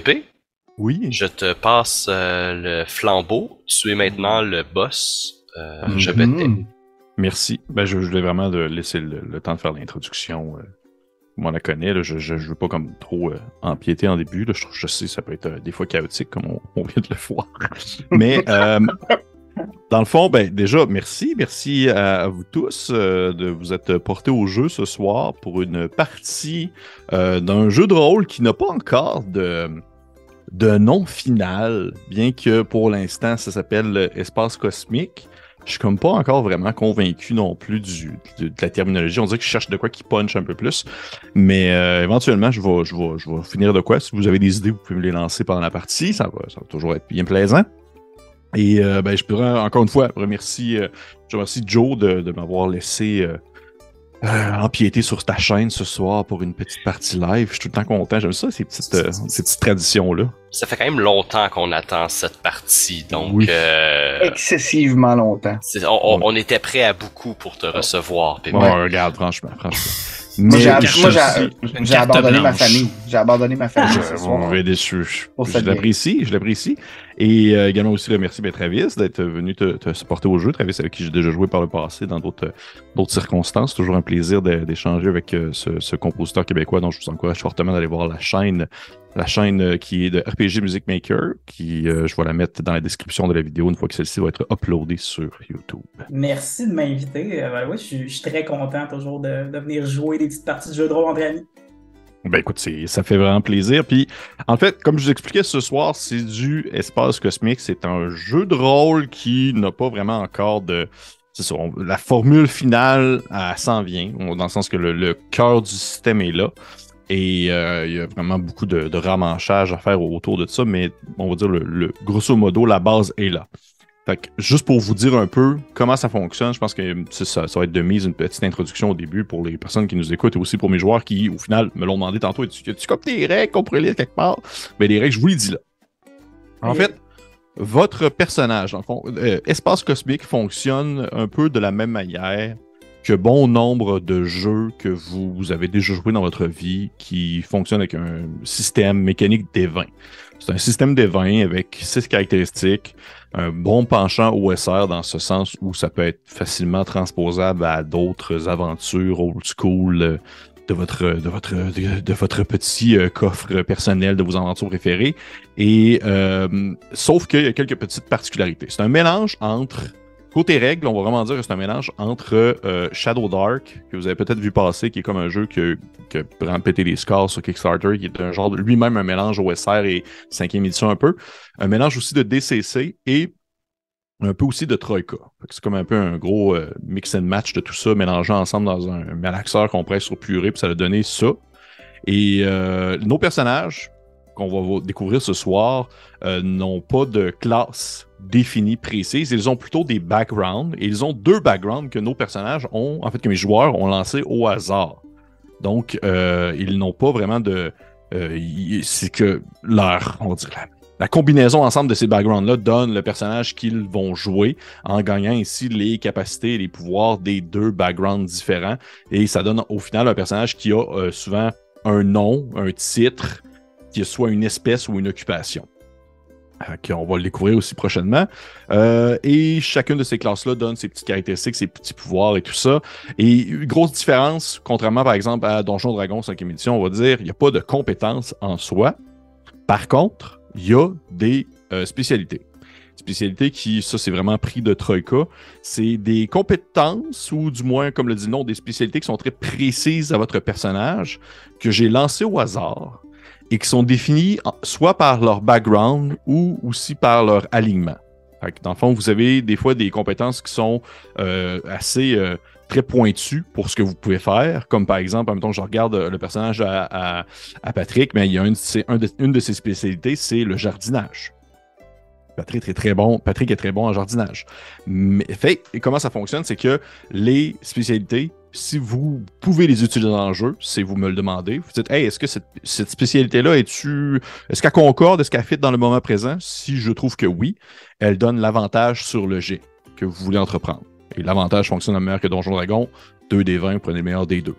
Pépé? Oui. Je te passe le flambeau. Tu es maintenant le boss. Je vais t'aider. Merci. Ben, je voulais vraiment laisser le temps de faire l'introduction. Moi, on la connaît. Là, je veux pas comme trop empiéter en début. Là, je sais ça peut être des fois chaotique, comme on vient de le voir. Mais dans le fond, ben, déjà, merci à vous tous de vous être portés au jeu ce soir pour une partie d'un jeu de rôle qui n'a pas encore de nom final, bien que pour l'instant, ça s'appelle Espace Cosmique. Je suis comme pas encore vraiment convaincu non plus de la terminologie. On dirait que je cherche de quoi qui punch un peu plus. Mais éventuellement, je vais finir de quoi. Si vous avez des idées, vous pouvez me les lancer pendant la partie. Ça va toujours être bien plaisant. Et ben, je pourrais encore une fois remercier Joe de m'avoir laissé empiéter sur ta chaîne ce soir pour une petite partie live. Je suis tout le temps content. J'aime ça, ces petites traditions-là. Ça fait quand même longtemps qu'on attend cette partie, donc... Oui. Excessivement longtemps. On était prêt à beaucoup pour te recevoir. Ouais, regarde, franchement. Mais j'ai abandonné ma famille. On est déçu. Je l'apprécie. Et également aussi remercier Travis d'être venu te supporter au jeu. Travis avec qui j'ai déjà joué par le passé dans d'autres circonstances. Toujours un plaisir d'échanger avec ce compositeur québécois dont je vous encourage fortement d'aller voir la chaîne qui est de RPG Music Maker, qui je vais la mettre dans la description de la vidéo une fois que celle-ci va être uploadée sur YouTube. Merci de m'inviter. Oui, je suis très content toujours de venir jouer des petites parties de jeux de rôle entre amis. Ben écoute, ça fait vraiment plaisir. Puis, en fait, comme je vous expliquais ce soir, c'est du Espace Cosmique. C'est un jeu de rôle qui n'a pas vraiment encore de... C'est ça, la formule finale, elle s'en vient, dans le sens que le cœur du système est là. Et il y a vraiment beaucoup de ramanchage à faire autour de ça, mais on va dire, grosso modo, la base est là. Fait que juste pour vous dire un peu comment ça fonctionne, je pense que ça va être de mise une petite introduction au début pour les personnes qui nous écoutent et aussi pour mes joueurs qui, au final, me l'ont demandé tantôt, as-tu copié les règles qu'on pourrait lire quelque part? Mais les règles, je vous les dis là. En fait, votre personnage, dans le fond, Espace Cosmique fonctionne un peu de la même manière que bon nombre de jeux que vous avez déjà joué dans votre vie qui fonctionnent avec un système mécanique des 20. C'est un système des 20 avec 6 caractéristiques, un bon penchant OSR dans ce sens où ça peut être facilement transposable à d'autres aventures old school de votre petit coffre personnel de vos aventures préférées. Et, sauf qu'il y a quelques petites particularités. C'est un mélange entre... Côté règles, on va vraiment dire que c'est un mélange entre Shadowdark, que vous avez peut-être vu passer, qui est comme un jeu qui a vraiment pété les scores sur Kickstarter, qui est un genre lui-même un mélange OSR et 5e édition un peu. Un mélange aussi de DCC et un peu aussi de Troika. C'est comme un peu un gros mix and match de tout ça, mélangeant ensemble dans un malaxeur qu'on presse sur purée, puis ça a donné ça. Et nos personnages, qu'on va découvrir ce soir, n'ont pas de classe définis, précises. Ils ont plutôt des backgrounds et ils ont 2 backgrounds que nos personnages ont, en fait que mes joueurs ont lancés au hasard. Donc, ils n'ont pas vraiment de... c'est que leur, on dirait, la combinaison ensemble de ces backgrounds-là donne le personnage qu'ils vont jouer en gagnant ici les capacités et les pouvoirs des 2 backgrounds différents. Et ça donne au final un personnage qui a souvent un nom, un titre, qui est soit une espèce ou une occupation. On va le découvrir aussi prochainement. Et chacune de ces classes-là donne ses petites caractéristiques, ses petits pouvoirs et tout ça. Et une grosse différence, contrairement par exemple à Donjons Dragons 5e édition, on va dire, il n'y a pas de compétences en soi. Par contre, il y a des spécialités. Spécialités qui, ça c'est vraiment pris de Troika, c'est des compétences ou du moins, comme le dit le nom, des spécialités qui sont très précises à votre personnage que j'ai lancées au hasard. Et qui sont définis soit par leur background ou aussi par leur alignement. Fait que dans le fond, vous avez des fois des compétences qui sont assez très pointues pour ce que vous pouvez faire. Comme par exemple, admettons, je regarde le personnage à Patrick, mais il y a une de ses spécialités, c'est le jardinage. Patrick est très bon en jardinage. Mais et comment ça fonctionne, c'est que les spécialités, si vous pouvez les utiliser dans le jeu, si vous me le demandez, vous dites « Hey, est-ce que cette spécialité-là, est-ce qu'elle concorde, est-ce qu'elle fit dans le moment présent? » Si je trouve que oui, elle donne l'avantage sur le jet que vous voulez entreprendre. Et l'avantage fonctionne de la même manière que Donjons Dragons, 2 des 20, prenez le meilleur des 2.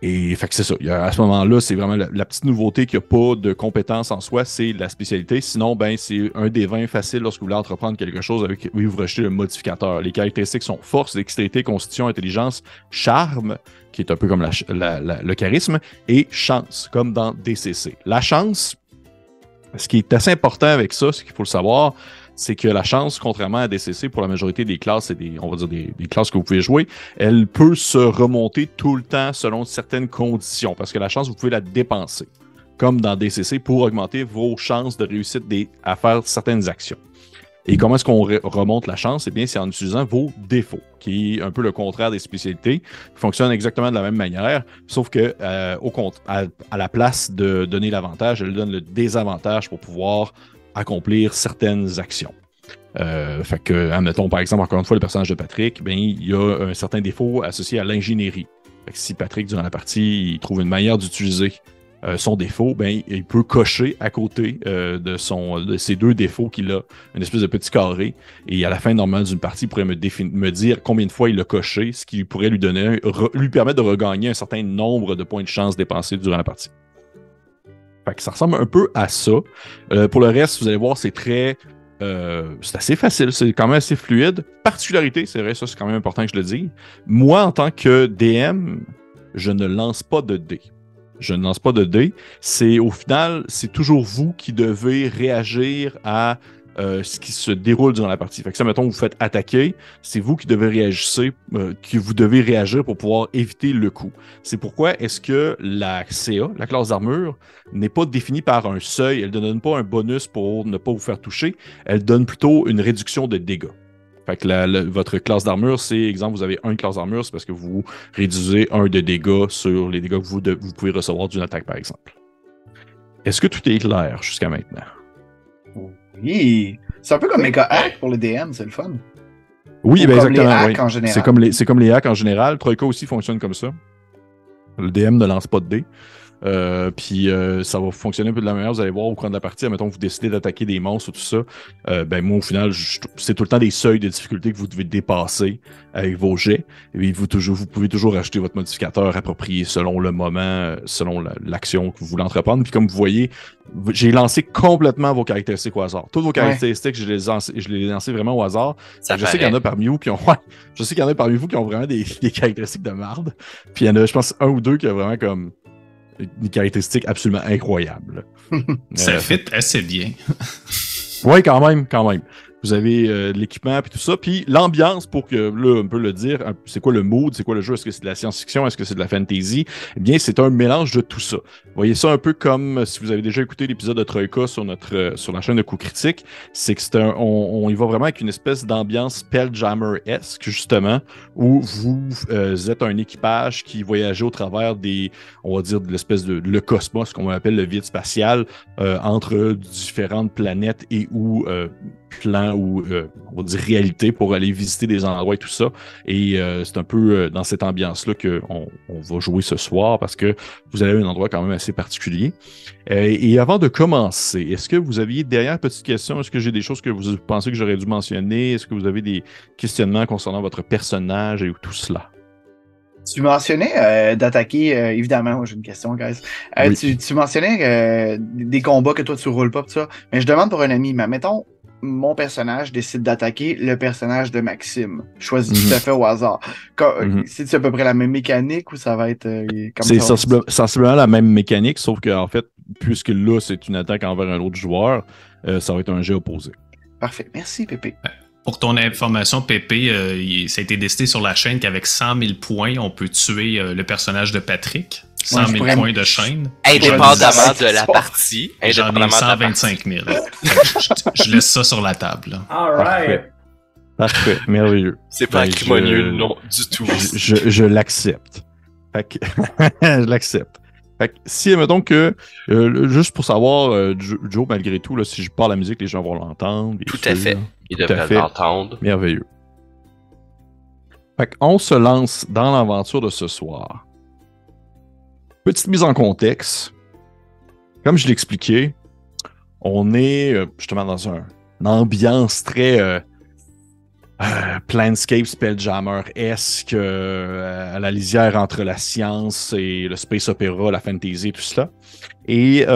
Et fait que c'est ça. À ce moment-là, c'est vraiment la petite nouveauté qu'il n'y a pas de compétence en soi, c'est la spécialité. Sinon, ben c'est un des 20 facile lorsque vous voulez entreprendre quelque chose avec oui, vous rejetez le modificateur. Les caractéristiques sont force, dextérité, constitution, intelligence, charme, qui est un peu comme le charisme, et chance, comme dans DCC. La chance, ce qui est assez important avec ça, ce qu'il faut le savoir, c'est que la chance, contrairement à DCC, pour la majorité des classes et des classes que vous pouvez jouer, elle peut se remonter tout le temps selon certaines conditions, parce que la chance, vous pouvez la dépenser, comme dans DCC, pour augmenter vos chances de réussite à faire certaines actions. Et comment est-ce qu'on remonte la chance? Eh bien, c'est en utilisant vos défauts, qui est un peu le contraire des spécialités, qui fonctionnent exactement de la même manière, sauf que à la place de donner l'avantage, elle donne le désavantage pour pouvoir accomplir certaines actions. Fait que, admettons, par exemple, encore une fois, le personnage de Patrick, ben, il y a un certain défaut associé à l'ingénierie. Si Patrick, durant la partie, il trouve une manière d'utiliser son défaut, ben, il peut cocher à côté de ces deux défauts qu'il a, une espèce de petit carré. Et à la fin, normalement, d'une partie, il pourrait me dire combien de fois il a coché, ce qui pourrait lui donner, lui permettre de regagner un certain nombre de points de chance dépensés durant la partie. Fait que ça ressemble un peu à ça. Pour le reste, vous allez voir, c'est très... c'est assez facile, c'est quand même assez fluide. Particularité, c'est vrai, ça c'est quand même important que je le dise. Moi, en tant que DM, je ne lance pas de dés. Je ne lance pas de dés. C'est au final, c'est toujours vous qui devez réagir à ce qui se déroule durant la partie. Fait que ça, mettons, vous faites attaquer, c'est vous qui devez réagir pour pouvoir éviter le coup. C'est pourquoi est-ce que la CA, la classe d'armure, n'est pas définie par un seuil, elle ne donne pas un bonus pour ne pas vous faire toucher, elle donne plutôt une réduction de dégâts. Fait que votre classe d'armure, c'est, exemple, vous avez une classe d'armure, c'est parce que vous réduisez un de dégâts sur les dégâts que vous pouvez recevoir d'une attaque, par exemple. Est-ce que tout est clair jusqu'à maintenant? Oui. C'est un peu comme Mega Hack pour le DM, c'est le fun. Oui, ben exactement. Oui. C'est comme les hacks en général. Troika aussi fonctionne comme ça. Le DM ne lance pas de dés. Puis ça va fonctionner un peu de la même manière. Vous allez voir au cours de la partie, admettons que vous décidez d'attaquer des monstres ou tout ça. Ben moi, au final, c'est tout le temps des seuils de difficulté que vous devez dépasser avec vos jets. Et vous pouvez toujours ajouter votre modificateur approprié selon le moment, selon l'action que vous voulez entreprendre. Puis comme vous voyez, j'ai lancé complètement vos caractéristiques au hasard. Toutes vos caractéristiques, je les ai lancées vraiment au hasard. Je sais qu'il y en a parmi vous qui ont... Je sais qu'il y en a parmi vous qui ont vraiment des caractéristiques de marde. Puis il y en a, je pense, un ou deux qui a vraiment comme... une caractéristique absolument incroyable. Ça fit assez bien. Oui, quand même. Vous avez de l'équipement et tout ça. Puis l'ambiance, pour que là, on peut le dire, c'est quoi le mood, c'est quoi le jeu, est-ce que c'est de la science-fiction, est-ce que c'est de la fantasy? Eh bien, c'est un mélange de tout ça. Vous voyez ça un peu comme si vous avez déjà écouté l'épisode de Troika sur la chaîne de Coup Critique. C'est que on y va vraiment avec une espèce d'ambiance Spelljammer-esque, justement, où vous êtes un équipage qui voyage au travers on va dire, de l'espèce le cosmos, qu'on appelle le vide spatial, entre différentes planètes et où... plan ou on dit réalité pour aller visiter des endroits et tout ça. Et c'est un peu dans cette ambiance-là qu'on va jouer ce soir parce que vous avez un endroit quand même assez particulier. Et avant de commencer, est-ce que vous aviez derrière petite question, est-ce que j'ai des choses que vous pensez que j'aurais dû mentionner? Est-ce que vous avez des questionnements concernant votre personnage et tout cela? Tu mentionnais d'attaquer, évidemment, moi j'ai une question, guys. Oui. tu mentionnais des combats que toi tu roules pas, tout ça. Mais je demande pour un ami, mais mettons, mon personnage décide d'attaquer le personnage de Maxime. Choisis tout à fait au hasard. C'est à peu près la même mécanique ou ça va être comme ça? C'est sensiblement la même mécanique, sauf qu'en fait, puisque là, c'est une attaque envers un autre joueur, ça va être un jet opposé. Parfait. Merci, Pépé. Pour ton information, Pépé, ça a été décidé sur la chaîne qu'avec 100 000 points, on peut tuer le personnage de Patrick. 100 000 points de chaîne. Indépendamment de la partie. J'en ai 125 000. Je laisse ça sur la table. All right. Parfait. Merveilleux. C'est pas acrimonieux, non, du tout. Je l'accepte. Je l'accepte. Fait que, si, mettons que, juste pour savoir, Joe, malgré tout, là, si je parle la musique, les gens vont l'entendre. Tout à fait. Ils devraient l'entendre. Merveilleux. Fait qu'on se lance dans l'aventure de ce soir. Petite mise en contexte, comme je l'expliquais, on est justement dans une ambiance très Planescape, Spelljammer-esque, à la lisière entre la science et le space opéra, la fantasy, tout cela. Et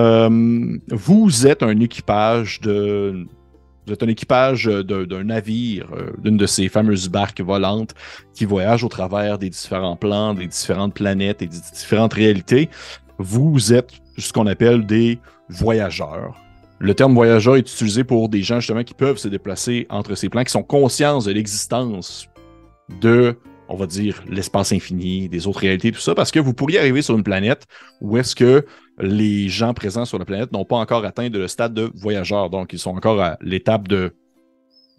vous êtes un équipage de... Vous êtes un équipage d'un navire, d'une de ces fameuses barques volantes qui voyagent au travers des différents plans, des différentes planètes et des différentes réalités. Vous êtes ce qu'on appelle des voyageurs. Le terme voyageur est utilisé pour des gens justement qui peuvent se déplacer entre ces plans, qui sont conscients de l'existence de, on va dire, l'espace infini, des autres réalités, tout ça, parce que vous pourriez arriver sur une planète où est-ce que les gens présents sur la planète n'ont pas encore atteint le stade de voyageurs. Donc, ils sont encore à l'étape de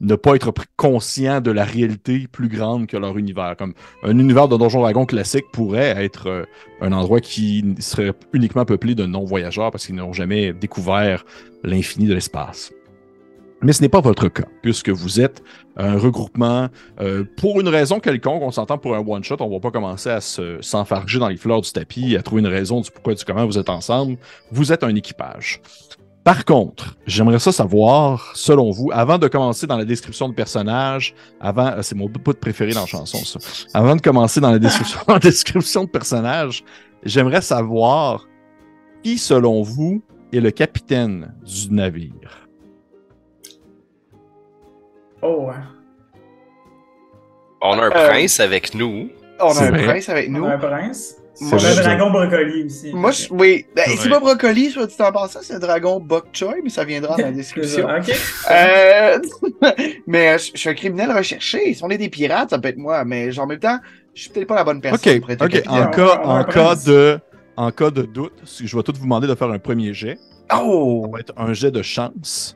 ne pas être conscients de la réalité plus grande que leur univers. Comme un univers de Donjons Dragons classique pourrait être un endroit qui serait uniquement peuplé de non-voyageurs parce qu'ils n'ont jamais découvert l'infini de l'espace. Mais ce n'est pas votre cas, puisque vous êtes un regroupement pour une raison quelconque. On s'entend pour un one-shot, on ne va pas commencer à s'enfarger dans les fleurs du tapis, à trouver une raison du pourquoi et du comment vous êtes ensemble. Vous êtes un équipage. Par contre, j'aimerais ça savoir, selon vous, avant de commencer dans la description de personnage, avant, c'est mon bout de préféré dans la chanson, ça. Avant de commencer dans la description, de personnage, j'aimerais savoir qui, selon vous, est le capitaine du navire. Oh. On a un prince avec nous. On a un prince avec nous. On a un prince. Moi, j'ai un dragon brocoli aussi. Moi, je... Oui. C'est pas brocoli, je vais dire en passant, c'est un dragon bok choy, mais ça viendra dans la description. Okay. Mais je suis un criminel recherché. Si on est des pirates, ça peut être moi, mais genre, en même temps, je suis peut-être pas la bonne personne. Ok, okay. En cas de doute, je vais tout vous demander de faire un premier jet. Oh! Ça va être un jet de chance.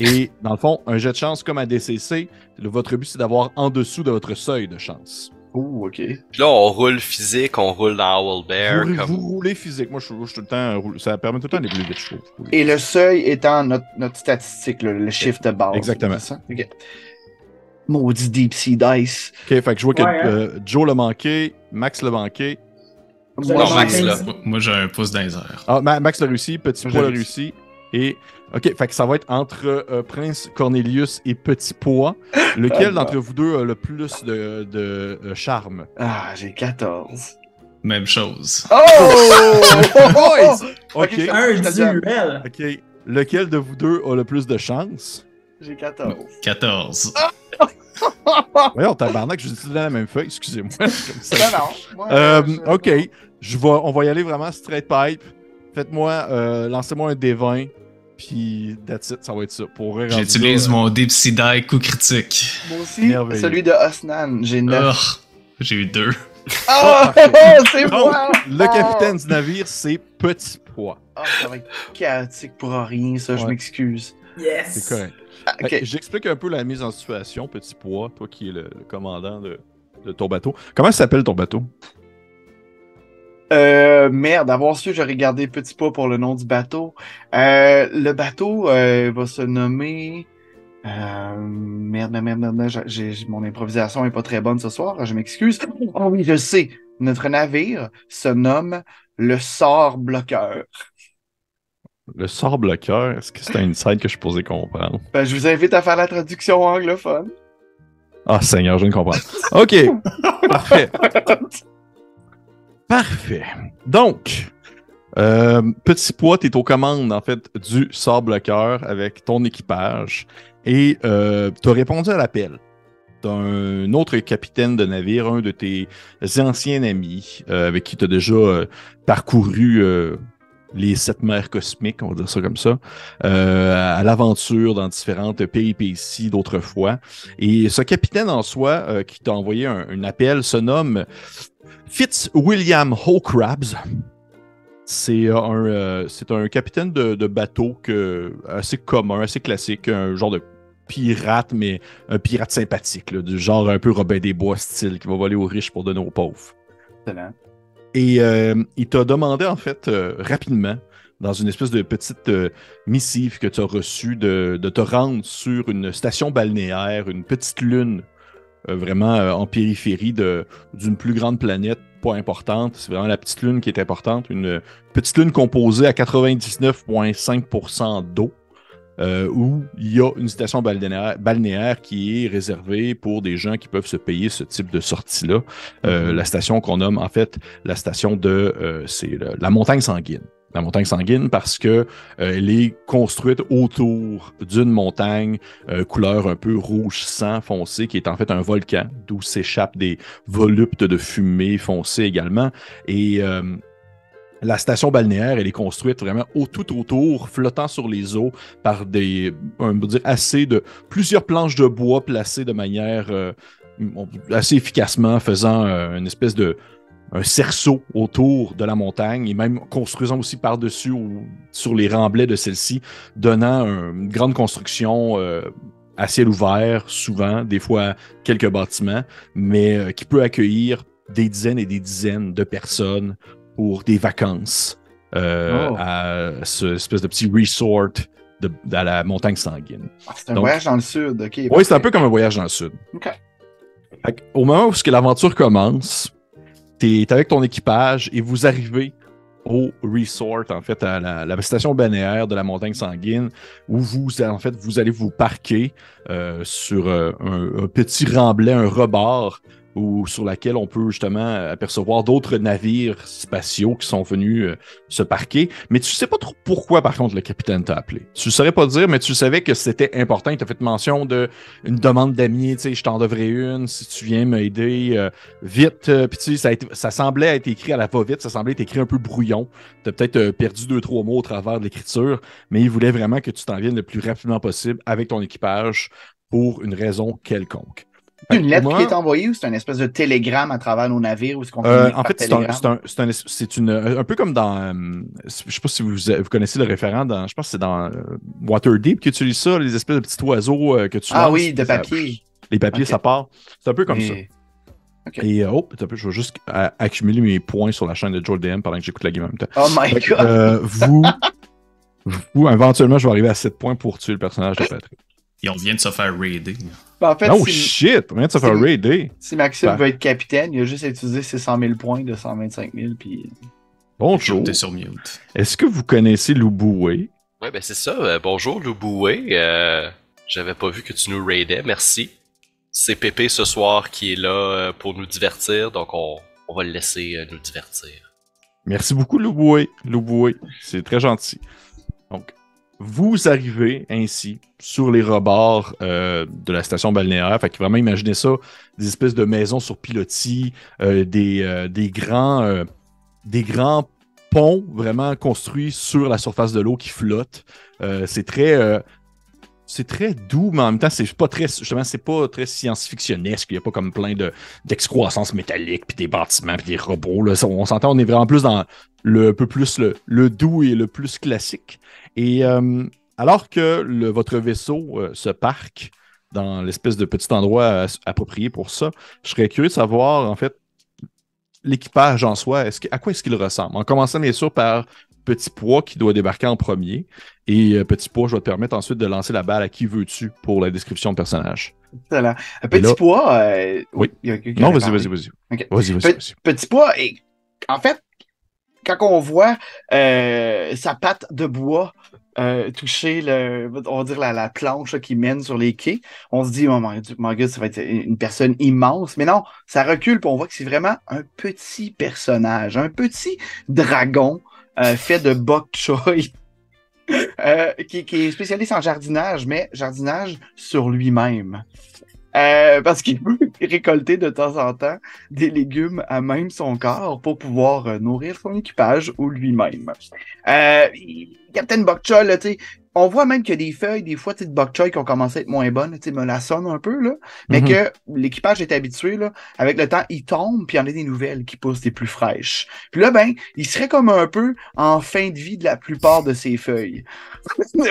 Et, dans le fond, un jet de chance comme à DCC, votre but, c'est d'avoir en dessous de votre seuil de chance. Oh, OK. Puis là, on roule physique, on roule dans Owlbear. Vous roulez physique. Moi, je suis tout le temps... Ça permet tout le temps d'évoluer vite, je trouve. Et le seuil étant notre statistique, le chiffre de base. Exactement. OK. Maudit Deep Sea Dice. OK, fait que je vois que Joe l'a manqué, Max l'a manqué. Non, Max l'a. Moi, j'ai un pouce dans les airs. Ah, Max l'a réussi, Petit Pois l'a réussi. Et, ok, fait que ça va être entre Prince Cornelius et Petit Pois. Lequel d'entre vous deux a le plus de charme? Ah, j'ai 14. Même chose. Oh! Okay. Un duel. Ok, lequel de vous deux a le plus de chance? J'ai 14. 14. Voyons, tabarnak, je dis la même feuille, excusez-moi. Ok, on va y aller vraiment straight pipe. Faites-moi, lancez-moi un D20, puis that's it, ça va être ça. J'utilise mon Deep Sea Die Coup Critique. Moi aussi, celui de Osnan, j'ai 9. Oh, j'ai eu 2. Oh, c'est moi! Le capitaine du navire, c'est Petit Pois. Ah, ça va être chaotique pour rien, ça, je m'excuse. Yes! C'est correct. Ah, okay. J'explique un peu la mise en situation, Petit Pois, toi qui es le commandant de ton bateau. Comment s'appelle ton bateau? Merde, avoir su, j'aurais gardé Petit Pois pour le nom du bateau. Le bateau va se nommer... Merde, mon improvisation est pas très bonne ce soir, je m'excuse. Oh oui, je sais, notre navire se nomme le Sort Bloqueur. Le Sort Bloqueur, est-ce que c'est un insight que je suis posé comprendre? Ben, je vous invite à faire la traduction anglophone. Ah, Seigneur, je ne comprends pas. Ok, parfait. Parfait. Donc, Petit Pois, tu es aux commandes, en fait, du Sort Bloqueur avec ton équipage. Et tu as répondu à l'appel d'un autre capitaine de navire, un de tes anciens amis, avec qui tu as déjà parcouru les 7 mers cosmiques, on va dire ça comme ça, à l'aventure dans différentes péripéties d'autrefois. Et ce capitaine en soi, qui t'a envoyé un appel, se nomme... Fitzwilliam Hawkrabs, c'est un capitaine de bateau assez commun, assez classique, un genre de pirate, mais un pirate sympathique, là, du genre un peu Robin des Bois style, qui va voler aux riches pour donner aux pauvres. Excellent. Et il t'a demandé, en fait, rapidement, dans une espèce de petite missive que tu as reçue, de te rendre sur une station balnéaire, une petite lune, vraiment en périphérie d'une plus grande planète pas importante. C'est vraiment la petite lune qui est importante. Une petite lune composée à 99,5% d'eau. où il y a une station balnéaire qui est réservée pour des gens qui peuvent se payer ce type de sortie-là. La station qu'on nomme, en fait, la station de... c'est la montagne sanguine. La montagne sanguine parce qu'elle est construite autour d'une montagne couleur un peu rouge sang foncé qui est en fait un volcan, d'où s'échappent des voluptes de fumée foncée également. Et... la station balnéaire, elle est construite vraiment tout autour, flottant sur les eaux par des, on peut dire, plusieurs planches de bois placées de manière assez efficacement, faisant une espèce de un cerceau autour de la montagne et même construisant aussi par-dessus ou sur les remblais de celle-ci, donnant une grande construction à ciel ouvert, souvent, des fois quelques bâtiments, mais qui peut accueillir des dizaines et des dizaines de personnes pour des vacances à ce espèce de petit resort à la montagne sanguine. Ah, c'est un voyage dans le sud, OK. Oui, c'est un peu comme un voyage dans le sud. OK. Au moment où l'aventure commence, tu es avec ton équipage et vous arrivez au resort, en fait, à la station balnéaire de la montagne sanguine, où vous allez vous parquer sur un petit remblai, un rebord, ou sur laquelle on peut justement apercevoir d'autres navires spatiaux qui sont venus se parquer. Mais tu ne sais pas trop pourquoi, par contre, le capitaine t'a appelé. Tu ne saurais pas dire, mais tu savais que c'était important. Il t'a fait mention d'une demande d'amitié, tu sais, je t'en devrais une, si tu viens m'aider, vite. Puis tu sais, ça semblait être écrit à la va-vite, ça semblait être écrit un peu brouillon. Tu as peut-être perdu 2-3 mots au travers de l'écriture, mais il voulait vraiment que tu t'en viennes le plus rapidement possible avec ton équipage pour une raison quelconque. C'est une lettre qui est envoyée ou c'est un espèce de télégramme à travers nos navires? Ou en fait, c'est un peu comme dans... je ne sais pas si vous connaissez le référent, je pense que c'est dans Waterdeep que tu lis ça, les espèces de petits oiseaux que tu lances. Ah oui, de papier. Les papiers, okay. Ça part. C'est un peu comme ça. Okay. Et je vais juste accumuler mes points sur la chaîne de Jo le DM pendant que j'écoute la game en même temps. Oh my God! Vous, éventuellement, je vais arriver à 7 points pour tuer le personnage de Patrick. Et on vient de se faire raider. En fait, oh shit! On vient de se faire raider. Si Maxime veut être capitaine, il a juste à utiliser ses 100 000 points de 125 000. Puis... Bonjour. Est-ce que vous connaissez Louboué? Oui, ben c'est ça. Bonjour Louboué. J'avais pas vu que tu nous raidais. Merci. C'est Pépé ce soir qui est là pour nous divertir. Donc on va le laisser nous divertir. Merci beaucoup Louboué. Louboué, c'est très gentil. Donc... vous arrivez ainsi sur les rebords de la station balnéaire. Fait que vraiment, imaginez ça, des espèces de maisons sur pilotis, des grands ponts vraiment construits sur la surface de l'eau qui flotte. C'est très doux, mais en même temps, c'est pas très science-fictionnesque. Il n'y a pas comme plein d'excroissances métalliques, puis des bâtiments, puis des robots. Là. On s'entend, on est vraiment plus dans le doux et le plus classique. Et alors que votre vaisseau se parque dans l'espèce de petit endroit approprié pour ça, je serais curieux de savoir, en fait, l'équipage en soi, à quoi est-ce qu'il ressemble? En commençant, bien sûr, par Petit Pois qui doit débarquer en premier. Et Petit Pois, je vais te permettre ensuite de lancer la balle à qui veux-tu pour la description de personnage. Excellent. Petit Pois... oui. Non, vas-y. Okay. Vas-y. Petit Pois, en fait, quand on voit sa patte de bois toucher la planche là, qui mène sur les quais, on se dit, oh mon Dieu, ça va être une personne immense. Mais non, ça recule puis on voit que c'est vraiment un petit personnage, un petit dragon fait de bok choy qui est spécialiste en jardinage, mais jardinage sur lui-même. Parce qu'il peut récolter de temps en temps des légumes à même son corps pour pouvoir nourrir son équipage ou lui-même. Captain Bok Choy, là, on voit même qu'il y a des feuilles, des fois, de Bok Choy qui ont commencé à être moins bonnes, me la sonne un peu, là, mais que l'équipage est habitué, là, avec le temps, il tombe, puis il y en a des nouvelles qui poussent des plus fraîches. Puis là, ben, il serait comme un peu en fin de vie de la plupart de ces feuilles.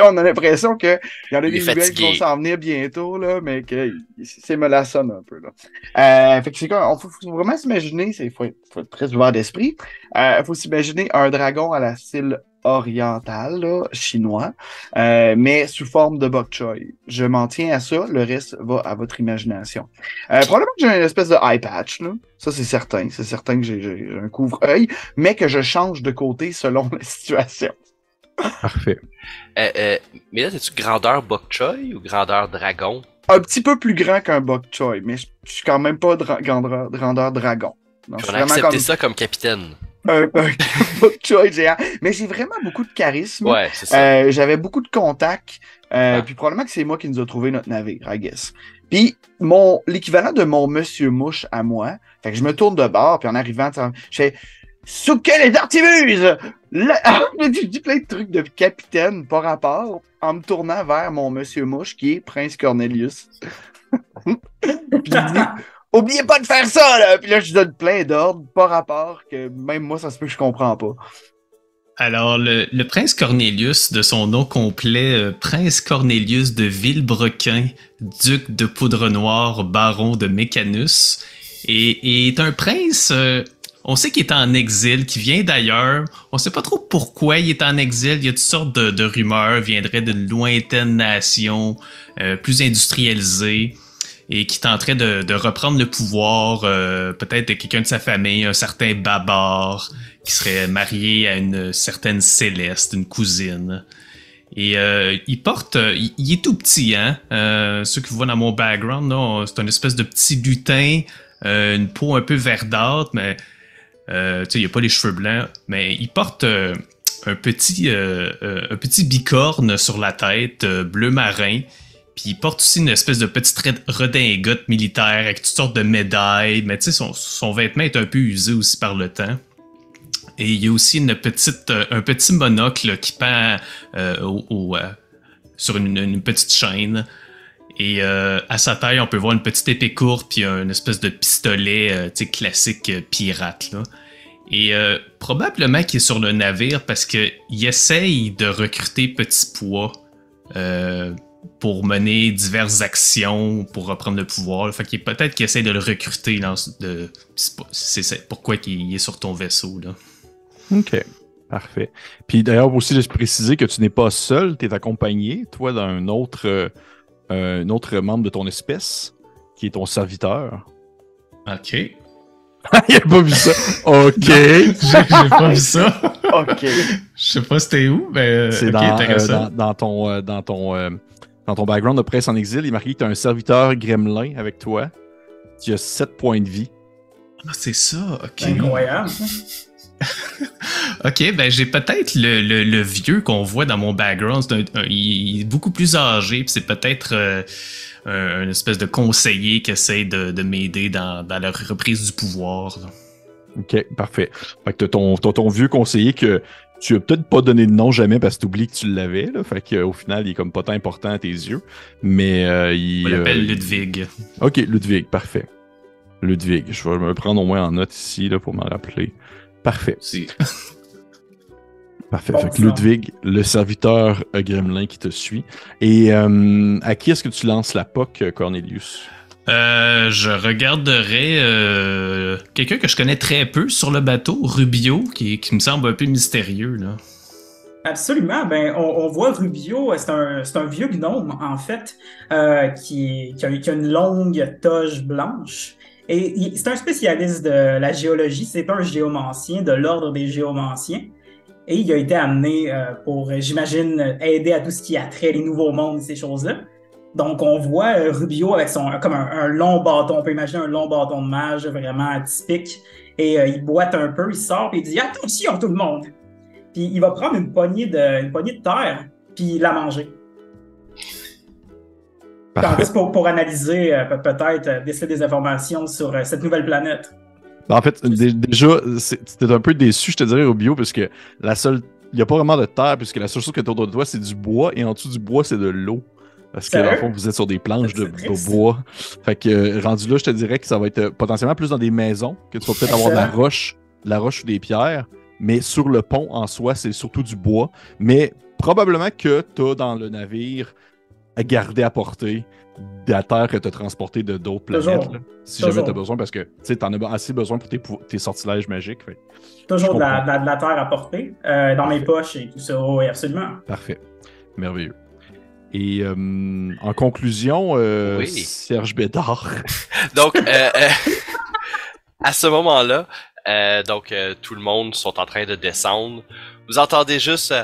On a l'impression qu'il y en a des nouvelles qui vont s'en venir bientôt, là, mais que c'est me la sonne un peu, là. Fait que c'est quoi, on faut vraiment s'imaginer, il faut être très ouvert d'esprit, faut s'imaginer un dragon à la style oriental, là, chinois, mais sous forme de bok choy. Je m'en tiens à ça, le reste va à votre imagination. Probablement que j'ai une espèce de eye patch, là. Ça c'est certain que j'ai un couvre-œil, mais que je change de côté selon la situation. Parfait. Mais là, t'es-tu grandeur bok choy ou grandeur dragon? Un petit peu plus grand qu'un bok choy, mais je suis quand même pas grandeur dragon. Donc, on a accepté comme... ça comme capitaine. Un bok choy géant. Mais j'ai vraiment beaucoup de charisme. Ouais, c'est ça. J'avais beaucoup de contacts. Puis probablement que c'est moi qui nous a trouvé notre navire, I guess. Puis l'équivalent de mon monsieur mouche à moi, fait que je me tourne de bord, puis en arrivant, je fais... Sous quel artibuses! Je dis plein de trucs de capitaine par rapport en me tournant vers mon monsieur mouche qui est Prince Cornelius. Puis il dit oubliez pas de faire ça là! Puis là je donne plein d'ordres par rapport que même moi ça se peut que je comprends pas. Alors le prince Cornelius de son nom complet, Prince Cornelius de Villebrequin, duc de Poudre-Noire, baron de Mécanus, et est un prince. On sait qu'il est en exil, qu'il vient d'ailleurs. On sait pas trop pourquoi il est en exil. Il y a toutes sortes de rumeurs. Il viendrait d'une lointaine nation plus industrialisée et qui tenterait de reprendre le pouvoir. Peut-être quelqu'un de sa famille, un certain Babar, qui serait marié à une certaine Céleste, une cousine. Et il est tout petit, hein? Ceux qui voient dans mon background, c'est une espèce de petit lutin, une peau un peu verdâtre, mais... tu sais, il a pas les cheveux blancs, mais il porte un petit bicorne sur la tête, bleu marin, puis il porte aussi une espèce de petite redingote militaire avec toutes sortes de médailles, mais tu sais, son vêtement est un peu usé aussi par le temps. Et il y a aussi un petit monocle qui pend sur une petite chaîne. Et à sa taille, on peut voir une petite épée courte puis une espèce de pistolet classique pirate. Là. Et probablement qu'il est sur le navire parce qu'il essaye de recruter Petit Pois pour mener diverses actions, pour reprendre le pouvoir. Fait qu'il peut-être qu'il essaye de le recruter. C'est pourquoi il est sur ton vaisseau. Là. OK. Parfait. Puis d'ailleurs, aussi, je préciser que tu n'es pas seul. Tu es accompagné, toi, d'un autre... un autre membre de ton espèce, qui est ton serviteur. OK. Il a pas vu ça. OK. J'ai pas vu ça. OK. Je sais pas c'était où, mais c'est okay, intéressant. Dans ton background de presse en exil, il est marqué que tu as un serviteur gremlin avec toi. Tu as 7 points de vie. Ah, c'est ça. OK. C'est incroyable, ça. OK, ben j'ai peut-être le vieux qu'on voit dans mon background. Il est beaucoup plus âgé, puis c'est peut-être une espèce de conseiller qui essaie de m'aider dans la reprise du pouvoir. Là. OK, parfait. Fait que t'as ton vieux conseiller que tu n'as peut-être pas donné de nom jamais parce que tu oublies que tu l'avais. Là. Fait qu'au final, il est comme pas tant important à tes yeux. Mais il... On l'appelle Ludwig. OK, Ludwig, parfait. Ludwig, je vais me prendre au moins en note ici là, pour m'en rappeler. Parfait. Si. Parfait. Bon, fait que Ludwig, le serviteur gremlin qui te suit. Et à qui est-ce que tu lances la POC, Cornelius? Je regarderais quelqu'un que je connais très peu sur le bateau, Rubio, qui me semble un peu mystérieux, là. Absolument. Ben, on voit Rubio, c'est un vieux gnome, en fait, qui a une longue toge blanche. Et c'est un spécialiste de la géologie, c'est un géomancien de l'ordre des géomanciens. Et il a été amené pour, j'imagine, aider à tout ce qui a trait les nouveaux mondes et ces choses-là. Donc on voit Rubio avec comme un long bâton, on peut imaginer un long bâton de mage vraiment typique. Et il boite un peu, il sort et il dit « Attention tout le monde !» Puis il va prendre une poignée de terre puis la manger. Tandis pour analyser, peut-être, déceler des informations sur cette nouvelle planète. En fait, déjà, t'es un peu déçu, je te dirais, au bio, parce que il n'y a pas vraiment de terre, puisque la seule chose que t'as autour de toi, c'est du bois, et en dessous du bois, c'est de l'eau. Parce que, dans le fond, vous êtes sur des planches de bois. Fait que, rendu là, je te dirais que ça va être potentiellement plus dans des maisons, que tu vas peut-être avoir de la roche ou des pierres, mais sur le pont, en soi, c'est surtout du bois. Mais probablement que t'as dans le navire... à garder à portée de la terre que tu as transportée de d'autres planètes, là, si jamais tu as besoin, parce que tu en as assez besoin pour tes sortilèges magiques. Fait. Toujours de la terre à portée, dans mes poches et tout ça, oui, absolument. Parfait, merveilleux. Et en conclusion, oui. Serge Bédard. Donc, à ce moment-là, tout le monde sont en train de descendre. Vous entendez juste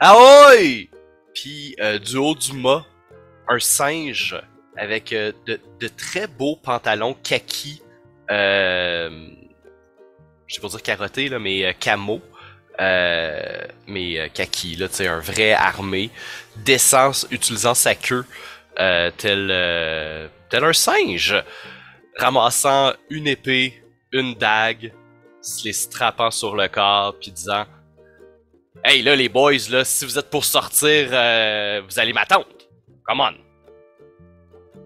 ahoy! Puis du haut du mât, un singe avec de très beaux pantalons kaki, je vais pas dire carotté là, mais camo, mais kaki là, tu sais, un vrai armé, d'essence, utilisant sa queue tel un singe, ramassant une épée, une dague, se les strappant sur le corps, puis disant: hey là les boys là, si vous êtes pour sortir, vous allez m'attendre. Come on.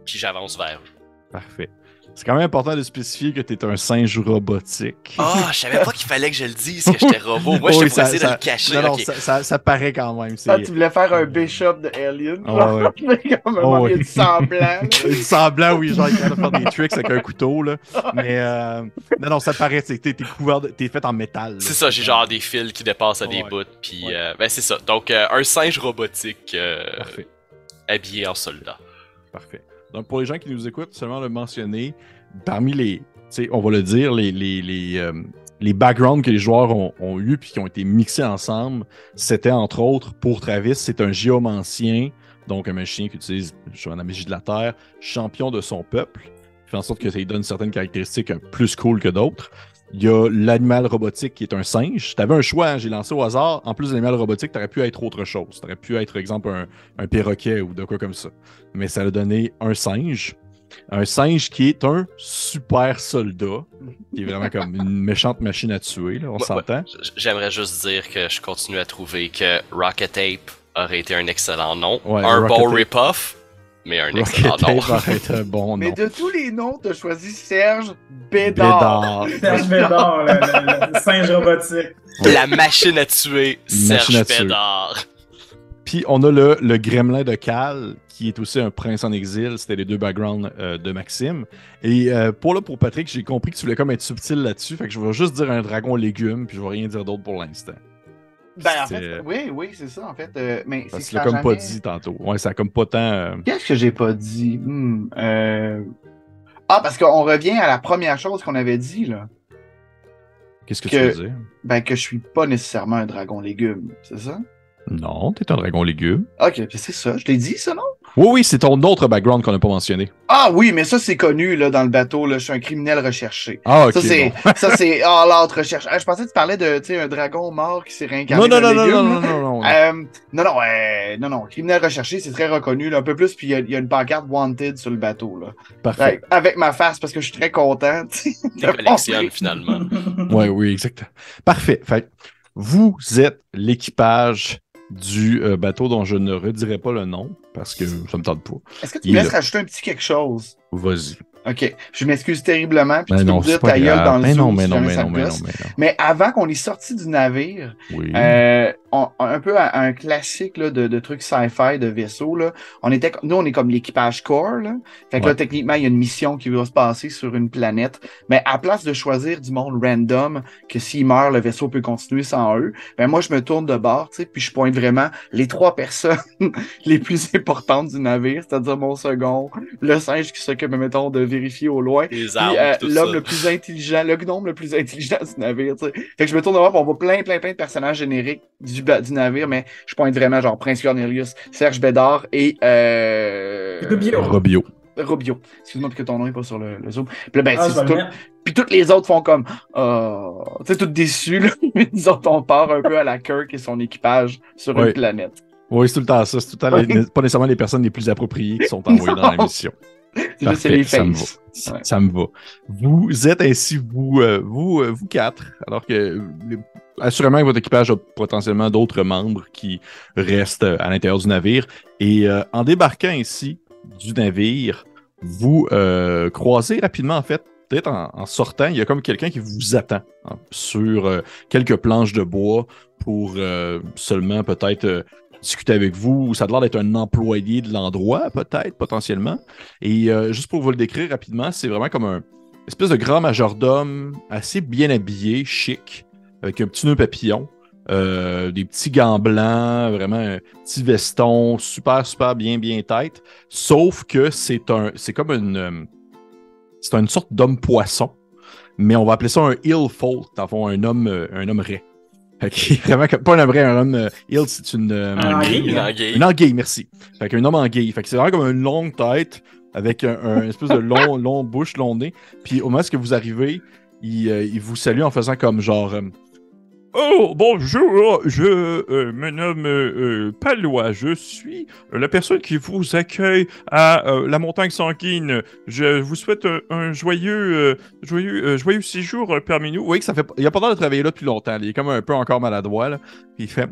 Puis j'avance vers vous. Parfait. C'est quand même important de spécifier que t'es un singe robotique. Ah, oh, je savais pas qu'il fallait que je le dise que j'étais robot. Moi, j'étais pour essayer de le cacher. Non, okay. ça paraît quand même. Ah, tu voulais faire un bishop de Alien. Il y a du semblant. Du semblant, oui, genre, il vient de faire des tricks avec un couteau, là. Mais non, ça paraît, c'est que t'es couvert, t'es fait en métal. C'est ça, j'ai genre des fils qui dépassent à des bouts. Puis, ben c'est ça. Donc, un singe robotique habillé en soldat. Parfait. Donc, pour les gens qui nous écoutent, seulement le mentionner, parmi les, tu sais, on va le dire, les backgrounds que les joueurs ont eu puis qui ont été mixés ensemble, c'était entre autres, pour Travis, c'est un géomancien, donc un magicien qui utilise la magie de la Terre, champion de son peuple, fait en sorte que ça lui donne certaines caractéristiques plus cool que d'autres. Il y a l'animal robotique qui est un singe. T'avais un choix, hein, j'ai lancé au hasard. En plus de l'animal robotique, t'aurais pu être autre chose. T'aurais pu être, par exemple, un perroquet ou de quoi comme ça. Mais ça a donné un singe. Un singe qui est un super soldat, qui est vraiment comme une méchante machine à tuer, là, on s'entend. Ouais. J'aimerais juste dire que je continue à trouver que Rocket Ape aurait été un excellent nom. Ouais, un Rocket bon rip-off. Mais un excellent nom. Bon nom. Mais de tous les noms, t'as choisi Serge Bédard. Serge Bédard, le singe robotique. La machine à tuer, Serge Bédard. Puis on a le gremlin de Cal, qui est aussi un prince en exil. C'était les deux backgrounds de Maxime. Et pour Patrick, j'ai compris que tu voulais comme être subtil là-dessus. Fait que je vais juste dire un dragon légume, puis je vais rien dire d'autre pour l'instant. Ben, en fait, oui, c'est ça, en fait. Mais c'est ça. Tu l'as comme pas dit tantôt. Ouais, ça a comme pas tant. Qu'est-ce que j'ai pas dit? Ah, parce qu'on revient à la première chose qu'on avait dit, là. Qu'est-ce que tu veux dire? Ben, que je suis pas nécessairement un dragon légume, c'est ça? Non, t'es un dragon légume. Ok, c'est ça. Je l'ai dit, ça, non? Oui, c'est ton autre background qu'on n'a pas mentionné. Ah oui, mais ça, c'est connu, là, dans le bateau, là. Je suis un criminel recherché. Ah, ok. Ça, c'est all out recherche. Je pensais que tu parlais de, tu sais, un dragon mort qui s'est réincarné. Non, criminel recherché, c'est très reconnu, là, un peu plus. Puis il y a une pancarte Wanted sur le bateau, là. Parfait. Avec ma face, parce que je suis très content. Tu collectionnes, finalement. Oui, exact. Parfait. Fait, vous êtes l'équipage du bateau dont je ne redirai pas le nom parce que ça me tente pas. Est-ce que tu me laisses rajouter un petit quelque chose? Vas-y. Ok, je m'excuse terriblement, puis tu peux me dire ta gueule dans le zoo. Mais non. Mais avant qu'on est sorti du navire, un peu un classique là, de trucs sci-fi, de vaisseau, là. Nous, on est comme l'équipage core, là. Fait que là, techniquement, il y a une mission qui va se passer sur une planète. Mais à place de choisir du monde random, que s'ils meurent, le vaisseau peut continuer sans eux, ben moi, je me tourne de bord, tu sais, puis je pointe vraiment les trois personnes les plus importantes du navire, c'est-à-dire mon second, le singe qui s'occupe, mettons, de vérifier au loin, puis l'homme le plus intelligent, le gnome le plus intelligent du navire, tu sais. Fait que je me tourne devant, on voit plein de personnages génériques du navire, mais je pointe vraiment genre Prince Cornelius, Serge Bédard et Robio. Excuse-moi parce que ton nom est pas sur le zoom. Puis là, puis toutes les autres font comme tu sais, toutes déçues, là. Ils ont on part un peu à la Kirk et son équipage sur une planète. Oui, c'est tout le temps ça. C'est tout le temps pas nécessairement les personnes les plus appropriées qui sont envoyées dans la mission. Parfait, les ça me va. Ouais. Ça me va. Vous êtes ainsi, vous quatre, alors que assurément votre équipage a potentiellement d'autres membres qui restent à l'intérieur du navire. Et en débarquant ainsi du navire, vous croisez rapidement, en fait, peut-être en sortant, il y a comme quelqu'un qui vous attend sur quelques planches de bois pour seulement peut-être discuter avec vous. Ça a l'air d'être un employé de l'endroit, peut-être, potentiellement. Et juste pour vous le décrire rapidement, c'est vraiment comme un espèce de grand majordome assez bien habillé, chic, avec un petit nœud papillon, des petits gants blancs, vraiment un petit veston, super bien tête. Sauf que c'est une sorte d'homme poisson, mais on va appeler ça un ill-folk, un homme raie. Ok, vraiment comme, pas un vrai run heal, c'est une anguille, merci. Fait qu'un homme anguille. Fait que c'est vraiment comme une longue tête avec un espèce de long bouche, long nez. Puis au moment où vous arrivez, il vous salue en faisant comme genre oh, bonjour, je me nomme Palois, je suis la personne qui vous accueille à la montagne sanguine. Je vous souhaite un joyeux séjour parmi nous. Vous voyez que ça fait... Il a pas l'air de travailler là depuis longtemps, il est comme un peu encore maladroit, là. Il fait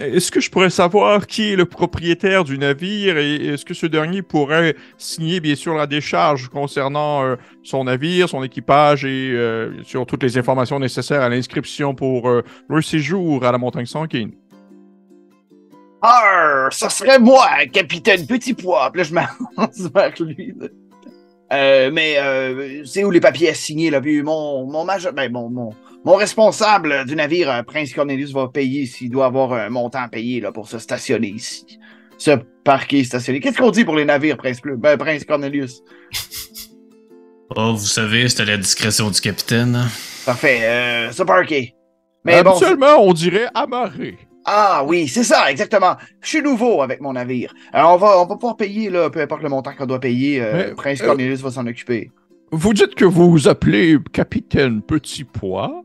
est-ce que je pourrais savoir qui est le propriétaire du navire et est-ce que ce dernier pourrait signer, bien sûr, la décharge concernant son navire, son équipage et sur toutes les informations nécessaires à l'inscription pour le séjour à la montagne sanguine? Ah, ça serait moi, capitaine Petit Pois. Puis là, je m'avance vers lui. Mais c'est où les papiers à signer, là? Puis mon responsable du navire, Prince Cornelius, va payer s'il doit avoir un montant à payer là, pour se stationner ici. Se parquer, stationner. Qu'est-ce qu'on dit pour les navires, Prince Bleu? Ben, Prince Cornelius. Oh, vous savez, c'était la discrétion du capitaine. Parfait, se parquer. Mais bon, seulement, on dirait amarrer. Ah oui, c'est ça, exactement. Je suis nouveau avec mon navire. Alors, on va pouvoir payer, là, peu importe le montant qu'on doit payer. Prince Cornelius va s'en occuper. Vous dites que vous vous appelez Capitaine Petit Pois?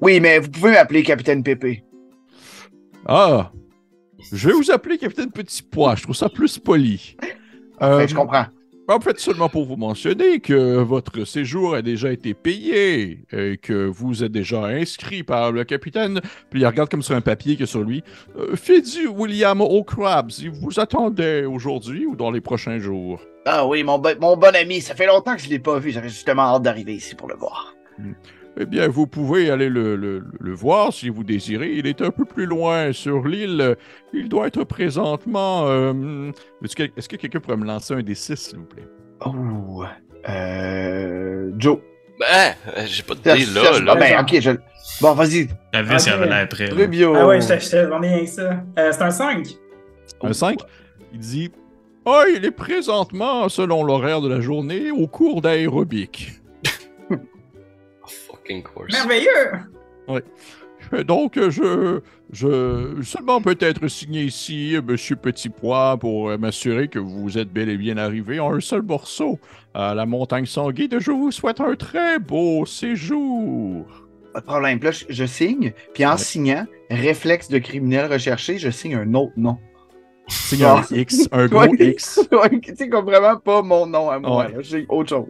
Oui, mais vous pouvez m'appeler Capitaine Pépé. Ah, je vais vous appeler Capitaine Petit Pois. Je trouve ça plus poli. Je comprends. En fait, seulement pour vous mentionner que votre séjour a déjà été payé et que vous êtes déjà inscrit par le capitaine. Puis il regarde comme sur un papier que sur lui. Fitzwilliam Hawkrabs, il vous attendait aujourd'hui ou dans les prochains jours? Ah oui, mon bon ami, ça fait longtemps que je ne l'ai pas vu. J'avais justement hâte d'arriver ici pour le voir. Eh bien, vous pouvez aller le voir si vous désirez. Il est un peu plus loin sur l'île. Il doit être présentement... est-ce que quelqu'un pourrait me lancer un D6, s'il vous plaît? Oh... Joe. Ben, j'ai pas de D là. Ben, ok, Bon, vas-y. La vie, ça revenait après. Rubio. Ah ouais, j'en ai rien que ça. C'est un 5. Un 5? Il dit... Ah, il est présentement, selon l'horaire de la journée, au cours d'aérobic. Course. Merveilleux! Oui. Donc, je seulement peut-être signer ici, Monsieur Petit Pois, pour m'assurer que vous êtes bel et bien arrivé en un seul morceau à la montagne sanguine. Je vous souhaite un très beau séjour. Pas de problème. Là, je signe, puis en signant, réflexe de criminel recherché, je signe un autre nom. Signe un X, un gros X. Tu sais, comme vraiment pas mon nom à moi. Ouais. J'ai autre chose.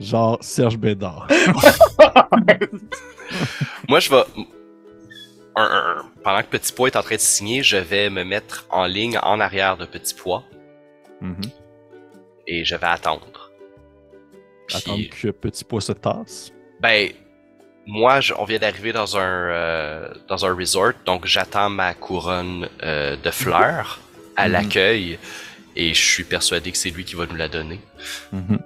Genre Serge Bédard. Moi, je vais... Pendant que Petit Pois est en train de signer, je vais me mettre en ligne en arrière de Petit Pois. Mm-hmm. Et je vais attendre. Attendre que Petit Pois se tasse? Ben, moi, on vient d'arriver dans un resort, donc j'attends ma couronne de fleurs à l'accueil. Et je suis persuadé que c'est lui qui va nous la donner. Mm-hmm.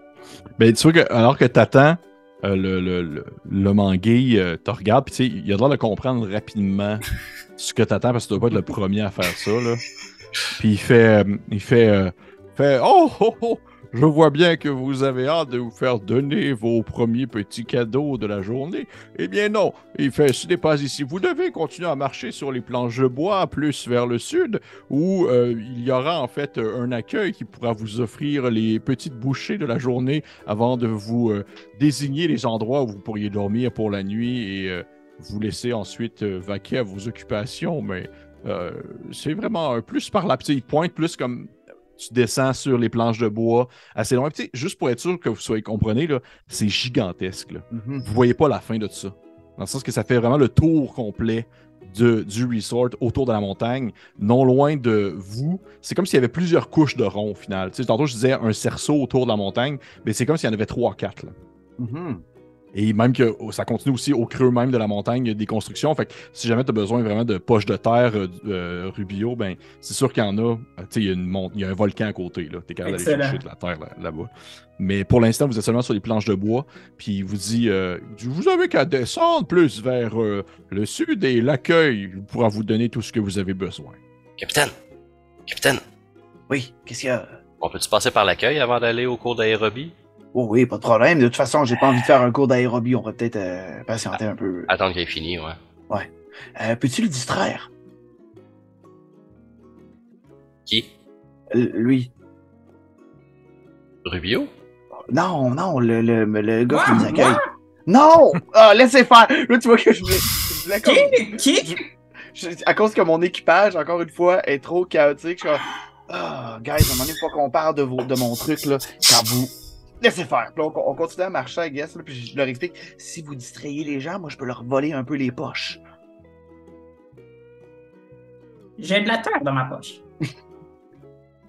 Ben, tu vois que, alors que t'attends, le manguille te regarde, pis tu sais, il a l'air de comprendre rapidement ce que t'attends, parce que tu dois pas être le premier à faire ça, là. Puis il fait oh, je vois bien que vous avez hâte de vous faire donner vos premiers petits cadeaux de la journée. Eh bien non, il fait, ce n'est pas ici. Vous devez continuer à marcher sur les planches de bois, plus vers le sud, où il y aura en fait un accueil qui pourra vous offrir les petites bouchées de la journée avant de vous désigner les endroits où vous pourriez dormir pour la nuit et vous laisser ensuite vaquer à vos occupations. Mais c'est vraiment plus par la petite pointe, plus comme... Tu descends sur les planches de bois assez loin. Puis, juste pour être sûr que vous soyez comprenez, là, c'est gigantesque. Là. Mm-hmm. Vous voyez pas la fin de tout ça. Dans le sens que ça fait vraiment le tour complet du resort autour de la montagne, non loin de vous. C'est comme s'il y avait plusieurs couches de ronds au final. Tu sais, tantôt, je disais un cerceau autour de la montagne, mais c'est comme s'il y en avait 3 ou 4. Mm-hmm. Et même que ça continue aussi au creux même de la montagne, il y a des constructions. Fait que si jamais tu as besoin vraiment de poches de terre, Rubio, ben c'est sûr qu'il y en a. Tu sais, il y a un volcan à côté. Tu es capable d'aller chercher de la terre là-bas. Mais pour l'instant, vous êtes seulement sur les planches de bois. Puis il vous dit, vous avez qu'à descendre plus vers le sud et l'accueil pourra vous donner tout ce que vous avez besoin. Capitaine! Oui, qu'est-ce qu'il y a? On peut-tu passer par l'accueil avant d'aller au cours d'aérobie? Oh oui, pas de problème. De toute façon, j'ai pas envie de faire un cours d'aérobie. On va peut-être patienter un peu. Attendre qu'il ait fini, ouais. Ouais. Peux-tu le distraire? Qui? Lui. Rubio? Non, non, le gars qui nous accueille. Non! Ah, laissez faire! Là, tu vois que je à cause que mon équipage, encore une fois, est trop chaotique, je suis ah, oh, guys, à un moment donné, faut qu'on parle de mon truc, là, car vous... Laissez faire! Puis là, on continue à marcher, I guess, là, puis je leur explique, si vous distrayez les gens, moi, je peux leur voler un peu les poches. J'ai de la terre dans ma poche.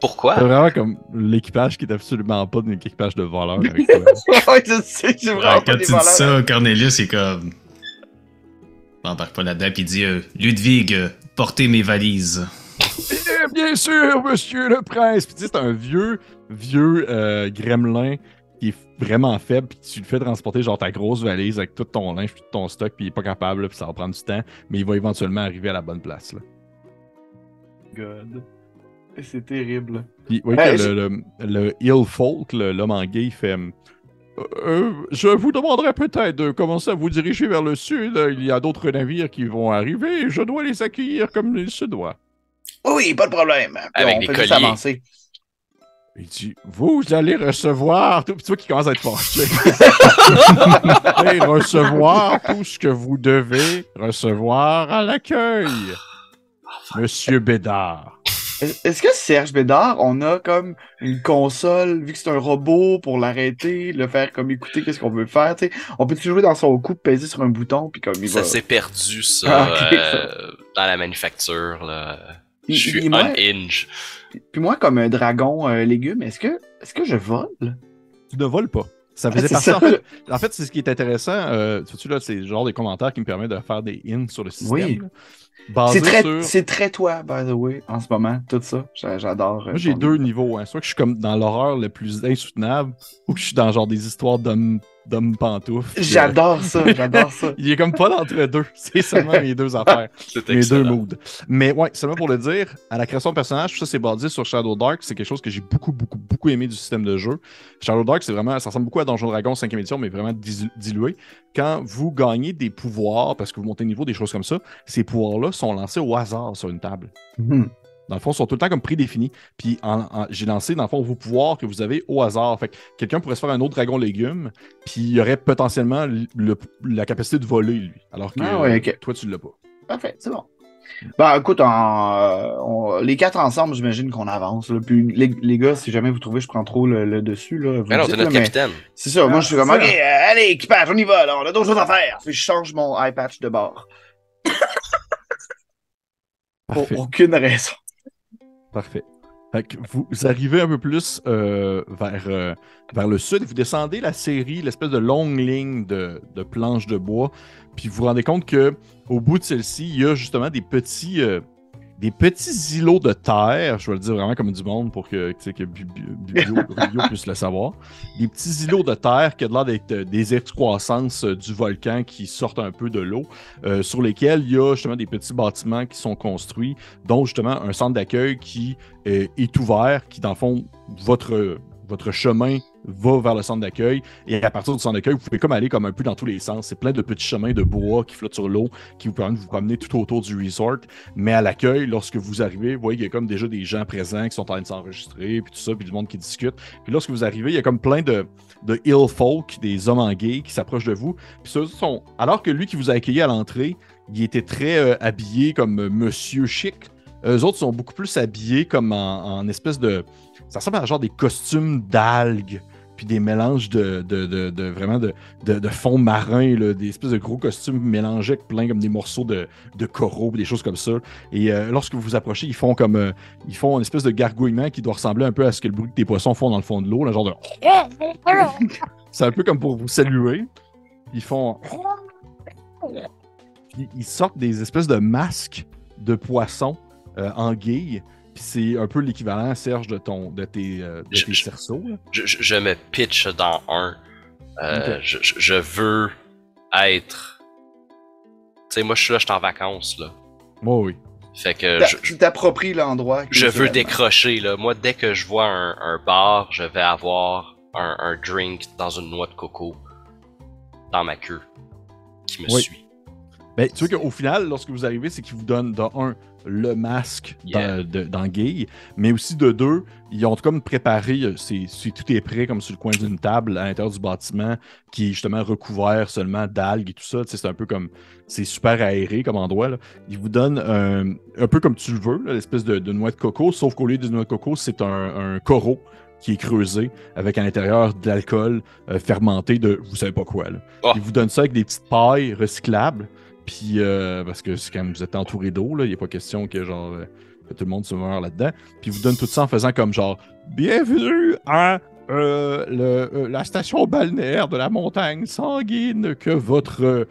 Pourquoi? C'est vraiment comme l'équipage qui est absolument pas d'un équipage de voleurs. Avec je sais, j'ai vraiment pas des voleurs. Quand tu dis ça, Cornelius, c'est comme... T'embarques pas là-dedans, il dit « Ludwig, portez mes valises. » Bien sûr, monsieur le prince! Puis tu sais, c'est un vieux gremlin qui est vraiment faible, puis tu le fais transporter genre ta grosse valise avec tout ton linge, puis tout ton stock, puis il est pas capable, là, puis ça va prendre du temps, mais il va éventuellement arriver à la bonne place, là. God. C'est terrible. Puis, oui, hey, le Hill Folk, l'homme en guille, fait... je vous demanderais peut-être de commencer à vous diriger vers le sud. Il y a d'autres navires qui vont arriver. Je dois les accueillir comme il se doit. Oui, pas de problème. Avec les colliers. Il dit, vous allez recevoir... Tout... Tu vois qu'il commence à être fâché. Vous allez recevoir tout ce que vous devez recevoir à l'accueil. Monsieur Bédard. Est-ce que Serge Bédard, on a comme une console, vu que c'est un robot, pour l'arrêter, le faire comme écouter qu'est-ce qu'on veut faire, tu sais, on peut toujours jouer dans son coup, peser sur un bouton, puis comme il va... Ça s'est perdu, ça, ah, okay, dans la manufacture, là. Je suis un hinge. Puis moi, comme un dragon légume, est-ce que je vole? Tu ne voles pas. Ça faisait partie. En fait, c'est ce qui est intéressant. Tu vois, là, c'est le genre des commentaires qui me permettent de faire des hints sur le système. Oui. C'est très toi, by the way, en ce moment, tout ça. J'adore. Moi, j'ai deux niveaux. Hein. Soit que je suis comme dans l'horreur le plus insoutenable, ou que je suis dans genre des histoires d'hommes pantoufles. J'adore ça, j'adore ça. Il est comme pas d'entre-deux. C'est seulement mes deux affaires. Mes deux moods. Mais ouais, seulement pour le dire, à la création de personnages, ça c'est basé sur Shadowdark. C'est quelque chose que j'ai beaucoup aimé du système de jeu. Shadowdark, c'est vraiment, ça ressemble beaucoup à Donjons Dragons 5e édition, mais vraiment dilué. Quand vous gagnez des pouvoirs, parce que vous montez de niveau, des choses comme ça, ces pouvoirs-là sont lancés au hasard sur une table. Mm-hmm. Dans le fond, ils sont tout le temps comme prédéfinis. Puis j'ai lancé, dans le fond, vos pouvoirs que vous avez au hasard. Fait que quelqu'un pourrait se faire un autre dragon légume, puis il aurait potentiellement la capacité de voler, lui. Alors que toi, tu l'as pas. Parfait, c'est bon. Ben, écoute, les quatre ensemble, j'imagine qu'on avance. Là. Puis les gars, si jamais vous trouvez, je prends trop le dessus. Là, vous dites, c'est notre capitaine. C'est ça, moi, je suis vraiment... Okay, allez, équipage, on y va, là, on a d'autres choses à faire. Puis je change mon eye patch de bord. Pour aucune raison. Parfait. Fait que vous arrivez un peu plus vers le sud, vous descendez la série, l'espèce de longue ligne de planches de bois, puis vous vous rendez compte qu'au bout de celle-ci, il y a justement des petits îlots de terre, je vais le dire vraiment comme du monde pour que Bio puisse le savoir, des petits îlots de terre qui a l'air d'être des excroissances du volcan qui sortent un peu de l'eau, sur lesquels il y a justement des petits bâtiments qui sont construits, dont justement un centre d'accueil qui est ouvert, qui dans le fond, votre chemin va vers le centre d'accueil, et à partir du centre d'accueil, vous pouvez comme aller comme un peu dans tous les sens. C'est plein de petits chemins de bois qui flottent sur l'eau, qui vous permettent de vous promener tout autour du resort. Mais à l'accueil, lorsque vous arrivez, vous voyez qu'il y a comme déjà des gens présents qui sont en train de s'enregistrer, puis tout ça, puis du monde qui discute. Puis lorsque vous arrivez, il y a comme plein de hill folk, des hommes en guise, qui s'approchent de vous. Puis ceux-ci sont... Alors que lui qui vous a accueilli à l'entrée, il était très habillé comme monsieur chic. Eux autres sont beaucoup plus habillés comme en espèce de... Ça ressemble à genre des costumes d'algues, puis des mélanges de fond marin, là, des espèces de gros costumes mélangés avec plein comme des morceaux de coraux, des choses comme ça. Et lorsque vous vous approchez, ils font comme ils font une espèce de gargouillement qui doit ressembler un peu à ce que le bruit que des poissons font dans le fond de l'eau, là, genre de... C'est un peu comme pour vous saluer. Ils font... Ils sortent des espèces de masques de poissons en guille. Puis c'est un peu l'équivalent, Serge, de tes cerceaux. Je me pitch dans un. Okay. Je veux être... Tu sais, moi, je suis là, je suis en vacances, là. Moi, oui. Fait que... Tu t'appropries l'endroit. Je veux décrocher, là. Moi, dès que je vois un bar, je vais avoir un drink dans une noix de coco dans ma queue qui me suit. Ben, tu vois qu'au final, lorsque vous arrivez, c'est qu'ils vous donnent, de un, le masque dans Guille, mais aussi de deux, ils ont comme préparé, c'est tout est prêt comme sur le coin d'une table à l'intérieur du bâtiment, qui est justement recouvert seulement d'algues et tout ça. Tu sais, c'est un peu comme, c'est super aéré comme endroit. Là. Ils vous donnent un peu comme tu le veux, là, l'espèce de noix de coco, sauf qu'au lieu d'une noix de coco, c'est un corot qui est creusé avec à l'intérieur de l'alcool fermenté de vous savez pas quoi. Là. Oh. Ils vous donnent ça avec des petites pailles recyclables. Puis, parce que c'est quand vous êtes entouré d'eau, il n'y a pas question que genre que tout le monde se meure là-dedans. Puis, ils vous donnent tout ça en faisant comme genre bienvenue à la station balnéaire de la montagne sanguine. Que votre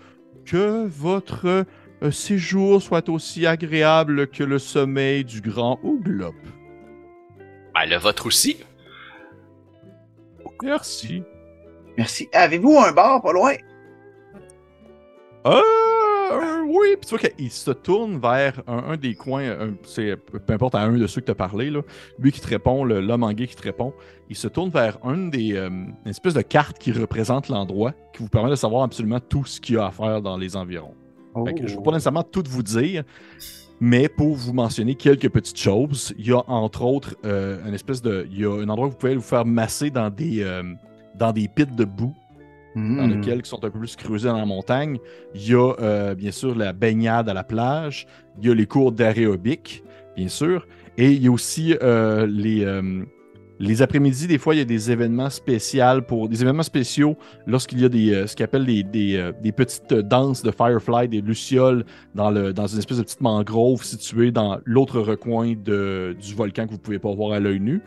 séjour soit aussi agréable que le sommeil du grand Ouglop. Ah, le vôtre aussi. Merci. Merci. Avez-vous un bar pas loin? Oui, puis tu vois qu'il se tourne vers un des coins, peu importe à un de ceux que tu as parlé, là, lui qui te répond, l'homme en gué qui te répond, il se tourne vers une espèce de carte qui représente l'endroit, qui vous permet de savoir absolument tout ce qu'il y a à faire dans les environs. Oh. Fait que je ne peux pas nécessairement tout vous dire, mais pour vous mentionner quelques petites choses, il y a entre autres il y a un endroit où vous pouvez vous faire masser dans des pits de boue. Dans lesquels qui sont un peu plus creusés dans la montagne. Il y a, bien sûr, la baignade à la plage. Il y a les cours d'aérobic, bien sûr. Et il y a aussi les après-midi, des fois, il y a des événements spéciaux lorsqu'il y a ce qu'ils appellent des petites danses de Firefly, des lucioles, dans une espèce de petite mangrove située dans l'autre recoin du volcan que vous ne pouvez pas voir à l'œil nu.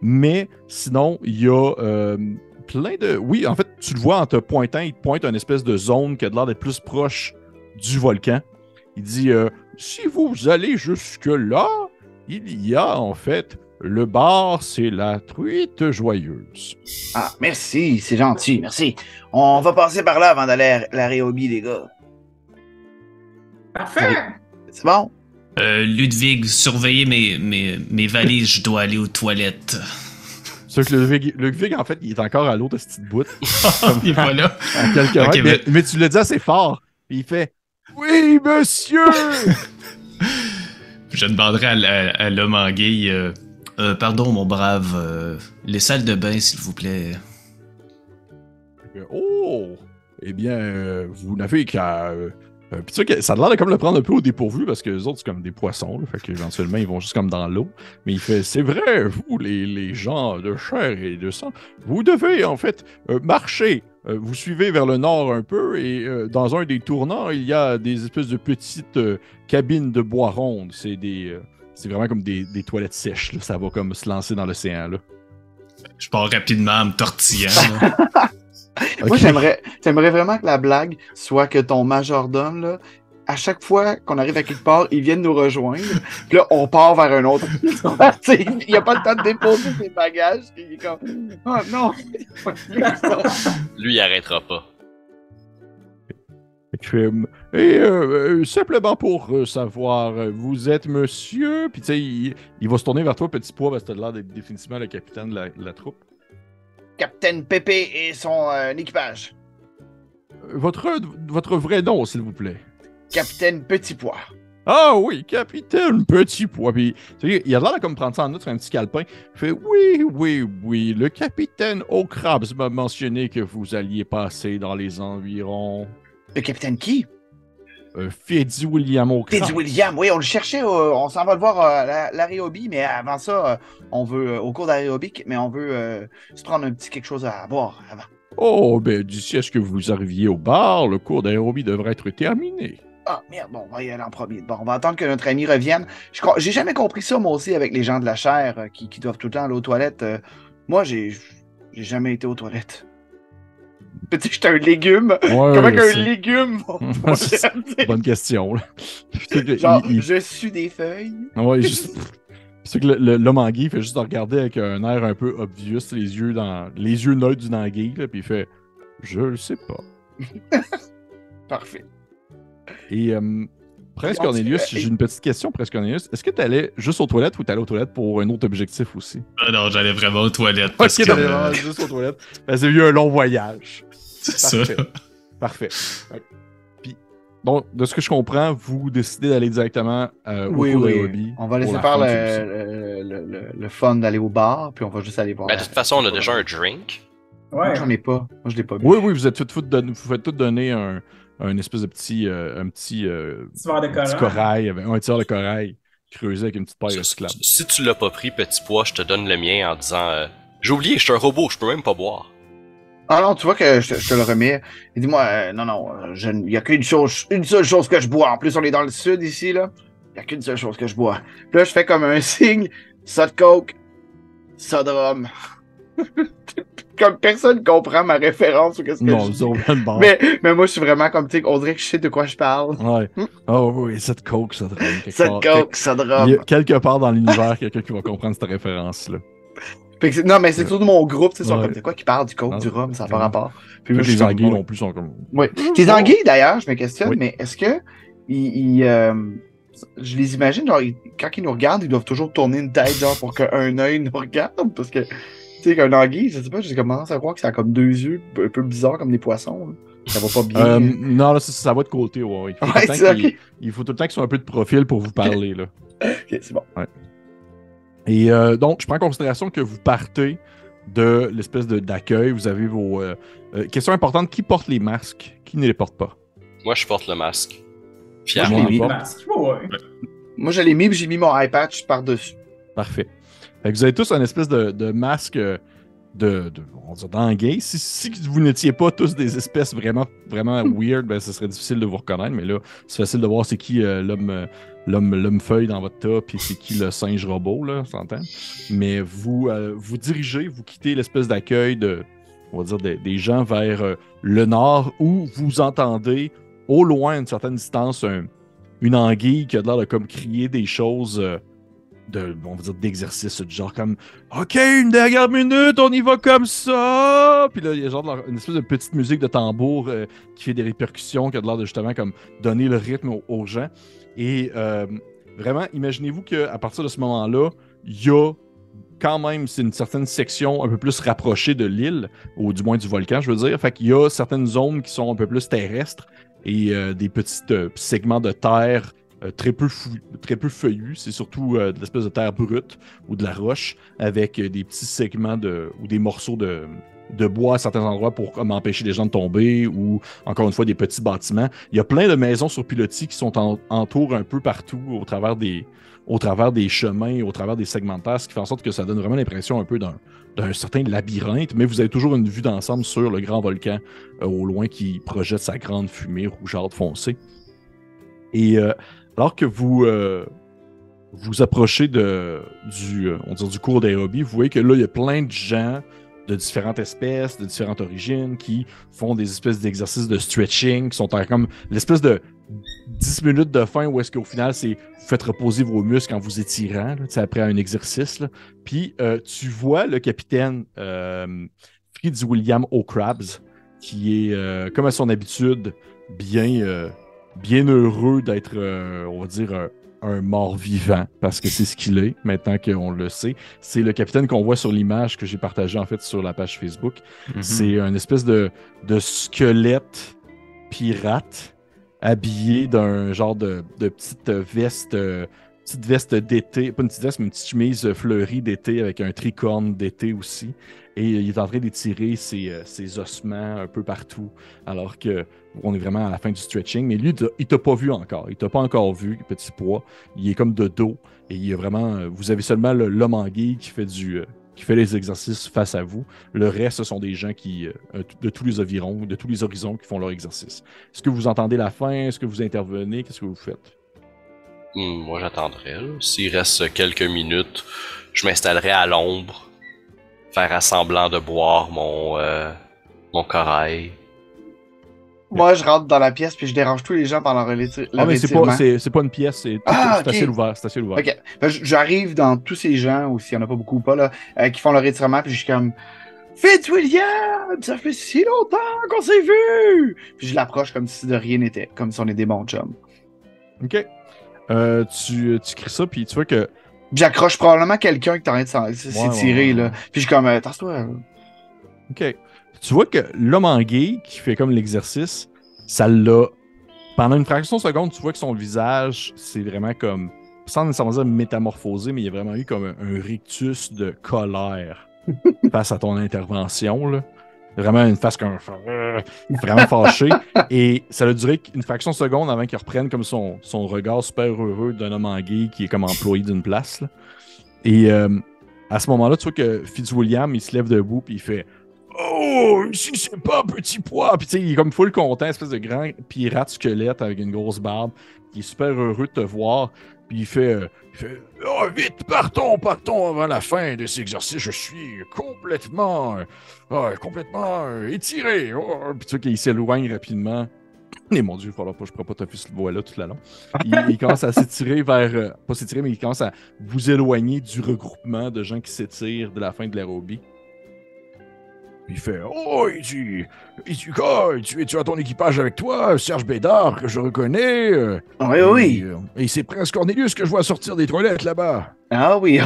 Mais sinon, il y a... Oui, en fait, tu le vois en te pointant, il te pointe une espèce de zone qui a l'air d'être plus proche du volcan. Il dit si vous allez jusque-là, il y a en fait le bar, c'est la truite joyeuse. Ah, merci, c'est gentil, merci. On va passer par là avant d'aller à l'aréobie, les gars. Parfait. C'est bon? Ludwig, surveillez mes valises, je dois aller aux toilettes. C'est que le Ludwig, en fait, il est encore à l'autre petite bout. Il est pas là. Okay, mais tu le dis assez fort. Puis il fait « Oui, monsieur! » Je demanderai à l'homme en guille pardon, mon brave. Les salles de bain, s'il vous plaît. « Oh! Eh bien, vous n'avez qu'à... » Puis tu sais, ça a l'air de comme le prendre un peu au dépourvu parce que les autres, c'est comme des poissons. Là, fait qu'éventuellement, ils vont juste comme dans l'eau. Mais il fait, c'est vrai, vous, les gens de chair et de sang, vous devez en fait marcher. Vous suivez vers le nord un peu et dans un des tournants, il y a des espèces de petites cabines de bois rondes. C'est vraiment comme des toilettes sèches. Là. Ça va comme se lancer dans l'océan. Là. Je pars rapidement en me tortillant. Okay. Moi, j'aimerais vraiment que la blague soit que ton majordome, là, à chaque fois qu'on arrive à quelque part, ils viennent nous rejoindre. Puis là, on part vers un autre. Il n'y a pas le temps de déposer ses bagages. Il est comme, oh non! Lui, il arrêtera pas. Et simplement pour savoir, vous êtes monsieur... Puis tu sais, il va se tourner vers toi, petit pois, parce que tu as l'air d'être définitivement le capitaine de la troupe. Capitaine Pépé et son équipage. Votre vrai nom, s'il vous plaît. Capitaine Petit Pois. Ah oui, Capitaine Petit Pois. Puis, il a l'air de comme prendre ça en note sur un petit calepin. Il fait oui. Le capitaine Hawkrabs m'a mentionné que vous alliez passer dans les environs. Le capitaine qui? Fitzwilliam Hawkrabs. Fitzwilliam, oui, on le cherchait. On s'en va le voir à l'aréobie, mais avant ça, on veut, au cours d'aréobique, mais on veut se prendre un petit quelque chose à boire avant. Oh, ben d'ici à ce que vous arriviez au bar, le cours d'aérobie devrait être terminé. Ah, merde, bon, on va y aller en premier. Bon, on va attendre que notre ami revienne. J'ai jamais compris ça, moi aussi, avec les gens de la chair qui doivent tout le temps aller aux toilettes. Moi, j'ai jamais été aux toilettes. Petit, j'étais un légume. Ouais, comment qu'un légume va c'est bonne question. Là. Genre, je sue des feuilles. Ouais, juste. C'est que l'homme anguille fait juste de regarder avec un air un peu obvious, les yeux neutres d'une anguille, là, puis il fait je le sais pas. Parfait. Et Prince Cornelius, j'ai une petite question, Prince Cornelius. Est-ce que t'allais juste aux toilettes ou t'allais aux toilettes pour un autre objectif aussi? Non, j'allais vraiment aux toilettes. Parce que t'allais vraiment juste aux toilettes. Parce que j'ai eu un long voyage. C'est ça. Parfait. Puis, Donc, de ce que je comprends, vous décidez d'aller directement au lobby. On va laisser faire le fun d'aller au bar, puis on va juste aller voir. Ben, de toute façon, on a déjà un drink. Ouais. Moi, j'en ai pas. Moi, je l'ai pas bu. Oui, oui, vous êtes toutes donné un espèce de petit. Un petit corail, un tireur de corail creusé avec une petite paille recyclable. Si tu l'as pas pris, petit pois, je te donne le mien en disant j'ai oublié, je suis un robot, je peux même pas boire. Ah non, tu vois que je te le remets. Dis-moi, non, il n'y a qu'une chose, une seule chose que je bois. En plus, on est dans le sud ici, là. Il n'y a qu'une seule chose que je bois. Puis là, je fais comme un signe, ça de coke, ça de rhum. Comme personne comprend ma référence ou qu'est-ce que je dis. Mais moi, je suis vraiment comme, tu sais, on dirait que je sais de quoi je parle. Ouais. Oh oui, ça de coke, ça de rhum. Ça de coke, ça de rhum. Il y a quelque part dans l'univers, quelqu'un qui va comprendre cette référence-là. Non, mais c'est tout de mon groupe, tu sais, sont comme, c'est quoi qui parle du coke, du rhum, ça n'a pas rapport. Puis moi, les anguilles non plus sont comme... Oui. Les anguilles, d'ailleurs, je me questionne, mais est-ce que je les imagine, genre, quand ils nous regardent, ils doivent toujours tourner une tête, genre, pour qu'un œil nous regarde, parce que, tu sais, qu'un anguille, je sais pas, j'ai commencé à croire que ça a comme deux yeux, un peu bizarre comme des poissons, là. Ça va pas bien. Non, là, ça va de côté, ouais. Il faut tout le temps qu'ils soient un peu de profil pour vous parler, là. Ok, c'est bon. Ouais. Et donc, je prends en considération que vous partez de l'espèce d'accueil. Vous avez vos... questions importantes. Qui porte les masques? Qui ne les porte pas? Moi, je porte le masque. Fièrement. Moi, je l'ai mis. Moi, je l'ai mis, puis j'ai mis mon eye patch par-dessus. Parfait. Fait que vous avez tous un espèce de masque on dirait d'anguille. Si vous n'étiez pas tous des espèces vraiment, vraiment weird, ben, ce serait difficile de vous reconnaître. Mais là, c'est facile de voir c'est qui l'homme... L'homme feuille dans votre tas, puis c'est qui le singe robot, là, s'entend? Mais vous dirigez, vous quittez l'espèce d'accueil des gens vers le nord, où vous entendez au loin, à une certaine distance, une anguille qui a l'air de comme crier des choses d'exercice, du genre comme « Ok, une dernière minute, on y va comme ça! » Puis là, il y a genre une espèce de petite musique de tambour qui fait des répercussions, qui a l'air de justement comme donner le rythme aux gens. Et vraiment, imaginez-vous qu'à partir de ce moment-là, il y a quand même, c'est une certaine section un peu plus rapprochée de l'île, ou du moins du volcan, je veux dire. Fait qu'il y a certaines zones qui sont un peu plus terrestres et des petits segments de terre très peu feuillus. C'est surtout de l'espèce de terre brute ou de la roche avec des petits segments ou des morceaux de bois à certains endroits pour comme, empêcher les gens de tomber ou, encore une fois, des petits bâtiments. Il y a plein de maisons sur pilotis qui sont entourent un peu partout au travers des chemins, au travers des segments de terre, ce qui fait en sorte que ça donne vraiment l'impression un peu d'un certain labyrinthe, mais vous avez toujours une vue d'ensemble sur le grand volcan au loin qui projette sa grande fumée rougeâtre foncée. Et alors que vous approchez du cours des hobbies, vous voyez que là, il y a plein de gens de différentes espèces, de différentes origines, qui font des espèces d'exercices de stretching, qui sont comme l'espèce de 10 minutes de fin où est-ce qu'au final, c'est vous faites reposer vos muscles en vous étirant, là, après un exercice. Là. Puis tu vois le capitaine Fitzwilliam Hawkrabs, qui est, comme à son habitude, bien heureux d'être, on va dire, un mort-vivant, parce que c'est ce qu'il est, maintenant qu'on le sait. C'est le capitaine qu'on voit sur l'image que j'ai partagée, en fait, sur la page Facebook. Mm-hmm. C'est une espèce de squelette pirate habillé d'un genre de petite veste d'été, pas une petite veste, mais une petite chemise fleurie d'été avec un tricorne d'été aussi. Et il est en train d'étirer ses ossements un peu partout, alors qu'on est vraiment à la fin du stretching. Mais lui, il t'a pas vu encore. Il t'a pas encore vu, petit pois. Il est comme de dos. Et il est vraiment... Vous avez seulement l'homme anguille qui fait les exercices face à vous. Le reste, ce sont des gens qui, de tous les avirons, de tous les horizons, qui font leur exercice. Est-ce que vous entendez la fin? Est-ce que vous intervenez? Qu'est-ce que vous faites? Moi, j'attendrai. S'il reste quelques minutes, je m'installerai à l'ombre. Faire à semblant de boire mon corail. Moi, je rentre dans la pièce puis je dérange tous les gens pendant le l'étirement. Ah, mais c'est pas une pièce, c'est assez ouvert. C'est assez ouvert. Ok. J'arrive dans tous ces gens, ou s'il n'y en a pas beaucoup ou pas, là, qui font leur étirement, puis je suis comme « Fitzwilliam, ça fait si longtemps qu'on s'est vu! » Puis je l'approche comme si de rien n'était, comme si on était des bons chums. Ok. Tu cries ça, puis tu vois que... J'accroche probablement quelqu'un qui t'arrête de s'étirer, là. Puis je suis comme, tasse-toi. Ok. Tu vois que l'homme anguille qui fait comme l'exercice, ça l'a Pendant une fraction de seconde, tu vois que son visage, c'est vraiment comme, sans nécessairement dire métamorphosé, mais il y a vraiment eu comme un rictus de colère face à ton intervention, là. Vraiment une face comme vraiment fâché. Et ça a duré une fraction de seconde avant qu'il reprenne comme son regard super heureux d'un homme en guille qui est comme employé d'une place, là. Et à ce moment-là, tu vois que Fitzwilliam, il se lève debout puis il fait « Oh, si c'est pas petit pois! » Puis tu sais, il est comme full content, espèce de grand pirate squelette avec une grosse barbe, qui est super heureux de te voir. Puis il fait « Oh, vite, partons avant la fin de cet exercice. Je suis complètement étiré. Oh. » Puis tu vois qu'il s'éloigne rapidement. Et mon Dieu, il ne faudra pas que je ne prends pas ta fille cette voix-là tout le long. Il commence à s'étirer vers... pas s'étirer, mais il commence à vous éloigner du regroupement de gens qui s'étirent de la fin de l'aérobie. Il fait « Oh, tu as ton équipage avec toi, Serge Bédard, que je reconnais. Oui. Et c'est Prince Cornelius que je vois sortir des toilettes là-bas. » Ah oui.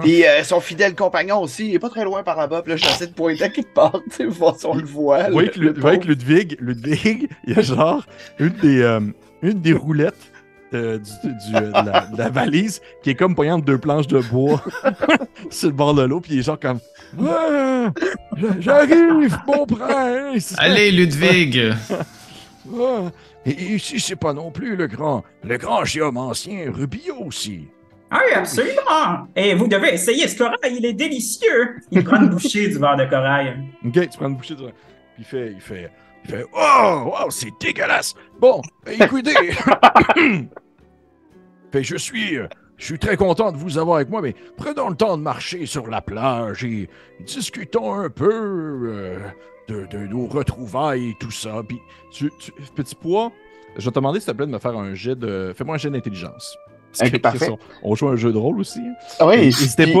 Puis son fidèle compagnon aussi, il est pas très loin par là-bas. Puis là, j'essaie de pointer à quelque part, tu vois, on le voit. Oui, avec Ludwig, il y a genre une des roulettes de la valise qui est comme poignant deux planches de bois sur le bord de l'eau. Puis il est genre comme... J'arrive, mon prince! Allez, Ludwig! Et ici, c'est pas non plus le grand géomancien Rubio aussi. Oui, absolument! Et vous devez essayer ce corail, il est délicieux! Il prend une bouchée du verre de corail. Ok, tu prends une bouchée du verre. Puis il fait oh, wow, c'est dégueulasse! Bon, écoutez! Fait, je suis très content de vous avoir avec moi, mais prenons le temps de marcher sur la plage et discutons un peu de nos retrouvailles et tout ça. Puis, petit pois, je vais te demander, s'il te plaît, de me faire un jet de... Fais-moi un jet d'intelligence. Okay, parfait. On joue un jeu de rôle aussi. Ah oui. N'hésitez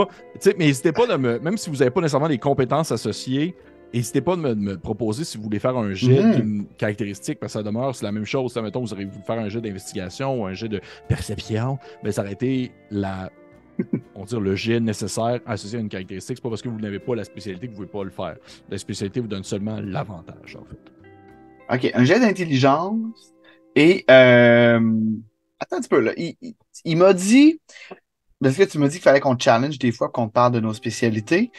pas de me... Même si vous n'avez pas nécessairement les compétences associées, n'hésitez pas de me proposer si vous voulez faire un jet d'une caractéristique, parce que ça demeure, c'est la même chose. Ça, mettons, vous auriez voulu faire un jet d'investigation ou un jet de perception, mais ça aurait été le jet nécessaire associé à une caractéristique. C'est pas parce que vous n'avez pas la spécialité que vous ne pouvez pas le faire. La spécialité vous donne seulement l'avantage, en fait. OK, un jet d'intelligence et... Attends un petit peu, là. Il m'a dit... Parce que tu m'as dit qu'il fallait qu'on challenge des fois, qu'on parle de nos spécialités.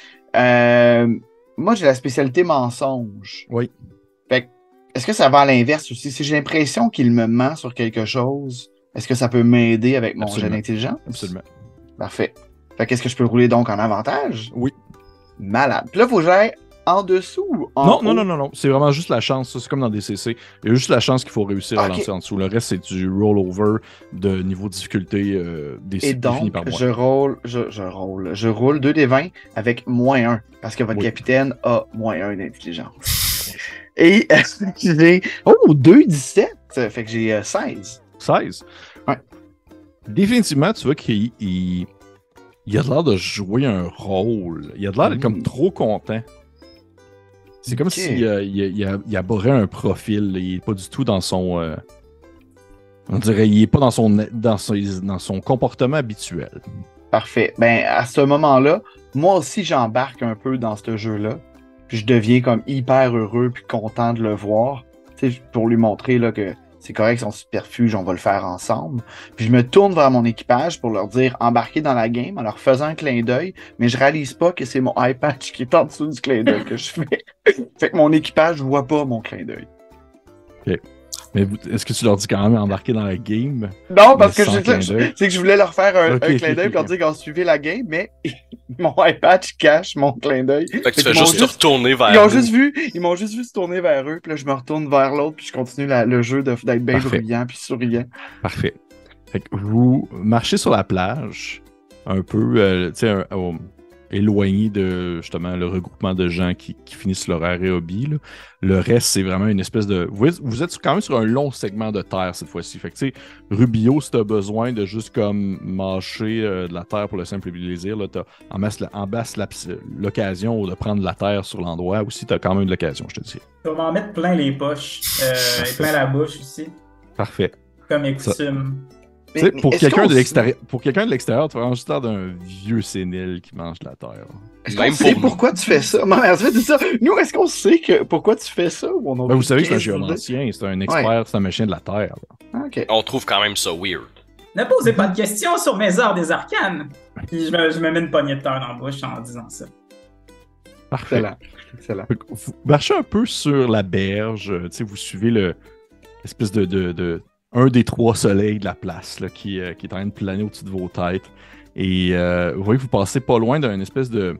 Moi, j'ai la spécialité mensonge. Oui. Fait que, est-ce que ça va à l'inverse aussi? Si j'ai l'impression qu'il me ment sur quelque chose, est-ce que ça peut m'aider avec mon jet d'intelligence? Absolument. Parfait. Fait qu'est-ce que je peux rouler donc en avantage? Oui. Malade. Puis là, il faut que j'aille en dessous ou en haut? Non. C'est vraiment juste la chance. Ça, c'est comme dans DCC. Il y a juste la chance qu'il faut réussir à lancer en dessous. Le reste, c'est du rollover de niveau de difficulté défini par moi. Et donc, je roule 2d20 avec moins 1, parce que votre capitaine a moins 1 d'intelligence. Et j'ai... Oh, 2,17! Fait que j'ai 16. 16? Ouais. Définitivement, tu vois qu'il a l'air de jouer un rôle. Il a l'air d'être comme trop content. C'est comme si il aborait un profil. Il n'est pas du tout dans son... on dirait il n'est pas dans son comportement habituel. Parfait. Ben, à ce moment-là, moi aussi, j'embarque un peu dans ce jeu-là. Puis je deviens comme hyper heureux puis content de le voir. Tu sais, pour lui montrer là, que c'est correct, son superfuge, on va le faire ensemble. Puis je me tourne vers mon équipage pour leur dire embarquer dans la game en leur faisant un clin d'œil, mais je réalise pas que c'est mon iPad qui est en dessous du clin d'œil que je fais. Fait que mon équipage voit pas mon clin d'œil. Okay. Mais est-ce que tu leur dis quand même embarquer dans la game? Non, parce que c'est que je voulais leur faire un clin d'œil pour leur dire qu'on suivait la game, mais mon iPad cache mon clin d'œil. Fait que tu fais juste te retourner vers eux. Ils m'ont juste vu se tourner vers eux, puis là je me retourne vers l'autre, puis je continue le jeu d'être bien brillant puis souriant. Parfait. Fait que vous marchez sur la plage, un peu éloigné de justement le regroupement de gens qui finissent leur aérobie. Le reste, c'est vraiment une espèce de... Vous êtes quand même sur un long segment de terre cette fois-ci. Fait que tu sais, Rubio, si t'as besoin de juste comme mâcher de la terre pour le simple plaisir, là, t'as en basse l'occasion de prendre la terre sur l'endroit. Aussi, t'as quand même de l'occasion, je te dis. Tu vas m'en mettre plein les poches et plein la bouche aussi. Parfait. Comme mes coutumes. Mais pour quelqu'un de l'extérieur, tu vas avoir juste l'air d'un vieux sénile qui mange de la terre. Est-ce qu'on sait pourquoi tu fais ça? Maman, tu dis ça. Nous, est-ce qu'on sait que pourquoi tu fais ça? Ou on a vous savez que c'est un géomancien, c'est un expert, c'est un machin de la terre. Okay. On trouve quand même ça weird. Ne posez pas de questions sur mes arts des arcanes. Puis je me mets une poignée de terre dans la bouche en disant ça. Parfait. Excellent. Vous marchez un peu sur la berge, vous suivez l'espèce de un des trois soleils de la place là, qui est en train de planer au-dessus de vos têtes. Et vous voyez que vous passez pas loin d'un espèce de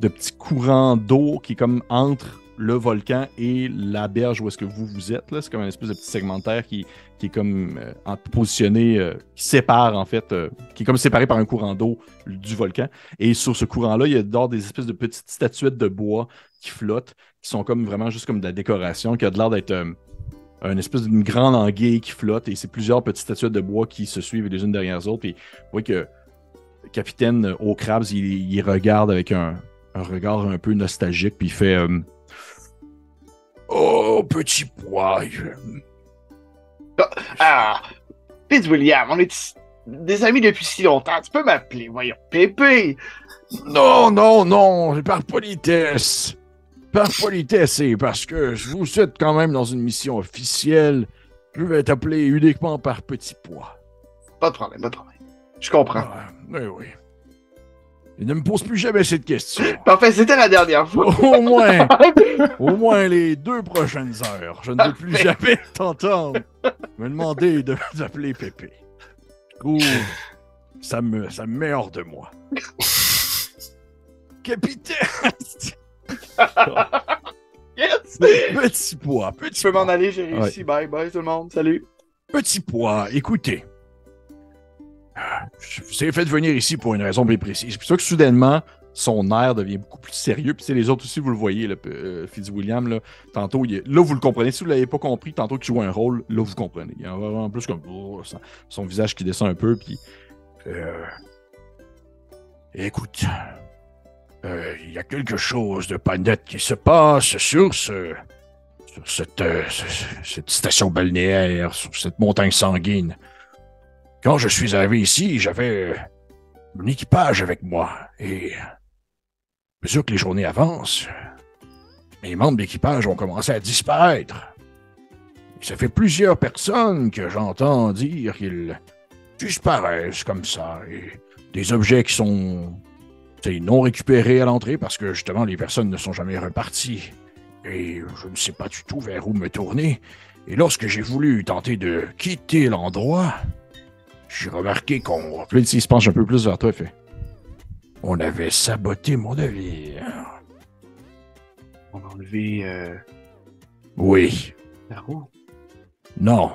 petit courant d'eau qui est comme entre le volcan et la berge où est-ce que vous êtes. Là. C'est comme un espèce de petit segment de terre qui est comme positionné, qui sépare en fait, qui est comme séparé par un courant d'eau du volcan. Et sur ce courant-là, il y a dehors des espèces de petites statuettes de bois qui flottent, qui sont comme vraiment juste comme de la décoration, qui a de l'air d'être... une espèce d'une grande anguille qui flotte, et c'est plusieurs petites statuettes de bois qui se suivent les unes derrière les autres. Puis vous voyez que le capitaine Hawkrabs, il regarde avec un regard un peu nostalgique, puis il fait oh, petit poil. Ah, Fitzwilliam, on est des amis depuis si longtemps, tu peux m'appeler, voyons, Pépé. Non, par politesse. Par politesse et parce que je vous souhaite quand même dans une mission officielle, je vais t'appeler uniquement par petit poids. Pas de problème. Je comprends. Ah, oui. Et ne me pose plus jamais cette question. Parfait, c'était la dernière fois. Au moins les 2 prochaines heures. Je ne veux plus jamais t'entendre me demander d'appeler Pépé. Ouh, ça me met hors de moi. Capitaine! Yes! Petit pois, petit. Je peux m'en aller, j'ai réussi. Ouais. Bye tout le monde, salut. Petit pois, écoutez. Je vous ai fait venir ici pour une raison bien précise. C'est sûr que soudainement, son air devient beaucoup plus sérieux. Puis les autres aussi, vous le voyez, là, Fitzwilliam, là, tantôt, là, vous le comprenez. Si vous ne l'avez pas compris, tantôt qu'il joue un rôle, là, vous comprenez. Il y a vraiment plus comme son visage qui descend un peu. Puis. Écoute. Il y a quelque chose de pas net qui se passe sur cette station balnéaire, sur cette montagne sanguine. Quand je suis arrivé ici, j'avais mon équipage avec moi, et à mesure que les journées avancent, mes membres d'équipage ont commencé à disparaître. Et ça fait plusieurs personnes que j'entends dire qu'ils disparaissent comme ça, et des objets qui sont... C'est non récupéré à l'entrée parce que, justement, les personnes ne sont jamais reparties. Et je ne sais pas du tout vers où me tourner. Et lorsque j'ai voulu tenter de quitter l'endroit, j'ai remarqué qu'on... Puis s'il se penche un peu plus vers toi, fait... On avait saboté mon navire. On a enlevé... Oui. La roue? Non,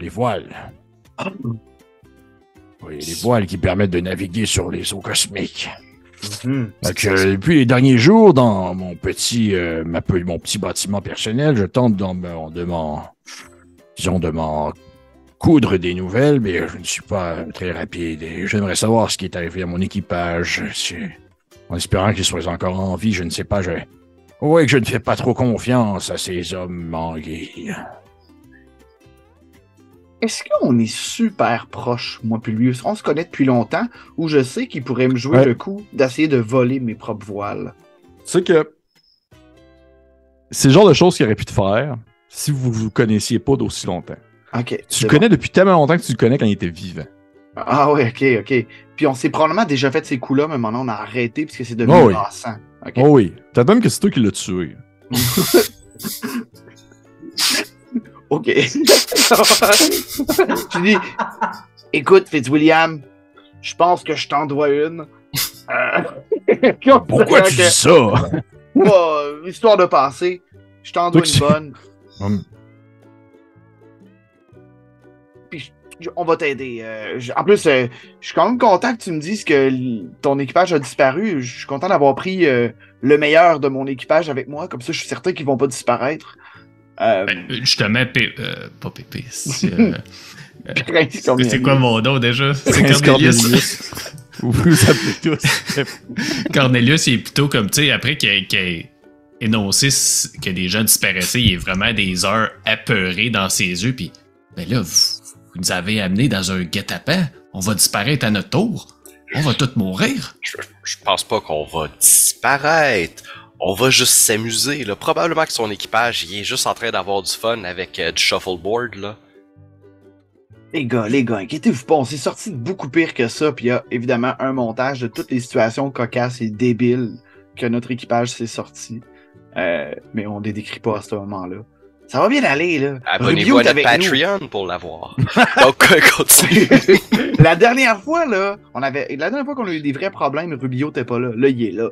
les voiles. Ah. Oui, les voiles qui permettent de naviguer sur les eaux cosmiques. Donc, depuis les derniers jours, dans mon petit bâtiment personnel, je tente de m'en coudre des nouvelles, mais je ne suis pas très rapide. Et j'aimerais savoir ce qui est arrivé à mon équipage. En espérant qu'ils soient encore en vie, je ne sais pas. Oui, que je ne fais pas trop confiance à ces hommes mangués. Est-ce qu'on est super proche, moi puis lui? On se connaît depuis longtemps, ou je sais qu'il pourrait me jouer le coup d'essayer de voler mes propres voiles. Tu sais que c'est le genre de choses qu'il aurait pu te faire si vous vous connaissiez pas d'aussi longtemps. Okay, tu le connais depuis tellement longtemps que tu le connais quand il était vivant. Ah oui, ok. Puis on s'est probablement déjà fait ces coups-là, mais maintenant on a arrêté parce que c'est devenu lassant. Okay. Oh oui. T'as même que c'est toi qui l'as tué. Ok. Je dis, écoute, Fitzwilliam, je pense que je t'en dois une. Pourquoi tu dis ça? Histoire de passer, je t'en dois une bonne. Puis on va t'aider. En plus, je suis quand même content que tu me dises que ton équipage a disparu. Je suis content d'avoir pris le meilleur de mon équipage avec moi. Comme ça, je suis certain qu'ils vont pas disparaître. Justement, pas Pépé. C'est quoi mon nom déjà? C'est Cornelius. Vous appelez tous. Cornelius, il est plutôt comme, tu sais, après qu'il énoncé que des gens disparaissaient, il est vraiment des heures apeurées dans ses yeux, puis Mais là, vous nous avez amenés dans un guet-apens. On va disparaître à notre tour. On va tous mourir. Je pense pas qu'on va disparaître. On va juste s'amuser, là. Probablement que son équipage, il est juste en train d'avoir du fun avec du shuffleboard, là. Les gars, inquiétez-vous pas, on s'est sorti de beaucoup pire que ça, puis il y a évidemment un montage de toutes les situations cocasses et débiles que notre équipage s'est sorti. Mais on les décrit pas à ce moment-là. Ça va bien aller, là. Abonnez-vous à notre Patreon pour l'avoir. Donc, continue. La dernière fois qu'on a eu des vrais problèmes, Rubio était pas là. Là, il est là.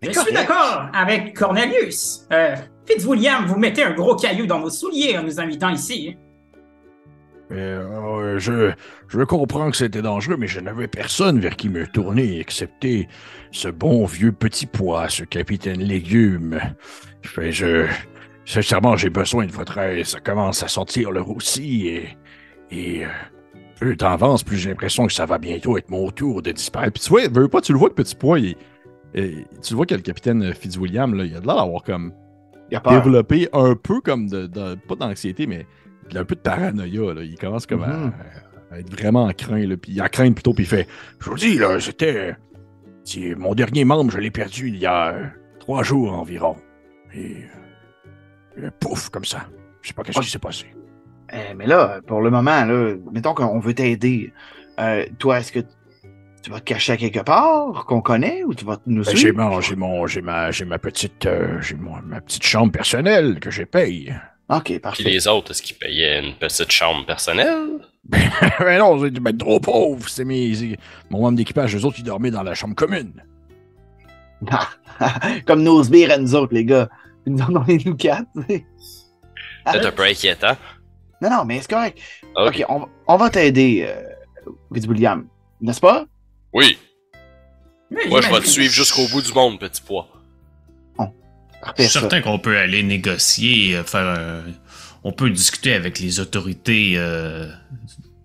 Je suis d'accord avec Cornelius. Fitzwilliam, vous mettez un gros caillou dans nos souliers en nous invitant ici. Je comprends que c'était dangereux, mais je n'avais personne vers qui me tourner, excepté ce bon vieux petit pois, ce capitaine légume. Sincèrement, j'ai besoin de votre aide. Ça commence à sentir le roussi et plus t'avances, plus j'ai l'impression que ça va bientôt être mon tour de disparaître. Puis tu vois, veux pas, tu le vois, le petit pois, tu le vois que le capitaine Fitzwilliam, là, il a de l'air d'avoir comme développé un peu comme de pas d'anxiété, mais il a un peu de paranoïa, là. Il commence comme à être vraiment en crainte, là. Puis à craindre plutôt, puis il fait « Je vous dis, là, c'était mon dernier membre, je l'ai perdu il y a 3 jours environ. » Et pouf, comme ça. Je sais pas qu'est-ce qui s'est passé. Mais là, pour le moment, là, mettons qu'on veut t'aider. Toi, est-ce que tu vas te cacher à quelque part qu'on connaît ou tu vas nous suivre? J'ai ma petite chambre personnelle que je paye. Ok, parfait. Puis les autres, est-ce qu'ils payaient une petite chambre personnelle? Mais non, c'est trop pauvre. C'est mon membre d'équipage, eux autres, ils dormaient dans la chambre commune. Comme nos sbires à nous autres, les gars. Dans les nous quatre. C'est un peu inquiétant. Non, mais c'est correct. Ok, on va t'aider, Fitzwilliam, n'est-ce pas? Oui. Moi, je vais te suivre jusqu'au bout du monde, petit pois. Je suis certain qu'on peut aller négocier, on peut discuter avec les autorités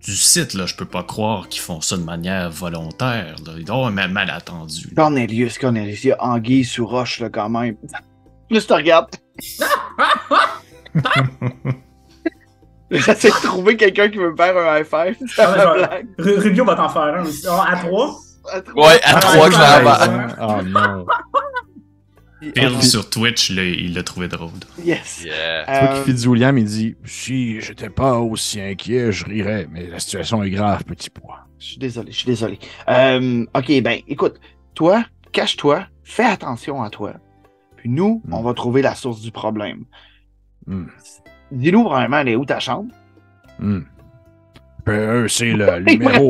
du site, là. Je peux pas croire qu'ils font ça de manière volontaire, là. Ils doivent avoir mal attendu. Là. Cornelius, il y a anguille sous roche, là, quand même. Là, je te regarde. J'essaie de trouver quelqu'un qui veut me faire un high five. Rubio va t'en faire un aussi. À 3? Ouais, à 3 clairement. Oh non. Perle sur Twitch, il l'a trouvé drôle. Yes. Yeah. Tu vois Fitzwilliam, il dit « Si j'étais pas aussi inquiet, je rirais, mais la situation est grave, petit pois. » Je suis désolé. Ok, ben, écoute, toi, cache-toi, fais attention à toi. Puis nous, on va trouver la source du problème. Dis-nous vraiment, elle est où ta chambre? C'est le numéro...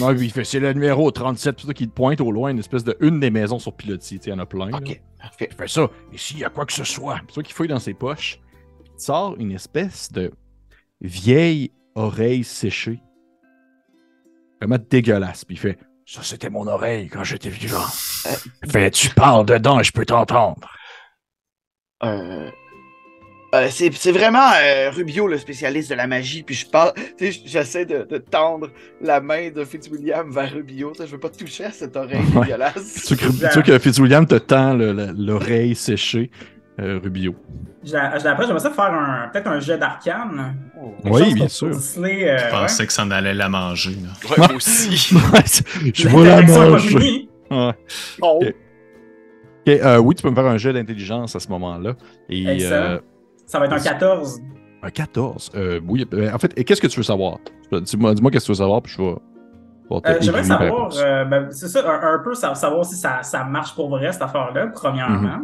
Non, lui, c'est le numéro 37, tout ça qui te pointe au loin, une espèce de une des maisons sur pilotis, tu sais, il y en a plein. Ok, parfait. Il fait ça, et s'il y a quoi que ce soit, c'est toi qui fouille dans ses poches, il sort une espèce de vieille oreille séchée. Vraiment dégueulasse, puis il fait « Ça, c'était mon oreille quand j'étais vivant. Fait, tu parles dedans et je peux t'entendre. » C'est vraiment Rubio, le spécialiste de la magie, puis je parle, tu sais, j'essaie de tendre la main de Fitzwilliam vers Rubio, je veux pas toucher à cette oreille dégueulasse. Tu vois que Fitzwilliam te tend l'oreille séchée, Rubio. Après, j'aimerais ça faire peut-être un jet d'arcane. Oui, bien sûr. Je pensais que ça en allait la manger. Ouais, moi aussi. Je vois la manger. Ouais. Oh. Okay, oui, tu peux me faire un jet d'intelligence à ce moment-là. Et ça va être un 14. Un 14? Oui. En fait, qu'est-ce que tu veux savoir? Dis-moi qu'est-ce que tu veux savoir, puis je vais... J'aimerais savoir, c'est ça, un peu savoir si ça marche pour vrai, cette affaire-là, premièrement.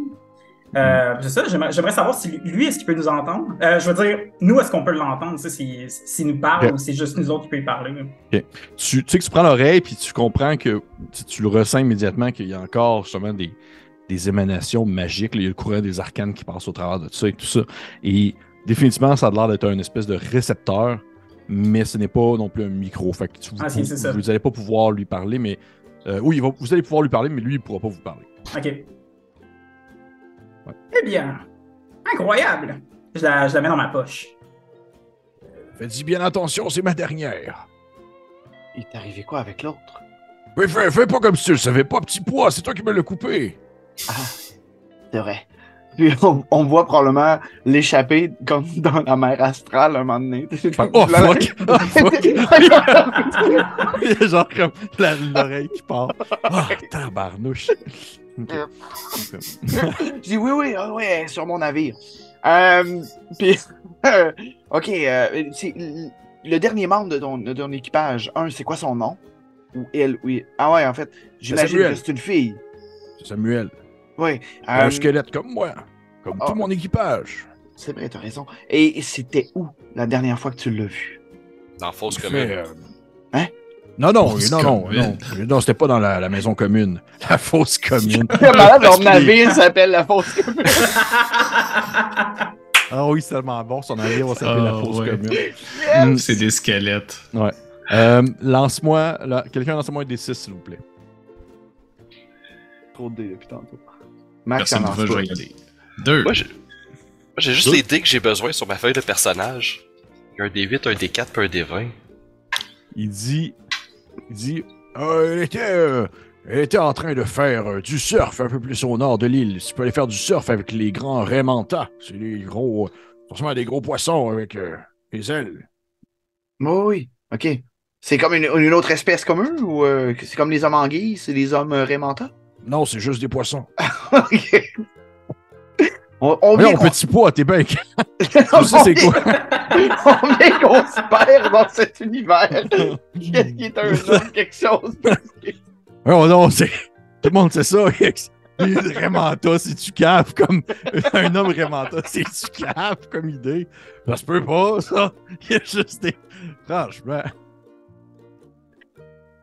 C'est ça, j'aimerais savoir si lui, est-ce qu'il peut nous entendre? Je veux dire, nous, est-ce qu'on peut l'entendre, s'il nous parle ou c'est juste nous autres qui peut lui parler? Okay. Tu sais que tu prends l'oreille, puis tu comprends que tu le ressens immédiatement qu'il y a encore justement des émanations magiques. Là, il y a le courant des arcanes qui passe au travers de tout ça et tout ça. Et définitivement, ça a l'air d'être une espèce de récepteur, mais ce n'est pas non plus un micro. Fait que vous n'allez pas pouvoir lui parler, mais... vous allez pouvoir lui parler, mais lui, il ne pourra pas vous parler. OK. Ouais. Eh bien, incroyable! Je la mets dans ma poche. Fais-y bien attention, c'est ma dernière. Il t'est arrivé quoi avec l'autre? Mais fais pas comme si tu le savais pas, petit pois, c'est toi qui me l'as coupé. Ah, c'est vrai. Puis on voit probablement l'échapper comme dans la mer astrale un moment donné. Oh fuck! Oh, fuck. Il y a genre comme l'oreille qui part. Oh, tabarnouche! Okay. Je dis oui, sur mon navire. Puis, ok, c'est le dernier membre de ton équipage, c'est quoi son nom? Ou elle, oui. Ah ouais, en fait, j'imagine que c'est une fille. C'est Samuel. Oui. Un squelette comme moi. Comme tout mon équipage. C'est vrai, t'as raison. Et c'était où la dernière fois que tu l'as vu? Dans Fosse Commune. Hein? Non, c'était pas dans la maison commune. La fosse commune. Leur navire s'appelle la fosse commune. Ah oui, c'est tellement bon. Son navire va s'appeler la fosse commune. Yes. C'est des squelettes. Ouais. Lance-moi. Quelqu'un lance-moi un D6, s'il vous plaît. Trop de dés depuis tantôt. Max, personne ne veut jouer. Deux. Moi, j'ai juste les dés que j'ai besoin sur ma feuille de personnage. Il y a un D8, un D4 puis un D20. Il dit elle était en train de faire du surf un peu plus au nord de l'île. Tu peux aller faire du surf avec les grands raimentas. C'est des gros... forcément des gros poissons avec les ailes. Oh oui, ok. C'est comme une autre espèce comme eux? Ou c'est comme les hommes anguilles? C'est les hommes raimentas? Non, c'est juste des poissons. Ok. On petit poids, t'es bien... c'est quoi? On vient qu'on se perd dans cet univers. Qu'est-ce qui est un autre quelque chose? Non, c'est... Tout le monde sait ça. Raymanta, c'est-tu cave comme... Un homme Raymanta, c'est-tu cave comme idée? Ça se peut pas, ça. Il y a juste des... Franchement...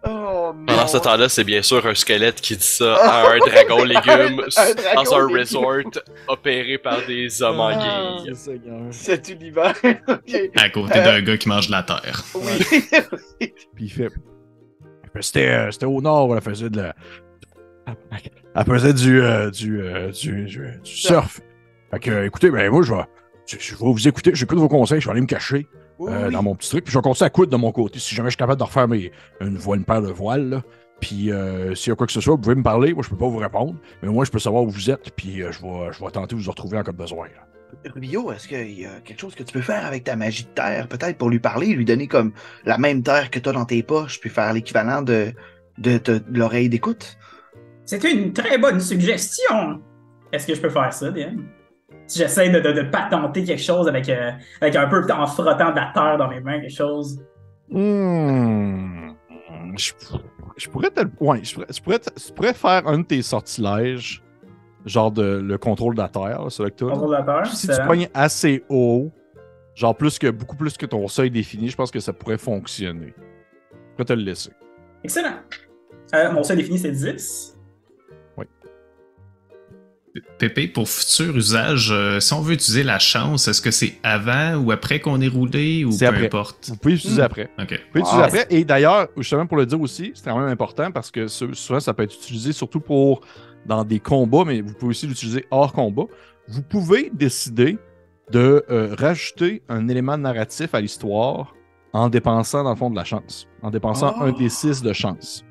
Oh, pendant ce temps-là, c'est bien sûr un squelette qui dit ça à un dragon légume dans un resort opéré par des hommes anguilles. Cet univers. Okay. À côté d'un gars qui mange de la terre. Oui. Puis il fait... C'était au nord, elle faisait de la... Elle faisait du surf. Fait que, écoutez, ben moi, je vais vous écouter, j'écoute vos conseils, je vais aller me cacher. Oui. Dans mon petit truc, puis je vais continuer à coudre de mon côté si jamais je suis capable de refaire une paire de voiles là. Puis s'il y a quoi que ce soit, vous pouvez me parler, moi je peux pas vous répondre, mais moi je peux savoir où vous êtes, puis je vais tenter de vous retrouver en cas de besoin là. Rubio, est-ce qu'il y a quelque chose que tu peux faire avec ta magie de terre, peut-être pour lui parler, lui donner comme la même terre que t'as dans tes poches, puis faire l'équivalent de l'oreille d'écoute? C'est une très bonne suggestion. Est-ce que je peux faire ça, DM? Si j'essaie de patenter quelque chose avec un peu en frottant de la terre dans mes mains, quelque chose. Je pourrais te... Ouais, je pourrais faire un de tes sortilèges, genre le contrôle de la terre, là, celui que toi. Contrôle de la terre, si tu pognes assez haut, genre beaucoup plus que ton seuil défini, je pense que ça pourrait fonctionner. Je pourrais te le laisser. Excellent. Mon seuil défini, c'est 10. Pépé, pour futur usage, si on veut utiliser la chance, est-ce que c'est avant ou après qu'on ait roulé ou peu après. Importe? Vous pouvez utiliser après. Okay. Vous pouvez utiliser après. Et d'ailleurs, justement pour le dire aussi, c'est quand même important parce que souvent ça peut être utilisé surtout dans des combats, mais vous pouvez aussi l'utiliser hors combat. Vous pouvez décider de rajouter un élément narratif à l'histoire en dépensant dans le fond de la chance. En dépensant un des 6 de chance.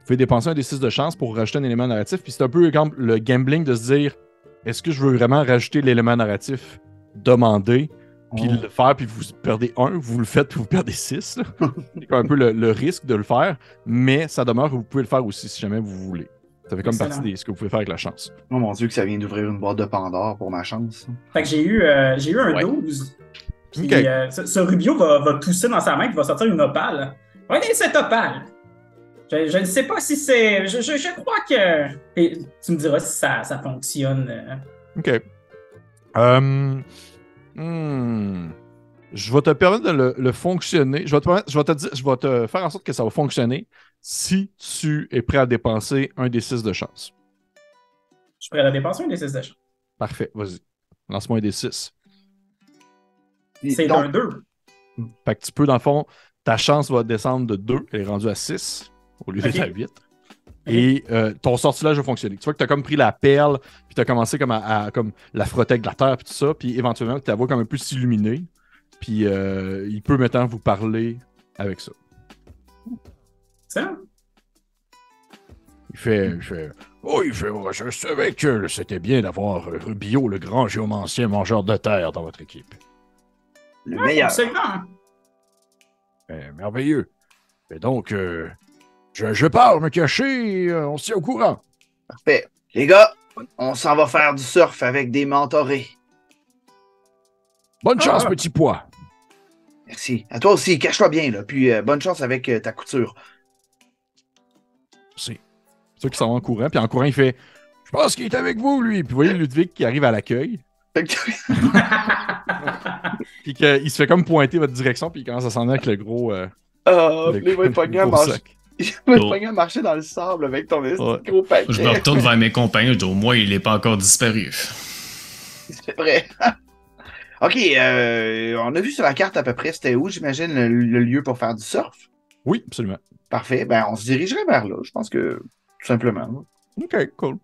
Vous pouvez dépenser un des 6 de chance pour rajouter un élément narratif. Puis c'est un peu exemple, le gambling de se dire est-ce que je veux vraiment rajouter l'élément narratif demandé, puis le faire, puis vous perdez 1, vous le faites, puis vous perdez 6. C'est un peu le risque de le faire, mais ça demeure que vous pouvez le faire aussi si jamais vous voulez. Ça fait comme partie de ce que vous pouvez faire avec la chance. Oh mon Dieu, que ça vient d'ouvrir une boîte de Pandore pour ma chance. Fait que j'ai eu un 12. Puis ce Rubio va tousser dans sa main, puis va sortir une opale. Regardez cette opale! Je ne sais pas si c'est... Je crois que... Et tu me diras si ça fonctionne. OK. Je vais te permettre de le fonctionner. Je vais te faire en sorte que ça va fonctionner si tu es prêt à dépenser un des 6 de chance. Je suis prêt à dépenser un des 6 de chance. Parfait, vas-y. Lance-moi un des 6. C'est un 2. Fait que tu peux, dans le fond, ta chance va descendre de 2. Elle est rendue à 6. Au lieu de la 8. Et ton sortilège va fonctionner. Tu vois que tu as comme pris la perle, puis tu as commencé comme à la frotter avec la terre, puis tout ça, puis éventuellement, tu la vois comme un peu s'illuminer, puis il peut maintenant vous parler avec ça. Ça? Il fait Oui, je savais que c'était bien d'avoir Rubio, le grand géomancien mangeur de terre, dans votre équipe. Le meilleur. Merveilleux. Et donc, je pars me cacher et on se tient au courant. Parfait. Les gars, on s'en va faire du surf avec des mentorés. Bonne chance, petit pois. Merci. À toi aussi, cache-toi bien, là. Puis bonne chance avec ta couture. Merci. Ceux qui s'en vont en courant, puis en courant, il fait « Je pense qu'il est avec vous, lui! » Puis vous voyez Ludwig qui arrive à l'accueil. Puis qu'il se fait comme pointer votre direction, puis il commence à s'en aller avec le gros... il va être marcher dans le sable avec ton gros paquet. Je me retourne vers mes compagnons, je dis, au moins, il n'est pas encore disparu. C'est vrai. OK, on a vu sur la carte à peu près, c'était où, j'imagine, le lieu pour faire du surf? Oui, absolument. Parfait, ben on se dirigerait vers là, je pense que... Tout simplement. OK, cool.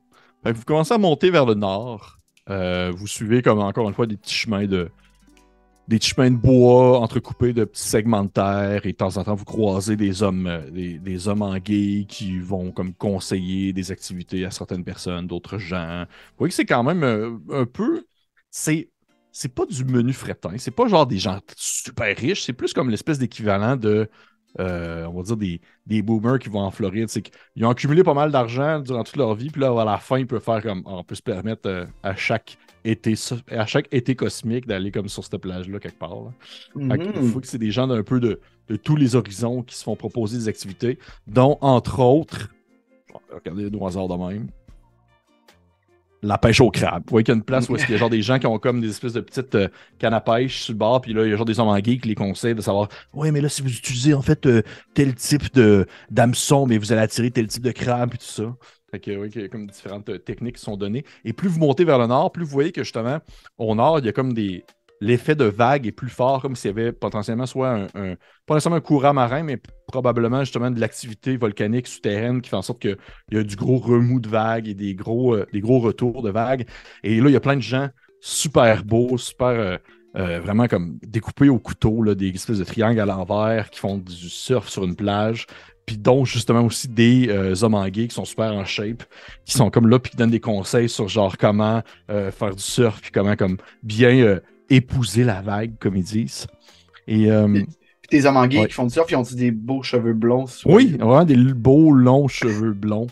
Vous commencez à monter vers le nord. Vous suivez, comme encore une fois, des petits chemins de bois entrecoupés de petits segments de terre. Et de temps en temps, vous croisez des hommes anguilles qui vont comme conseiller des activités à certaines personnes, d'autres gens. Vous voyez que c'est quand même un peu... C'est pas du menu fretin. C'est pas genre des gens super riches. C'est plus comme l'espèce d'équivalent de... on va dire des boomers qui vont en Floride. C'est qu'ils ont accumulé pas mal d'argent durant toute leur vie, puis là, à la fin, ils peuvent faire comme... On peut se permettre à chaque été cosmique d'aller comme sur cette plage-là, quelque part. Là. Il faut que c'est des gens d'un peu de tous les horizons qui se font proposer des activités, dont, entre autres... Regardez les noiseaux de même. La pêche au crabe. Vous voyez qu'il y a une place où il y a genre des gens qui ont comme des espèces de petites cannes à pêche sur le bord, puis là, il y a genre des hommes en guillemets qui les conseillent de savoir « Ouais, mais là, si vous utilisez en fait tel type d'hameçon, mais vous allez attirer tel type de crabe, puis tout ça. » Fait que oui, il y a comme différentes techniques qui sont données. Et plus vous montez vers le nord, plus vous voyez que justement, au nord, il y a comme des... L'effet de vague est plus fort, comme s'il y avait potentiellement soit pas nécessairement un courant marin, mais probablement justement de l'activité volcanique souterraine qui fait en sorte qu'il y a du gros remous de vagues et des gros retours de vagues. Et là, il y a plein de gens super beaux, super vraiment comme découpés au couteau, là, des espèces de triangles à l'envers qui font du surf sur une plage. Puis donc, justement, aussi des hommes en guillemets qui sont super en shape, qui sont comme là, puis qui donnent des conseils sur genre comment faire du surf, puis comment comme bien... épouser la vague, comme ils disent. Et tes hommes en guillemets qui font du surf, ils ont-ils des beaux cheveux blonds? Oui, vraiment des beaux, longs cheveux blonds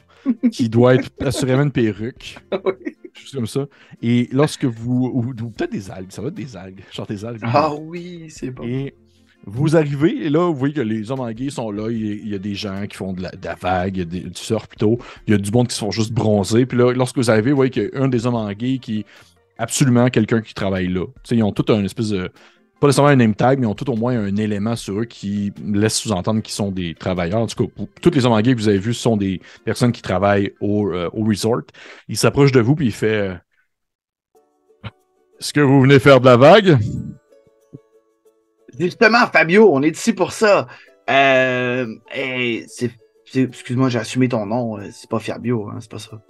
qui doivent être assurément une perruque. Oui. Juste comme ça. Et lorsque vous... Ou peut-être des algues, ça va être des algues. Genre des algues. Ah oui, c'est bon. Et vous arrivez, et là, vous voyez que les hommes en guillemets sont là. Il y a des gens qui font de la vague, du surf plutôt. Il y a du monde qui se font juste bronzer. Puis là, lorsque vous arrivez, vous voyez qu'il y a un des hommes en guillemets qui... Absolument quelqu'un qui travaille là. T'sais, ils ont tout un espèce de... Pas nécessairement un name tag, mais ils ont tout au moins un élément sur eux qui laisse sous-entendre qu'ils sont des travailleurs. En tout cas, tous les hommes en guillemets que vous avez vus sont des personnes qui travaillent au resort. Ils s'approchent de vous, puis il fait... Est-ce que vous venez faire de la vague? Justement, Fabio, on est ici pour ça. Excuse-moi, j'ai assumé ton nom. C'est pas Fabio, hein, c'est pas ça.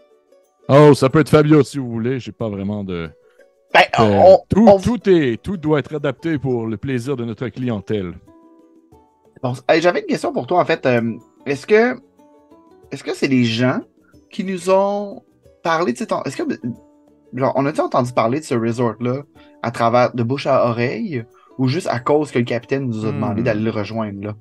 Oh, ça peut être Fabio si vous voulez. J'ai pas vraiment de... Ben, tout doit être adapté pour le plaisir de notre clientèle. Bon, j'avais une question pour toi, en fait. Est-ce que c'est les gens qui nous ont parlé de cet... Est-ce que... Genre, on a-t-il entendu parler de ce resort-là à travers de bouche à oreille ou juste à cause que le capitaine nous a demandé d'aller le rejoindre, là?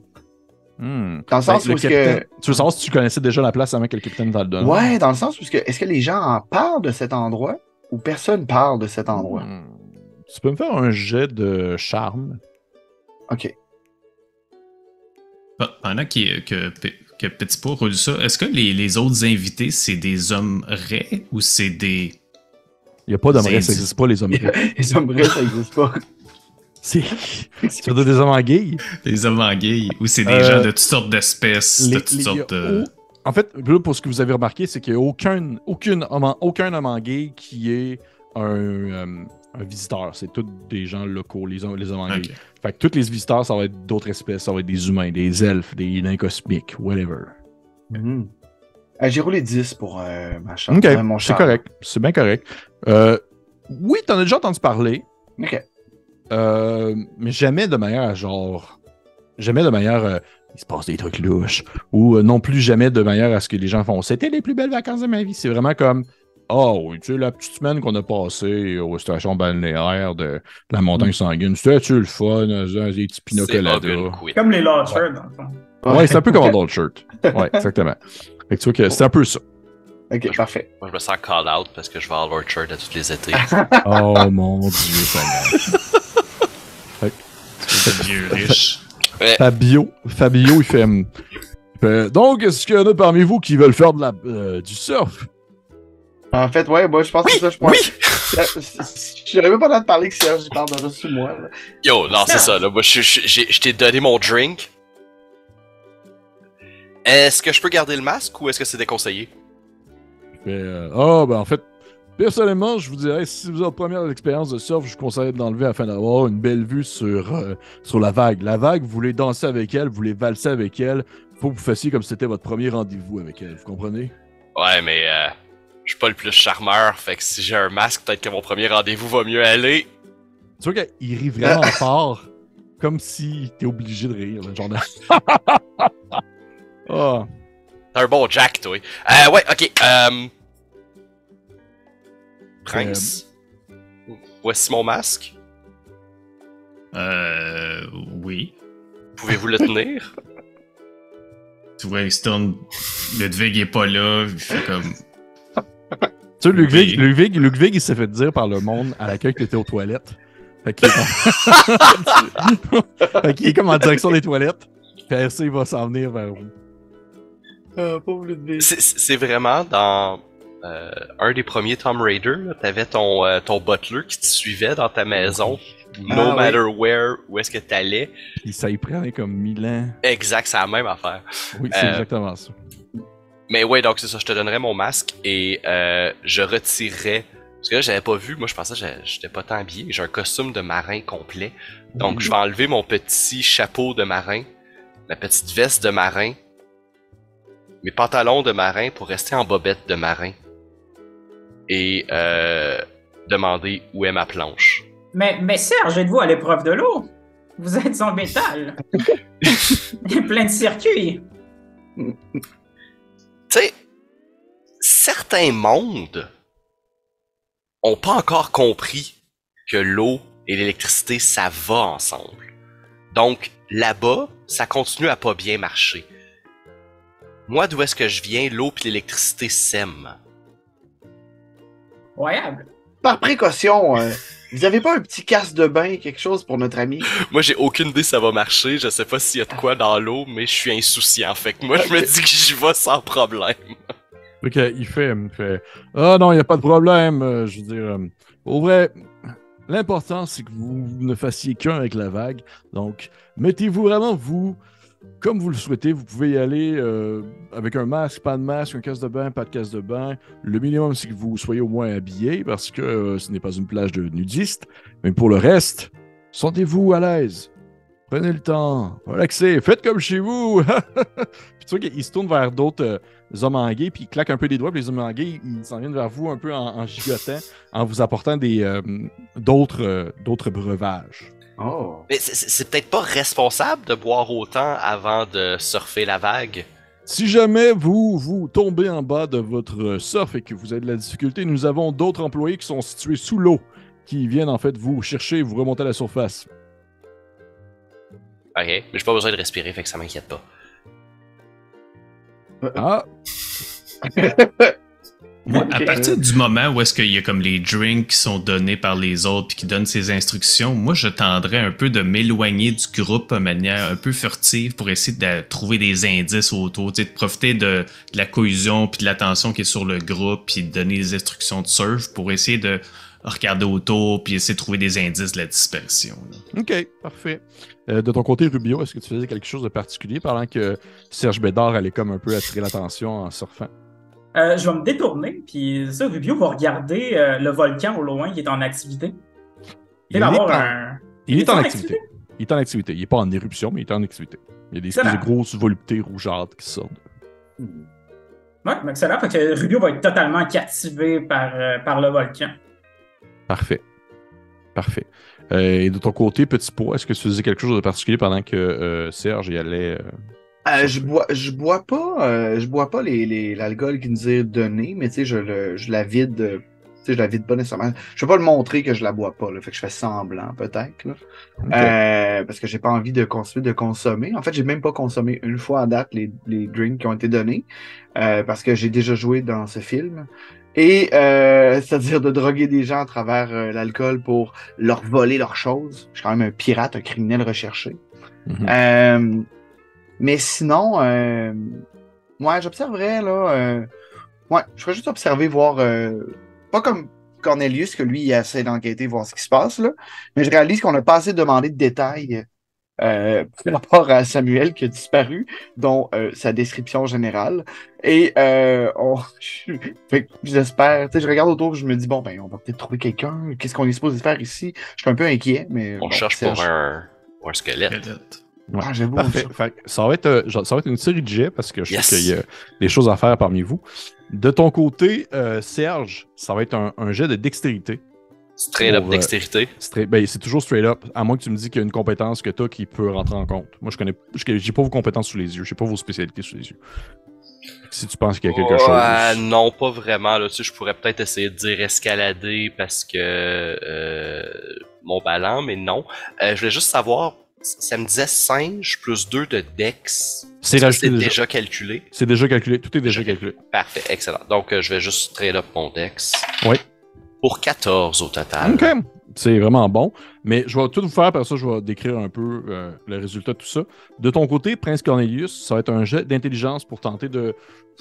Dans le sens où tu veux savoir si tu connaissais déjà la place avant que le capitaine te le donne. Ouais, dans le sens où est-ce que les gens en parlent de cet endroit ou personne parle de cet endroit? Tu peux me faire un jet de charme. OK. Pendant que Petit Pot roule ça, est-ce que les autres invités, c'est des hommes raies ou c'est des... Il n'y a pas d'hommes raies, ça n'existe pas, les hommes raies. Les hommes raies, ça n'existe pas. C'est surtout des hommes en guillemets. Des hommes en guillemets, ou c'est des gens de toutes sortes d'espèces, de toutes sortes de... En fait, pour ce que vous avez remarqué, c'est qu'il n'y a aucun homme en guillemets qui est un visiteur. C'est tous des gens locaux, les hommes en guillemets. Fait que tous les visiteurs, ça va être d'autres espèces. Ça va être des humains, des elfes, des nains cosmiques, whatever. J'ai roulé 10 pour ma chance. OK, c'est correct. C'est bien correct. Oui, t'en as déjà entendu parler. OK. Mais jamais de manière il se passe des trucs louches. Ou non plus jamais de manière à ce que les gens font. C'était les plus belles vacances de ma vie. C'est vraiment comme, oh, tu sais, la petite semaine qu'on a passée aux stations balnéaires de la montagne sanguine, c'était-tu le fun, des petits pina coladas. Comme les Lord Shirts, dans le fond. Ouais, c'est un peu comme un Lord Shirt. Ouais, exactement. Fait que tu vois que c'est un peu ça. Ok, moi, parfait. Moi, je me sens call out parce que je vais à Lord Shirt à tous les étés. Oh mon dieu, Seigneur. Fabio riche. Ouais. Fabio, il fait. Donc, est-ce qu'il y en a parmi vous qui veulent faire de la, du surf? En fait, ouais, moi, je pense que ça, je pense. Oui! J'aurais même pas l'air de parler que Serge, il parle de dessus moi. Là. Yo, non, c'est ça, là. Moi, je t'ai donné mon drink. Est-ce que je peux garder le masque ou est-ce que c'est déconseillé? Ben en fait, personnellement, je vous dirais, si vous avez première expérience de surf, je vous conseille de l'enlever afin d'avoir une belle vue sur la vague. La vague, vous voulez danser avec elle, vous voulez valser avec elle. Faut que vous fassiez comme si c'était votre premier rendez-vous avec elle, vous comprenez? Ouais, mais je suis pas le plus charmeur, fait que si j'ai un masque, peut-être que mon premier rendez-vous va mieux aller. Tu vois qu'il rit vraiment fort, comme si t'es obligé de rire, genre de... Oh. T'as un bon Jack, toi. Ouais, ok. Prince? Voici mon masque. Oui. Pouvez-vous le tenir? Tu vois, il se tourne. Ludwig est pas là. Il fait comme. Tu sais, Ludwig, il s'est fait dire par le monde à l'accueil que t'étais aux toilettes. Fait qu'il est comme en direction des toilettes. Percé, il va s'en venir vers vous. C'est vraiment dans un des premiers Tomb Raider, t'avais ton butler qui te suivait dans ta maison, no matter where, où est-ce que t'allais. Puis ça y prenait comme 1000 ans. Exact, c'est la même affaire. Oui, c'est exactement ça. Mais ouais, donc c'est ça, je te donnerais mon masque et je retirerais... Parce que là, j'avais pas vu, moi je pensais que j'étais pas tant habillé, j'ai un costume de marin complet. Donc je vais enlever mon petit chapeau de marin, ma petite veste de marin, mes pantalons de marin pour rester en bobette de marin et demander où est ma planche. Mais Serge, êtes-vous à l'épreuve de l'eau? Vous êtes en métal. Plein de circuits. Tu sais, certains mondes ont pas encore compris que l'eau et l'électricité, ça va ensemble. Donc là-bas, ça continue à pas bien marcher. Moi, d'où est-ce que je viens, l'eau et l'électricité s'aiment. Incroyable. Par précaution, vous avez pas un petit casse de bain, quelque chose pour notre ami? Moi, j'ai aucune idée ça va marcher. Je sais pas s'il y a de quoi dans l'eau, mais je suis insouciant. Fait que moi, je me dis que j'y vais sans problème. Ok, il fait ah non, il n'y a pas de problème. Je veux dire, au vrai, l'important, c'est que vous ne fassiez qu'un avec la vague. Donc, mettez-vous vraiment vous... Comme vous le souhaitez, vous pouvez y aller avec un masque, pas de masque, un casse-de-bain, pas de casse-de-bain. Le minimum, c'est que vous soyez au moins habillé, parce que ce n'est pas une plage de nudistes. Mais pour le reste, sentez-vous à l'aise. Prenez le temps, relaxez, faites comme chez vous. Puis tu vois qu'il se tourne vers d'autres hommes anguilles, puis il claque un peu des doigts, puis les hommes anguilles, ils s'en viennent vers vous un peu en gigotant, en vous apportant d'autres breuvages. Oh. Mais c'est peut-être pas responsable de boire autant avant de surfer la vague. Si jamais vous tombez en bas de votre surf et que vous avez de la difficulté, nous avons d'autres employés qui sont situés sous l'eau, qui viennent en fait vous chercher et vous remonter à la surface. Ok, mais j'ai pas besoin de respirer, fait que ça m'inquiète pas. Ah! Ouais, okay. À partir du moment où est-ce qu'il y a comme les drinks qui sont donnés par les autres puis qui donnent ces instructions, moi je tendrais un peu de m'éloigner du groupe de manière un peu furtive pour essayer de trouver des indices autour, de profiter de la cohésion puis de l'attention qui est sur le groupe puis de donner des instructions de surf pour essayer de regarder autour puis essayer de trouver des indices de la dispersion. Là. Ok, parfait. De ton côté, Rubio, est-ce que tu faisais quelque chose de particulier pendant que Serge Bédard allait comme un peu attirer l'attention en surfant? Je vais me détourner, puis ça, Rubio va regarder le volcan au loin qui est en activité. Il est en activité. Il est pas en éruption, mais il est en activité. Il y a des espèces de grosses voluptés rougeâtres qui sortent. Ouais, excellent. Fait que Rubio va être totalement captivé par le volcan. Parfait. Parfait. Et de ton côté, Petit Pot, est-ce que tu faisais quelque chose de particulier pendant que Serge y allait Je bois pas l'alcool qui nous est donné, mais tu sais, je la vide, pas nécessairement. Je veux pas le montrer que je la bois pas, là, fait que je fais semblant peut-être, là. Okay. Parce que j'ai pas envie de continuer de consommer. En fait, j'ai même pas consommé une fois à date les drinks qui ont été donnés, parce que j'ai déjà joué dans ce film. Et c'est-à-dire de droguer des gens à travers l'alcool pour leur voler leurs choses. Je suis quand même un pirate, un criminel recherché. Mm-hmm. Mais sinon, ouais, j'observerais, là, ouais, je ferais juste observer, voir, pas comme Cornelius, que lui, il essaie d'enquêter, voir ce qui se passe, là, mais je réalise qu'on n'a pas assez demandé de détails par rapport à Samuel qui a disparu, dont sa description générale, et j'espère, tu sais, je regarde autour, je me dis, bon, ben, on va peut-être trouver quelqu'un, qu'est-ce qu'on est supposé faire ici? Je suis un peu inquiet, mais... On cherche pour un squelette. Ouais, ah, parfait. Fait, ça va être une série de jets parce que je sais qu'il y a des choses à faire parmi vous. De ton côté, Serge, ça va être un jet de dextérité. Straight up dextérité. C'est toujours straight up, à moins que tu me dises qu'il y a une compétence que tu as qui peut rentrer en compte. Moi, j'ai pas vos compétences sous les yeux, j'ai pas vos spécialités sous les yeux. Si tu penses qu'il y a quelque chose. Non, pas vraiment. Là, tu sais, je pourrais peut-être essayer de dire escalader parce que mon ballon, mais non. Je voulais juste savoir. Ça me disait singe plus 2 de dex. C'est déjà calculé. C'est déjà calculé. Tout est déjà calculé. Parfait, excellent. Donc, je vais juste trade up mon dex. Oui. Pour 14 au total. OK. C'est vraiment bon. Mais je vais tout vous faire, parce que je vais décrire un peu le résultat de tout ça. De ton côté, Prince Cornelius, ça va être un jet d'intelligence pour tenter de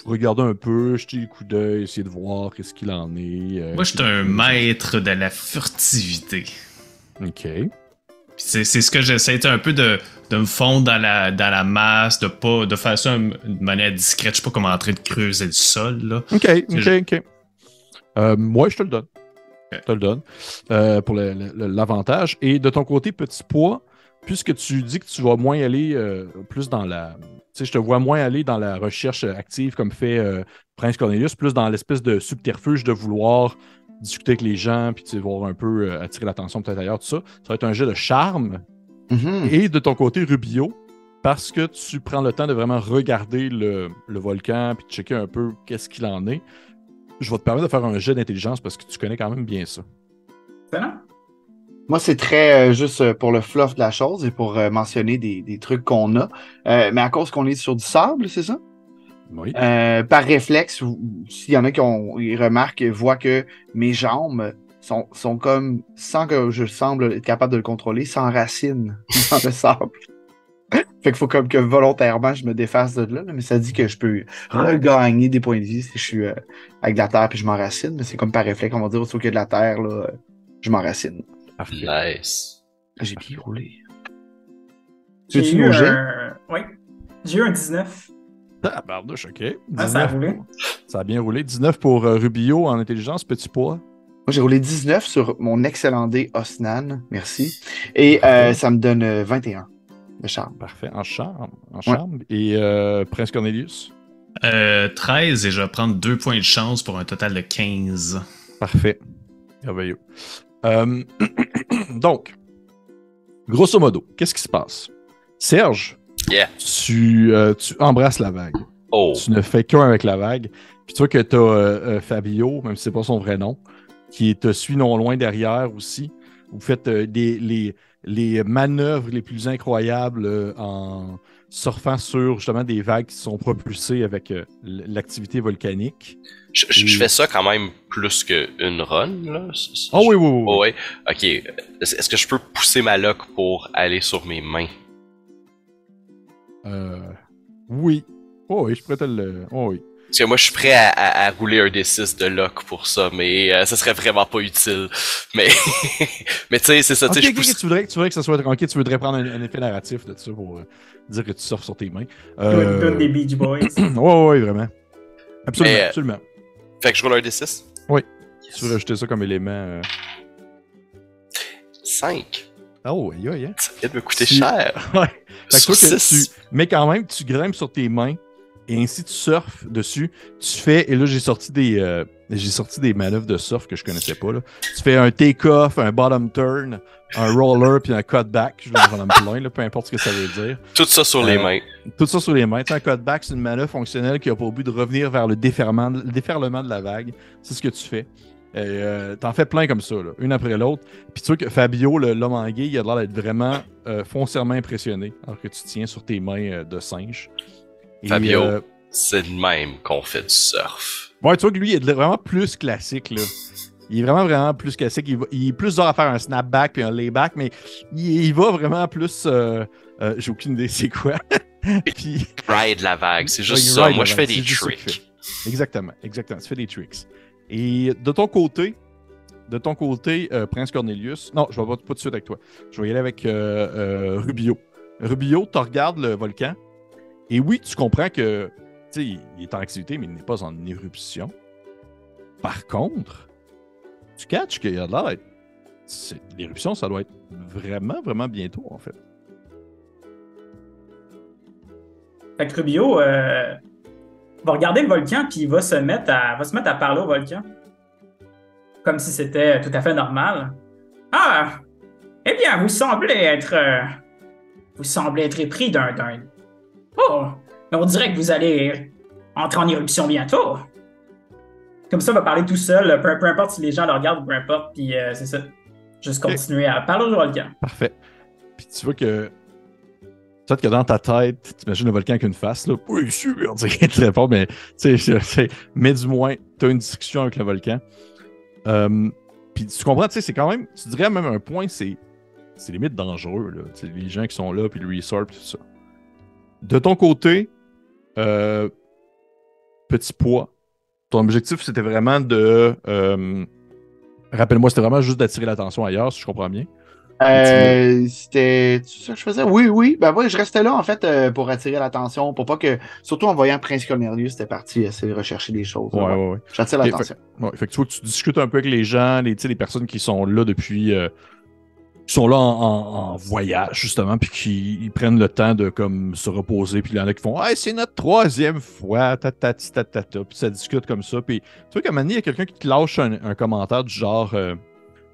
regarder un peu, jeter les coups d'œil, essayer de voir qu'est-ce qu'il en est. Moi, je suis un maître de la furtivité. OK. C'est ce que j'essaie un peu de me fondre dans la masse, de faire ça de manière discrète. Je suis pas comme en train de creuser le sol, là. OK. Moi, je te le donne. Okay. Je te le donne pour l'avantage. Et de ton côté, petit poids, puisque tu dis que tu vas moins aller plus dans la... Tu sais, je te vois moins aller dans la recherche active comme fait Prince Cornelius, plus dans l'espèce de subterfuge de vouloir... discuter avec les gens, puis tu sais, voir un peu attirer l'attention peut-être ailleurs, tout ça. Ça va être un jeu de charme. Mm-hmm. Et de ton côté, Rubio, parce que tu prends le temps de vraiment regarder le volcan, puis de checker un peu qu'est-ce qu'il en est, je vais te permettre de faire un jeu d'intelligence parce que tu connais quand même bien ça. Excellent. Moi, c'est très juste pour le fluff de la chose et pour mentionner des trucs qu'on a. Mais à cause qu'on est sur du sable, c'est ça? Oui. Par réflexe, s'il y en a qui remarquent, voient que mes jambes sont comme, sans que je semble être capable de le contrôler, sans racines dans le sable. Fait qu'il faut comme que volontairement je me défasse de là, mais ça dit que je peux regagner des points de vie si je suis avec de la terre puis je m'enracine, mais c'est comme par réflexe, on va dire, au qu'il y a de la terre, là, je m'enracine. Nice. J'ai bien roulé. J'ai eu un... Oui. J'ai eu un 19. Ah, bardouche, OK. 19, ça a roulé. Ça a bien roulé. 19 pour Rubio en intelligence, petit poids. Moi, j'ai roulé 19 sur mon excellent dé Osnan, merci. Et ça me donne 21 de charme. Parfait, en charme. Ouais. Et Prince Cornelius? 13 et je vais prendre 2 points de chance pour un total de 15. Parfait, merveilleux. Donc, grosso modo, qu'est-ce qui se passe? Serge? Yeah. Tu embrasses la vague. Oh. Tu ne fais qu'un avec la vague. Puis tu vois que tu as Fabio, même si c'est pas son vrai nom, qui te suit non loin derrière aussi. Vous faites les manœuvres les plus incroyables en surfant sur justement des vagues qui sont propulsées avec l'activité volcanique. Je fais ça quand même plus qu'une run, là. Ah oui, oui, oui. Ouais. OK. Est-ce que je peux pousser ma loque pour aller sur mes mains? Oui. Oh oui, je pourrais te le... Oh oui. Parce que moi, je suis prêt à rouler un D6 de lock pour ça, mais ça serait vraiment pas utile. Mais, mais tu sais, c'est ça. Okay, tu voudrais que ça soit... OK, tu voudrais prendre un effet narratif de ça pour dire que tu surfes sur tes mains. Donne des Beach Boys. Oui, oui, vraiment. Absolument, absolument. Fait que je roule un D6? Oui. Yes. Tu veux rajouter ça comme élément... 5. Oh, aïe, aïe, aïe. Ça vient de me coûter cher. Ouais. Fait que toi, mais quand même, tu grimpes sur tes mains Et ainsi, tu surfes dessus. Tu fais... Et là, j'ai sorti des manœuvres de surf que je connaissais pas. Là. Tu fais un take-off, un bottom turn, un roller, puis un cutback. Je vais en plein, là, peu importe ce que ça veut dire. Tout ça sur les mains. Tout ça sur les mains. T'sais, un cutback, c'est une manœuvre fonctionnelle qui a pour but de revenir vers le déferlement de la vague. C'est ce que tu fais. Et t'en fais plein comme ça, là, une après l'autre. Puis tu vois que Fabio, l'homme en guille, il a l'air d'être vraiment foncièrement impressionné, alors que tu tiens sur tes mains de singe. Et, Fabio, c'est de même qu'on fait du surf. Ouais, tu vois que lui, il est vraiment plus classique, là. Il est vraiment plus classique. Il est plus dur à faire un snapback puis un layback, mais il va vraiment plus... j'ai aucune idée c'est quoi. Puis... ride la vague, c'est juste ça. Moi, je fais des tricks. Exactement, tu fais des tricks. Et de ton côté, Prince Cornelius... Non, je ne vais pas tout de suite avec toi. Je vais y aller avec Rubio. Rubio, tu regardes le volcan. Et oui, tu comprends que... Tu sais, il est en activité, mais il n'est pas en éruption. Par contre, tu catches qu'il y a de l'air... L'éruption, ça doit être vraiment bientôt, en fait. Fait que Rubio... va regarder le volcan, puis il va se mettre à parler au volcan. Comme si c'était tout à fait normal. Ah! Eh bien, vous semblez être épris d'un... Oh! Mais on dirait que vous allez entrer en éruption bientôt. Comme ça, on va parler tout seul, peu importe si les gens le regardent ou peu importe, puis c'est ça. Juste continuer à parler au volcan. Parfait. Puis tu vois que... Peut-être que dans ta tête, tu imagines le volcan avec une face, là. Oui, sûr, tu sais, très fort, mais tu sais, mais du moins, tu as une discussion avec le volcan. Puis tu comprends, tu sais, c'est quand même, tu dirais même un point, c'est limite dangereux, là. T'sais, les gens qui sont là, puis le resort, puis tout ça. De ton côté, petit poids, ton objectif, c'était vraiment de. Rappelle-moi, c'était vraiment juste d'attirer l'attention ailleurs, si je comprends bien. C'était ça que je faisais? Oui. Ben ouais, je restais là, en fait, pour attirer l'attention, pour pas que... Surtout en voyant Prince Cornelius, c'était parti essayer de rechercher des choses. Ouais. J'attire l'attention. Fait que tu vois que tu discutes un peu avec les gens, les personnes qui sont là depuis... qui sont là en voyage, justement, puis qui prennent le temps de, comme, se reposer, puis il y en a qui font « Hey, c'est notre troisième fois! » Puis ça discute comme ça, puis tu vois qu'à un moment donné, il y a quelqu'un qui te lâche un commentaire du genre...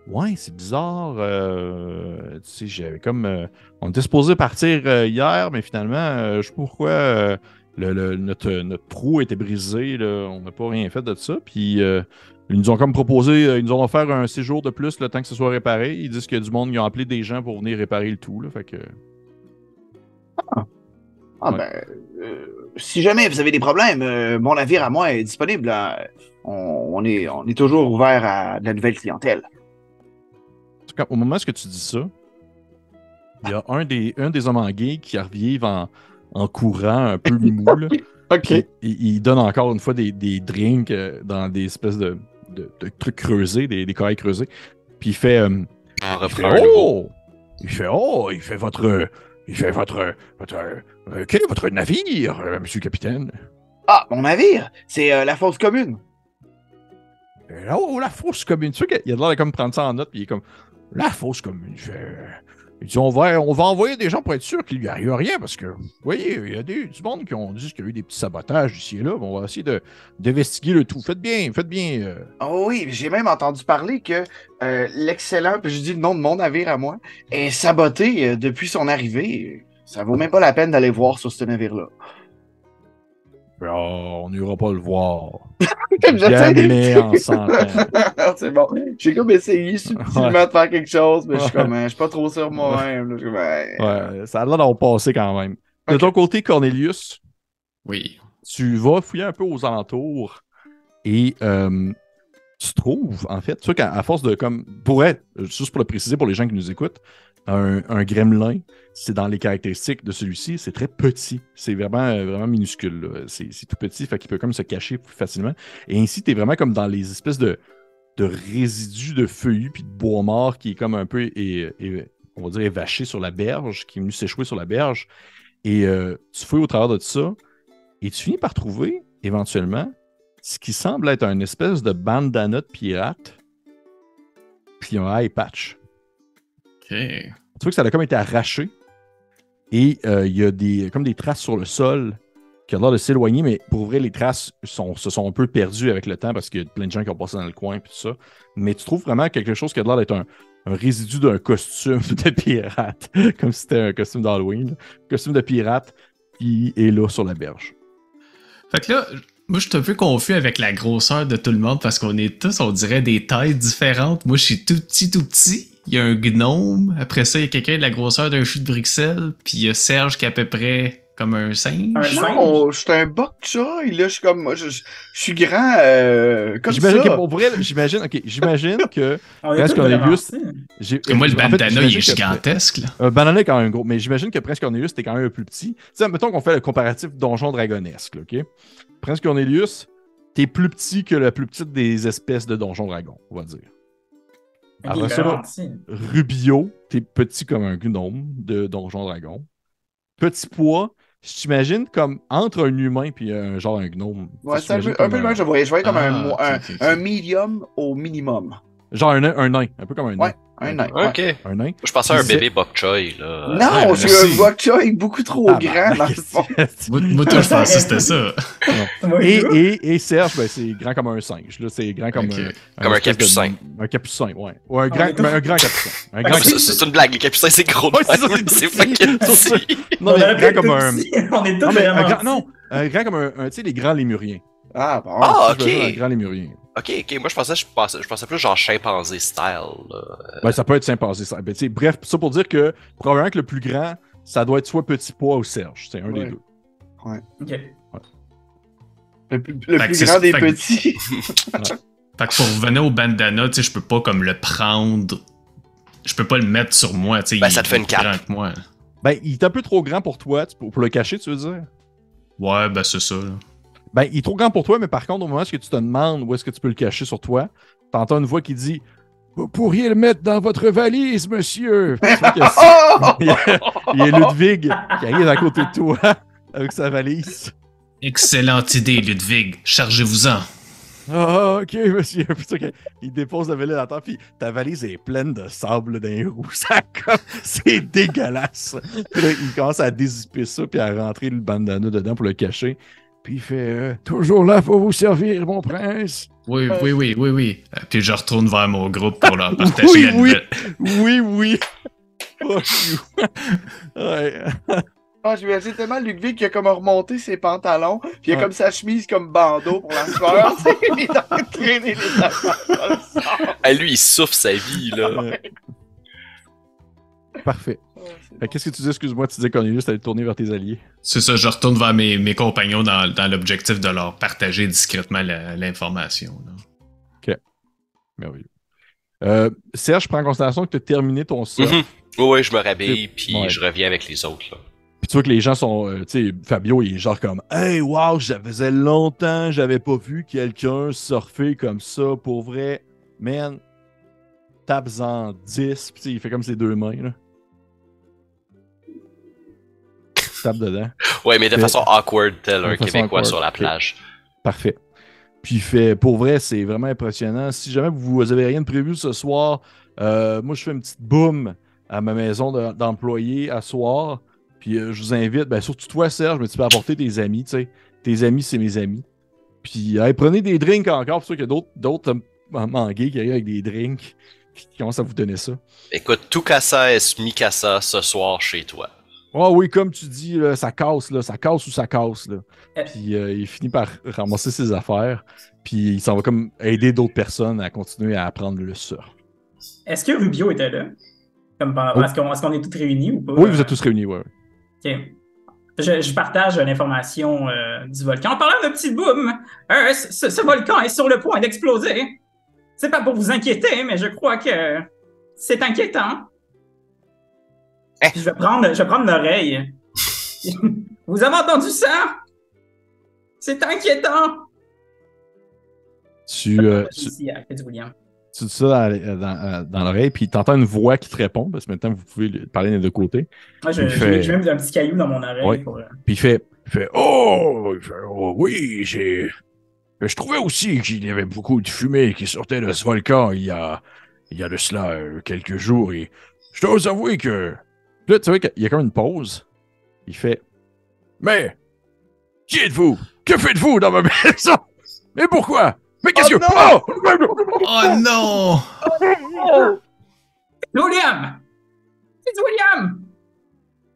Ouais, c'est bizarre. Tu sais, j'avais comme. On était supposé partir hier, mais finalement, je sais pas pourquoi notre proue était brisée. Là, on n'a pas rien fait de ça. Puis, ils nous ont comme proposé, ils nous ont offert un séjour de plus le temps que ce soit réparé. Ils disent qu'il y a du monde qui a appelé des gens pour venir réparer le tout. Là, fait que. Si jamais vous avez des problèmes, mon navire à moi est disponible. Hein. On est toujours ouvert à de la nouvelle clientèle. Au moment où tu dis ça, il y a un des hommes en guille qui arrive en courant un peu mou. Okay. Il donne encore une fois des drinks dans des espèces de trucs creusés, des corails creusés. Puis il fait... Quel est votre navire, monsieur le capitaine? Ah, mon navire, c'est la fosse commune. Oh, la fosse commune. Tu sais qu'il a l'air de prendre ça en note, puis il est comme... La fosse commune. Il dit, on va envoyer des gens pour être sûr qu'il n'y arrive rien, parce que, vous voyez, il y a du monde qui ont dit qu'il y a eu des petits sabotages ici et là, mais on va essayer d'investiguer le tout. Faites bien. Oh oui, j'ai même entendu parler que l'excellent, puis je dis le nom de mon navire à moi, est saboté depuis son arrivée. Ça vaut même pas la peine d'aller voir sur ce navire-là. Oh, on n'ira pas le voir. Jamais en s'entend. C'est bon. J'ai comme essayé subtilement de faire quelque chose, mais je suis comme, je suis pas trop sûr moi-même. Ouais, ça a l'air d'en passer quand même. Okay. De ton côté, Cornelius, oui. Tu vas fouiller un peu aux alentours et tu trouves, en fait, tu sais qu'à force de, comme, pour être, juste pour le préciser pour les gens qui nous écoutent, un gremlin, c'est dans les caractéristiques de celui-ci, c'est très petit. C'est vraiment minuscule. Là. C'est tout petit, fait qu'il peut comme se cacher plus facilement. Et ainsi, t'es vraiment comme dans les espèces de résidus de feuillus puis de bois mort qui est comme un peu, on va dire, évaché sur la berge, qui est venu s'échouer sur la berge. Et tu fouilles au travers de tout ça et tu finis par trouver, éventuellement, ce qui semble être une espèce de bandana de pirate puis un eye patch. Okay. Tu vois que ça a comme été arraché et il y a des traces sur le sol qui a l'air de s'éloigner, mais pour vrai, les traces se sont un peu perdues avec le temps parce qu'il y a plein de gens qui ont passé dans le coin et tout ça. Mais tu trouves vraiment quelque chose qui a l'air d'être un résidu d'un costume de pirate, comme si c'était un costume d'Halloween. Costume de pirate qui est là sur la berge. Fait que là, moi, je suis un peu confus avec la grosseur de tout le monde parce qu'on est tous, on dirait, des tailles différentes. Moi, je suis tout petit, tout petit. Il y a un gnome. Après ça, il y a quelqu'un de la grosseur d'un chou de Bruxelles. Puis il y a Serge qui est à peu près comme un singe. Non, je suis un bokcha. Et là, je suis comme... Je suis grand comme j'imagine ça. J'imagine okay, que... presque Cornelius... Moi, le bandana, il est gigantesque. Le bandana est quand même gros. Mais j'imagine que presque Cornelius, t'es quand même un plus petit. T'sais, mettons qu'on fait le comparatif donjon dragonesque. OK? Prince Cornelius, t'es plus petit que la plus petite des espèces de donjons dragons, on va dire. Après ça, Rubio, t'es petit comme un gnome de donjons dragons. Petit poids, je t'imagine comme entre un humain et un genre un gnome. Ouais, c'est un peu loin, je voyais comme un medium au minimum. Genre un nain, un peu comme un nain. Ouais, un nain. Ok. Un nain. Je pensais à un bébé bok choy, là. Non, c'est un bok choy beaucoup trop grand, dans le fond. Moi, je pensais que c'était ça. Et Serge, ben, c'est grand comme un singe. Là, c'est grand comme un capucin. Un capucin, ouais. Ou un grand capucin. C'est une blague, les capucins, c'est gros. C'est fucking petit. Non, mais grand comme un... On est tous vraiment... Non, grand comme un... Tu sais, les grands lémuriens. Ah, bon. Ah, ok. Un grand lémurien. Ok, moi je pensais plus genre chimpanzé style. Ben, ça peut être chimpanzé style. Ben, bref, ça pour dire que probablement que le plus grand, ça doit être soit petit pois ou Serge. C'est un des deux. Ouais. Ok. Ouais. Le plus grand des petits. Ouais. Fait que pour revenir au bandana, tu sais, je peux pas comme le prendre. Je peux pas le mettre sur moi. Ben, ça te fait une cape. Ben, il est un peu trop grand pour toi, pour le cacher, tu veux dire? Ouais, ben c'est ça, là. Ben, il est trop grand pour toi, mais par contre, au moment où tu te demandes où est-ce que tu peux le cacher sur toi, t'entends une voix qui dit « Vous pourriez le mettre dans votre valise, monsieur! » Il y a Ludwig qui arrive à côté de toi avec sa valise. Excellente idée, Ludwig. Chargez-vous-en. Ah, oh, ok, monsieur. Il dépose la valise à terre, puis ta valise est pleine de sable d'un roux. C'est dégueulasse. Puis là, il commence à dézipper ça, puis à rentrer le bandana dedans pour le cacher. Puis il fait toujours là pour vous servir, mon prince. Oui, oui. Puis je retourne vers mon groupe pour leur partager la nouvelle. Oui. Oh, je lui ai dit tellement Ludwig qui a comme remonté ses pantalons, puis il a comme sa chemise comme bandeau pour la soirée. Il est en train de traîner les affaires. Lui, il souffle sa vie, là. Parfait. Qu'est-ce que tu dis? Excuse-moi, tu disais qu'on est juste allé tourner vers tes alliés. C'est ça, je retourne vers mes compagnons dans l'objectif de leur partager discrètement l'information. Là. Ok. Merveilleux. Serge, je prends en considération que tu as terminé ton sort. Mm-hmm. Oui, je me rhabille, puis je reviens avec les autres. Là. Puis tu vois que les gens sont... tu sais, Fabio, il est genre comme « Hey, wow, ça faisait longtemps, j'avais pas vu quelqu'un surfer comme ça, pour vrai. Man, tapes-en 10. » Puis il fait comme ses deux mains, là. Dedans. Ouais, mais de façon awkward, tel un Québécois awkward sur la plage. Parfait. Puis il fait, pour vrai, c'est vraiment impressionnant. Si jamais vous avez rien de prévu ce soir, moi je fais une petite boum à ma maison d'employés à soir. Puis je vous invite, ben, surtout toi Serge, mais tu peux apporter tes amis, tu sais. Tes amis, c'est mes amis. Puis prenez des drinks encore, pour sûr qu'il y a d'autres mangués qui arrivent avec des drinks qui commencent à vous donner ça. Écoute, tout cassa est mi-cassa ce soir chez toi. Ah oui, comme tu dis, là, ça casse. Là. Puis il finit par ramasser ses affaires, puis il s'en va comme aider d'autres personnes à continuer à apprendre le surf. Est-ce que Rubio était là? Est-ce qu'on est tous réunis ou pas? Oui, vous êtes tous réunis, oui. OK. Je partage l'information du volcan. En parlant de petit boom, ce volcan est sur le point d'exploser. C'est pas pour vous inquiéter, mais je crois que c'est inquiétant. Je vais prendre l'oreille. Vous avez entendu ça? C'est inquiétant. Tu dis ça dans l'oreille, puis t'entends une voix qui te répond, parce que maintenant vous pouvez parler des deux côtés. Moi, j'ai même un petit caillou dans mon oreille. Ouais. Puis il fait oh oui, je trouvais aussi qu'il y avait beaucoup de fumée qui sortait de ce volcan il y a de cela quelques jours, et je dois vous avouer que... Là, tu vois qu'il y a comme une pause. Il fait « Mais, Qui êtes-vous? Que faites-vous dans ma maison? Mais pourquoi? Mais qu'est-ce que... Oh, non! Oh non! William! Fitzwilliam!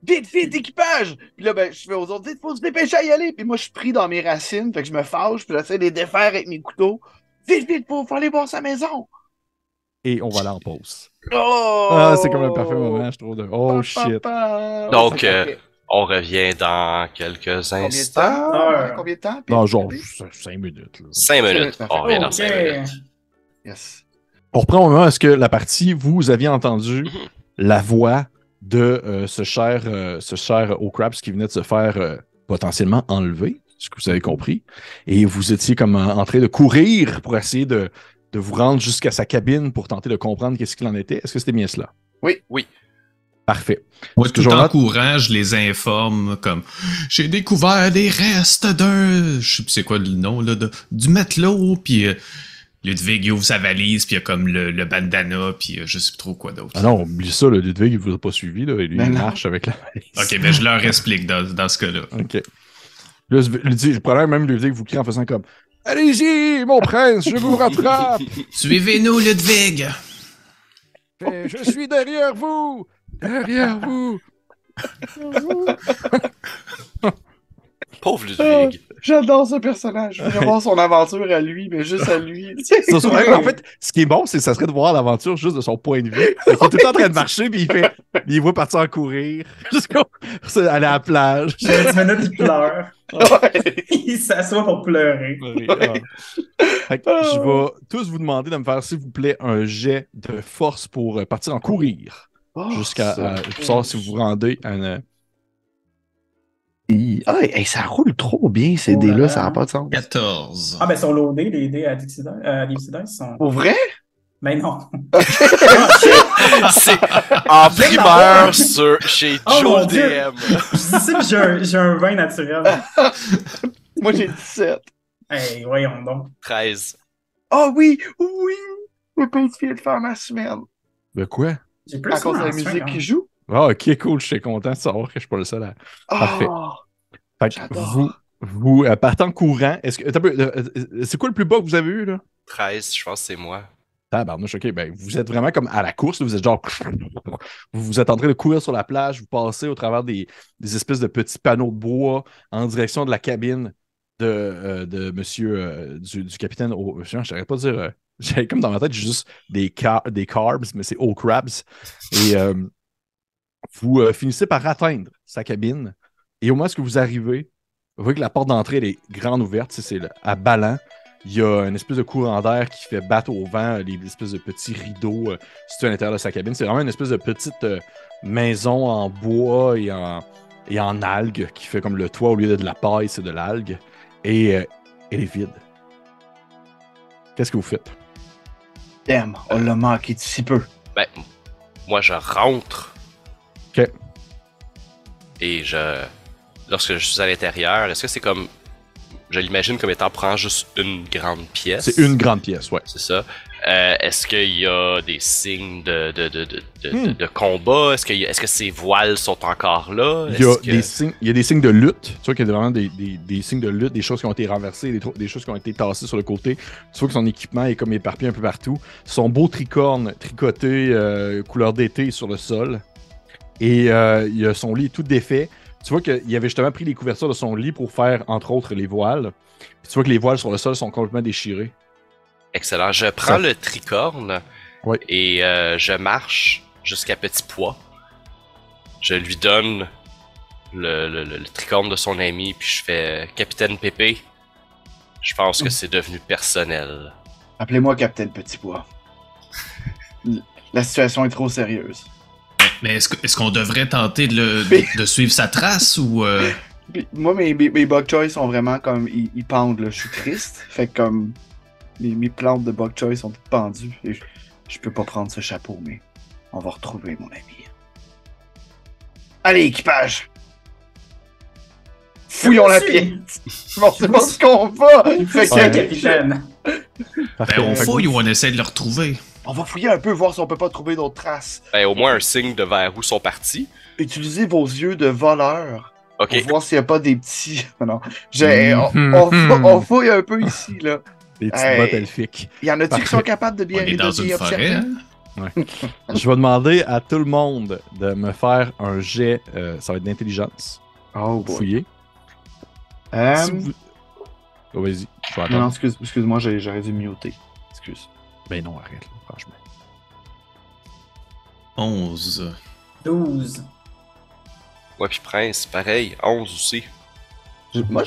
Vite, vite, équipage! Puis là, ben, je fais aux autres, vite, faut se dépêcher à y aller! Puis moi, je suis pris dans mes racines, fait que je me fâche, puis j'essaie de les défaire avec mes couteaux. Vite, vite, faut aller voir sa maison! Et on va là en pause. Oh! Ah, c'est comme le parfait moment, je trouve. Oh, shit! Donc, on revient dans quelques instants. Combien de temps? Non, genre 5 minutes. 5 minutes. On revient dans 5 minutes. Yes. On reprend au moment où est-ce que la partie, vous aviez entendu la voix de ce cher Hawkrabs qui venait de se faire potentiellement enlever, ce que vous avez compris. Et vous étiez comme en train de courir pour essayer de vous rendre jusqu'à sa cabine pour tenter de comprendre qu'est-ce qu'il en était. Est-ce que c'était bien cela? Oui, oui. Parfait. Moi, tout en courant, je les informe comme « J'ai découvert des restes d'un... » Je sais pas c'est quoi le nom, là, du matelot, puis Ludwig, il ouvre sa valise, puis il y a comme le bandana, puis je sais plus trop quoi d'autre. Ah non, oublie ça, le Ludwig, il vous a pas suivi, là, et lui, il marche avec la valise. OK, ben je leur explique dans ce cas-là. OK. Le problème, même Ludwig vous crie en faisant comme « Allez-y, mon prince, je vous rattrape! »« Suivez-nous, Ludwig! » »« Je suis derrière vous! » Derrière vous! Pauvre Ludwig! J'adore ce personnage. Je veux voir son aventure à lui, mais juste à lui. En fait, ce qui est bon, c'est que ça serait de voir l'aventure juste de son point de vue. Il est tout le temps en train de marcher, puis il voit partir en courir, jusqu'à aller à la plage. J'ai 10 minutes, il pleure. Ouais. Il s'assoit pour pleurer. Ouais. Ouais. Je vais tous vous demander de me faire, s'il vous plaît, un jet de force pour partir en courir. Jusqu'à savoir si vous vous rendez à une... ça roule trop bien ces dés-là, ça n'a pas de sens. 14. Ah ben, ils sont loadés, les dés à Dipsidens sont... Pour vrai? Mais non. C'est en primeur chez Jo le DM. Je sais que j'ai un 20 naturel. Moi, j'ai 17. Hey, voyons donc. 13. Ah oui, oui! Je peux essayer de faire ma semaine. De quoi? Plus à cause de la musique qui joue. Ah, ok, cool. Je suis content de savoir que je suis pas le seul à... Parfait. Fait que vous partant courant, c'est quoi le plus bas que vous avez eu, là? 13, je pense que c'est moi. Tabarnouche, ok. Ben, vous êtes vraiment comme à la course. Là, vous êtes genre... Vous êtes en train de courir sur la plage. Vous passez au travers des espèces de petits panneaux de bois en direction de la cabine de monsieur... du capitaine... Oh, je n'arrête pas de dire... J'avais comme dans ma tête juste des carbs, mais c'est Hawkrabs. Et vous finissez par atteindre sa cabine. Et au moment où vous arrivez, vous voyez que la porte d'entrée elle est grande ouverte. C'est à ballant. Il y a une espèce de courant d'air qui fait battre au vent les espèces de petits rideaux situés à l'intérieur de sa cabine. C'est vraiment une espèce de petite maison en bois et en algues qui fait comme le toit, au lieu de la paille, c'est de l'algue. Et elle est vide. Qu'est-ce que vous faites? Damn, on l'a manqué de si peu. Ben, moi, je rentre. OK. Et lorsque je suis à l'intérieur, est-ce que c'est comme... Je l'imagine comme étant prend juste une grande pièce. C'est une grande pièce, ouais. C'est ça. Est-ce qu'il y a des signes de combat? Est-ce que ces voiles sont encore là? Il y a des signes de lutte. Tu vois qu'il y a vraiment des signes de lutte, des choses qui ont été renversées, des choses qui ont été tassées sur le côté. Tu vois que son équipement est comme éparpillé un peu partout. Son beau tricorne tricoté couleur d'été sur le sol. Et il y a son lit tout défait. Tu vois qu'il avait justement pris les couvertures de son lit pour faire, entre autres, les voiles. Puis tu vois que les voiles sur le sol sont complètement déchirées. Excellent. Je prends le tricorne et je marche jusqu'à Petit Pois. Je lui donne le tricorne de son ami, puis je fais « Capitaine Pépé, je pense que c'est devenu personnel. » Appelez-moi Capitaine Petit Pois. La situation est trop sérieuse. Mais est-ce qu'on devrait tenter de suivre sa trace ou... Moi, mes bok choy sont vraiment comme... Ils pendent, là. Je suis triste. Fait que comme... Mes plantes de bok choy sont toutes pendues. Et je peux pas prendre ce chapeau, mais... On va retrouver mon ami. Allez, équipage! Fouillons la pièce! Bon, c'est pas ce qu'on va! Fait que capitaine! Ben, on fouille ou on essaie de le retrouver? On va fouiller un peu, voir si on peut pas trouver d'autres traces. Ben, au moins un signe de vers où sont partis. Utilisez vos yeux de voleur Okay. Pour voir s'il n'y a pas des petits... Non. On fouille un peu ici, là. Des petites bottes elfiques. Il y en a-tu qui sont capables de bien... On est dans une forêt, hein? Ouais. Je vais demander à tout le monde de me faire un jet... ça va être d'intelligence. Oh, boy. Fouiller. Si vous... oh, vas-y, je vais attendre. Non, excuse-moi, j'aurais dû muter. Excuse. Ben non, arrête, là, franchement. 11. 12. Ouais, puis Prince, pareil, 11 aussi. Moi,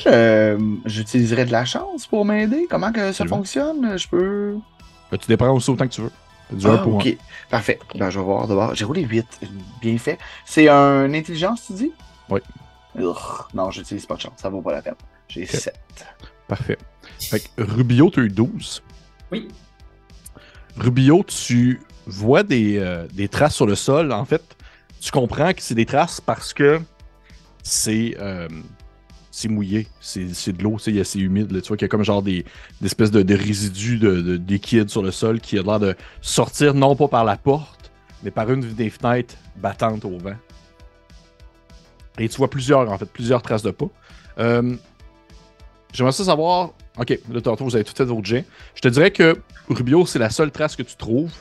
j'utiliserais de la chance pour m'aider. Comment que ça fonctionne? Je peux... Tu dépends aussi autant que tu veux. Du 1 pour 1. Ok, parfait. Ben, je vais voir d'abord. J'ai roulé 8. Bien fait. C'est un intelligence, tu dis? Oui. Urgh. Non, j'utilise pas de chance. Ça vaut pas la peine. J'ai 7. Parfait. Fait que Rubio, tu as eu 12. Oui. Rubio, tu vois des traces sur le sol. En fait, tu comprends que c'est des traces parce que c'est mouillé. C'est de l'eau, c'est assez humide. Là. Tu vois qu'il y a comme genre des espèces de résidus de liquide sur le sol qui a l'air de sortir non pas par la porte, mais par une des fenêtres battantes au vent. Et tu vois plusieurs traces de pas. J'aimerais ça savoir... Ok, là, tantôt, vous avez tout fait votre jet. Je te dirais que, Rubio, c'est la seule trace que tu trouves.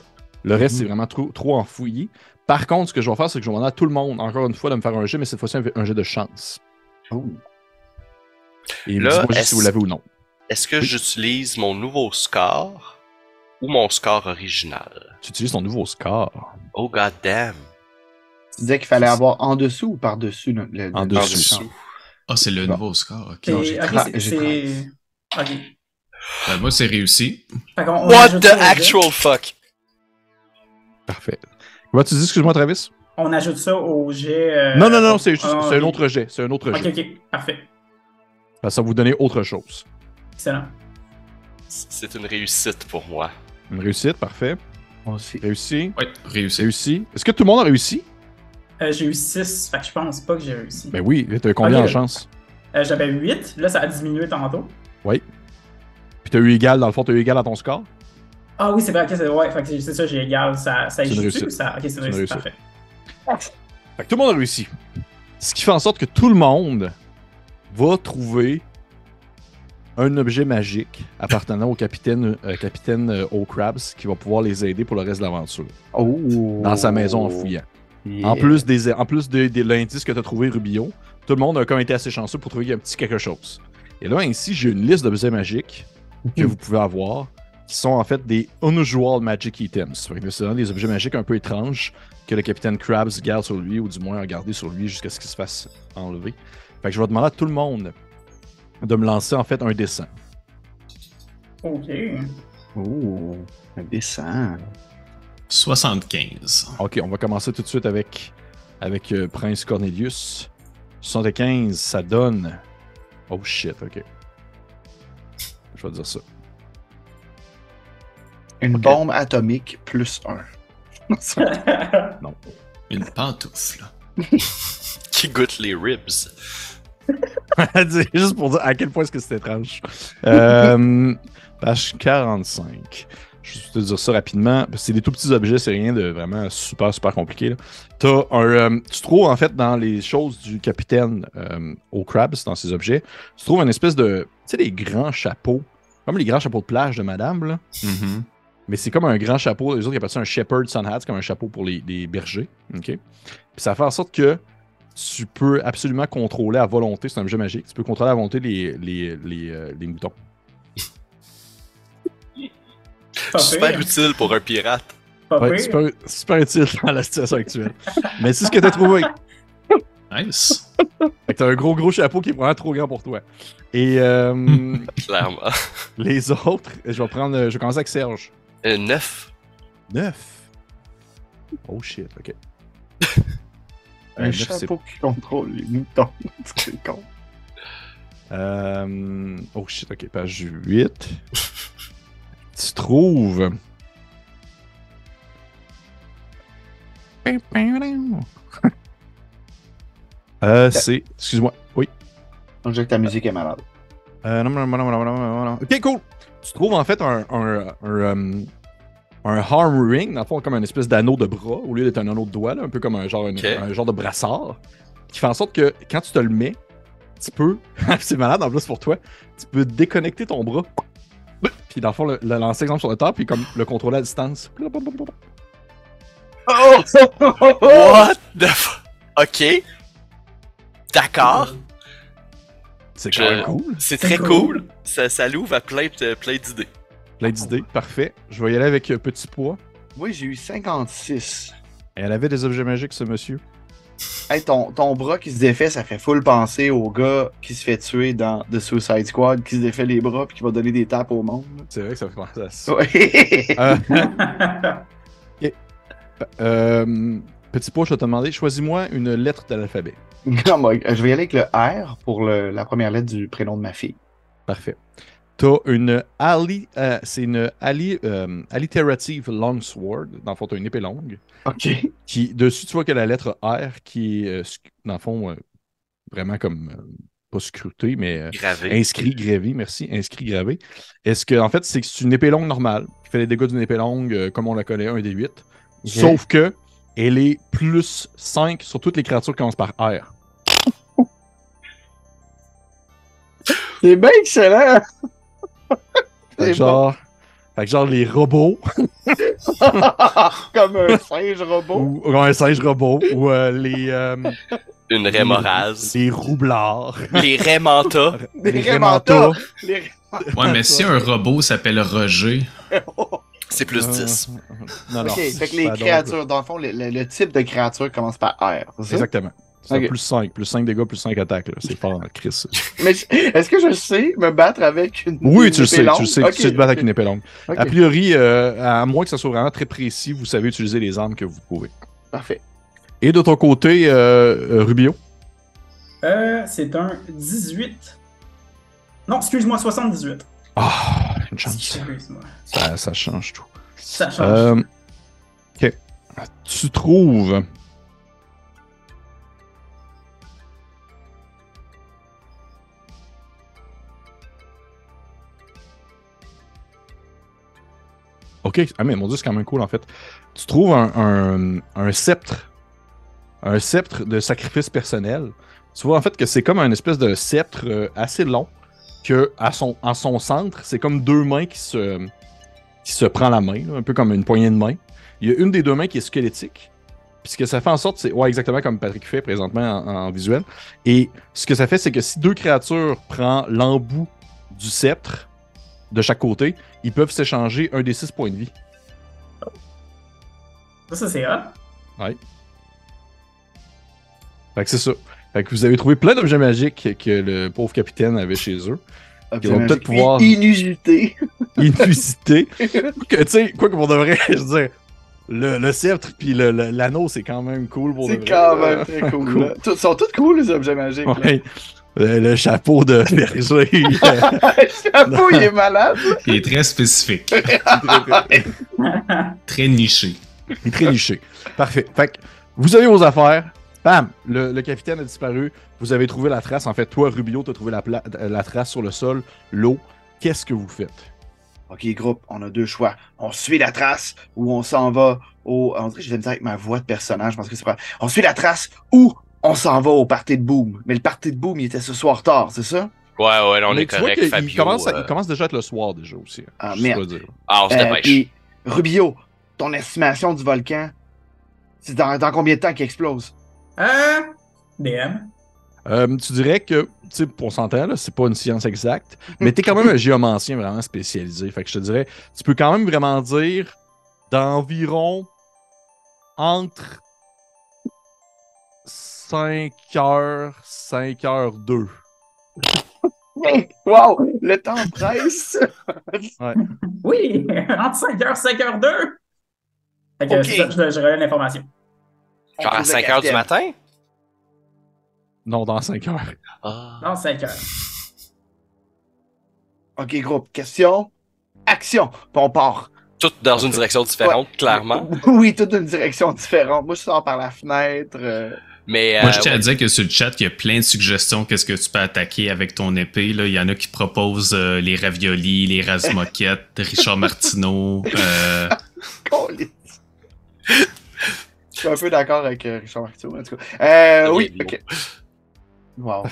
Le reste, c'est vraiment trop enfouillé. Par contre, ce que je vais faire, c'est que je vais demander à tout le monde, encore une fois, de me faire un jet, mais cette fois-ci, un jet de chance. Oh. Et là, dis-moi si vous l'avez ou non. Est-ce que j'utilise mon nouveau score ou mon score original? Tu utilises ton nouveau score. Oh, god damn. Tu disais qu'il fallait avoir en dessous ou par-dessus? En dessous. Ah, oh, c'est le nouveau score. Ok, j'ai ok. Ben, moi, c'est réussi. What the actual fuck? Parfait. Comment tu dis, excuse-moi, Travis? On ajoute ça au jet... Non, c'est juste un autre jet. C'est un autre jet. Ok, parfait. Ben, ça va vous donner autre chose. Excellent. C'est une réussite pour moi. Une réussite, parfait. Moi aussi. Réussi? Oui, réussi. Est-ce que tout le monde a réussi? J'ai eu 6, fait que je pense pas que j'ai réussi. Ben oui, t'as eu combien en chance? J'avais 8, là ça a diminué tantôt. Oui. Puis t'as eu égal, dans le fond, t'as eu égal à ton score? Ah oui, c'est vrai, okay, ouais, fait que c'est ça, j'ai égal, ça ajoute dessus, ça... Ok, c'est une réussite, parfait. Fait que tout le monde a réussi. Ce qui fait en sorte que tout le monde va trouver un objet magique appartenant au capitaine Hawkrabs qui va pouvoir les aider pour le reste de l'aventure. Oh! Dans sa maison en fouillant. Yeah. En plus de l'indice que tu as trouvé, Rubio, tout le monde a quand même été assez chanceux pour trouver un petit quelque chose. Et là, ainsi, j'ai une liste d'objets magiques que vous pouvez avoir, qui sont en fait des unusual magic items. C'est des objets magiques un peu étranges que le capitaine Krabs garde sur lui, ou du moins a gardé sur lui jusqu'à ce qu'il se fasse enlever. Fait que je vais demander à tout le monde de me lancer en fait un dessin. Ok. Oh, un dessin. 75. Ok, on va commencer tout de suite avec Prince Cornelius. 75, ça donne... Oh shit, ok. Je vais dire ça. Une bombe atomique plus 1. Non. Une pantoufle. Qui goûte les ribs. Juste pour dire à quel point est-ce que c'est étrange. Page 45. Je vais te dire ça rapidement. C'est des tout petits objets, c'est rien de vraiment super, super compliqué. Là. Tu trouves, en fait, dans les choses du capitaine Hawkrabs, dans ces objets, tu trouves une espèce de... Tu sais, des grands chapeaux. Comme les grands chapeaux de plage de madame, là. Mm-hmm. Mais c'est comme un grand chapeau. Les autres, ils appellent ça un shepherd's sun hat. C'est comme un chapeau pour les bergers. Okay? Puis ça fait en sorte que tu peux absolument contrôler à volonté. C'est un objet magique. Tu peux contrôler à volonté les moutons. Super utile pour un pirate. Ouais, super utile dans la situation actuelle. Mais c'est ce que t'as trouvé. Nice. Fait que t'as un gros chapeau qui est vraiment trop grand pour toi. Et clairement. Les autres, je vais commencer avec Serge. 9. Oh shit, ok. Un chapeau qui contrôle les moutons. C'est con. Oh shit, ok, page 8. Tu trouves c'est... Excuse-moi. Oui. On dirait que ta musique est malade. Non. Ok, cool. Tu trouves en fait un arm ring, dans le fond, comme une espèce d'anneau de bras, au lieu d'être un anneau de doigt, là, un peu comme un genre de brassard. qui fait en sorte que quand tu te le mets, tu peux, c'est malade en plus pour toi, tu peux déconnecter ton bras, puis dans le fond, le lancer exemple sur le top, puis comme le contrôler à distance. Oh! What the fuck? Ok. D'accord. C'est quand même cool. C'est très cool. Ça l'ouvre à plein d'idées. Plein d'idées, parfait. Je vais y aller avec petit poids. Moi, j'ai eu 56. Et elle avait des objets magiques, ce monsieur. Hey, ton bras qui se défait, ça fait full penser au gars qui se fait tuer dans The Suicide Squad, qui se défait les bras puis qui va donner des tapes au monde. C'est vrai que ça fait penser à ça. Ouais. Okay. Petit poids, je vais te demander, choisis-moi une lettre de l'alphabet. Non, moi, je vais y aller avec le R pour la première lettre du prénom de ma fille. Parfait. T'as une alliterative longsword, dans le fond, t'as une épée longue. OK. Qui, dessus, tu vois que la lettre R qui est, dans le fond, vraiment comme, pas scrutée, mais inscrit gravé. Est-ce que, en fait, c'est une épée longue normale, qui fait les dégâts d'une épée longue, comme on la connaît, 1d8, okay. Sauf que elle est plus 5 sur toutes les créatures qui commencent par R. C'est bien excellent! Fait que genre les robots. Comme un singe robot. Ou un singe robot. Ou les... Une rémoraze. Les roublards. Les rémentas. Ouais, mais si un robot s'appelle Roger, c'est plus 10. Non, ok, fait que les créatures, dans le fond, le type de créature commence par R. Exactement. C'est okay. plus 5 dégâts, plus 5 attaques. C'est fort, Chris. Mais est-ce que je sais me battre avec une épée longue? Oui, tu sais, okay. Tu sais te battre avec une épée longue. Okay. A priori, à moins que ça soit vraiment très précis, vous savez utiliser les armes que vous pouvez. Parfait. Et de ton côté, Rubio? C'est un 18. Non, excuse-moi, 78. Ah, une chance. Ça change tout. Ça change. Ok. Tu trouves... Ok, ah mais mon dieu, c'est quand même cool en fait. Tu trouves un sceptre. Un sceptre de sacrifice personnel. Tu vois en fait que c'est comme un espèce de sceptre assez long. Que à son centre, c'est comme deux mains qui se prend la main, là, un peu comme une poignée de main. Il y a une des deux mains qui est squelettique. Puis ce que ça fait en sorte, c'est ouais, exactement comme Patrick fait présentement en visuel. Et ce que ça fait, c'est que si deux créatures prennent l'embout du sceptre, de chaque côté, ils peuvent s'échanger un des 6 points de vie. Ça c'est A. Ouais. Fait que c'est ça. Fait que vous avez trouvé plein d'objets magiques que le pauvre capitaine avait chez eux. Ils vont peut-être pouvoir... Inusité. Inusité. Tu sais, quoi que pour de vrai, je veux dire, le sceptre puis l'anneau, c'est quand même cool pour de vrai. C'est quand même très cool. Ils sont tous cool, les objets magiques. Ouais. Là. Le chapeau de berger. Le chapeau, il est malade. Il est très spécifique. Très niché. Il est très niché. Parfait. Fait que vous avez vos affaires. Bam! Le capitaine a disparu. Vous avez trouvé la trace. En fait, toi, Rubio, t'as trouvé la trace sur le sol, l'eau. Qu'est-ce que vous faites? Ok, groupe, on a deux choix. On suit la trace ou on s'en va au... On dirait que je vais me dire avec ma voix de personnage. Je pense que c'est pas... On suit la trace ou... On s'en va au party de boom. Mais le party de boom, il était ce soir tard, c'est ça? Ouais, ouais, là, on est correct, Fabio. Il commence déjà à être le soir, déjà, aussi. Ah, merde. Ah, on se dépêche. Puis, Rubio, ton estimation du volcan, c'est dans combien de temps qu'il explose? DM. Tu dirais que, tu sais, on s'entend, là, c'est pas une science exacte, mais t'es quand même un géomancien vraiment spécialisé. Fait que je te dirais, tu peux quand même vraiment dire d'environ entre... 5h, 5h02. Wow! Le temps presse! Ouais. Oui! Entre 5h, 5h02! Fait que okay. Je relève l'information. Genre à 5h du matin? Non, dans 5h. Ah. Dans 5h. Ok, groupe. Question. Action! On part. Toutes dans une direction différente, ouais. Clairement. Oui, toutes dans une direction différente. Moi, je sors par la fenêtre. Mais, moi, je tiens à dire que sur le chat, il y a plein de suggestions. Qu'est-ce que tu peux attaquer avec ton épée? Là. Il y en a qui proposent les raviolis, les rasmoquettes, Richard Martineau. suis un peu d'accord avec Richard Martineau, en tout cas. Oui, ok. Wow.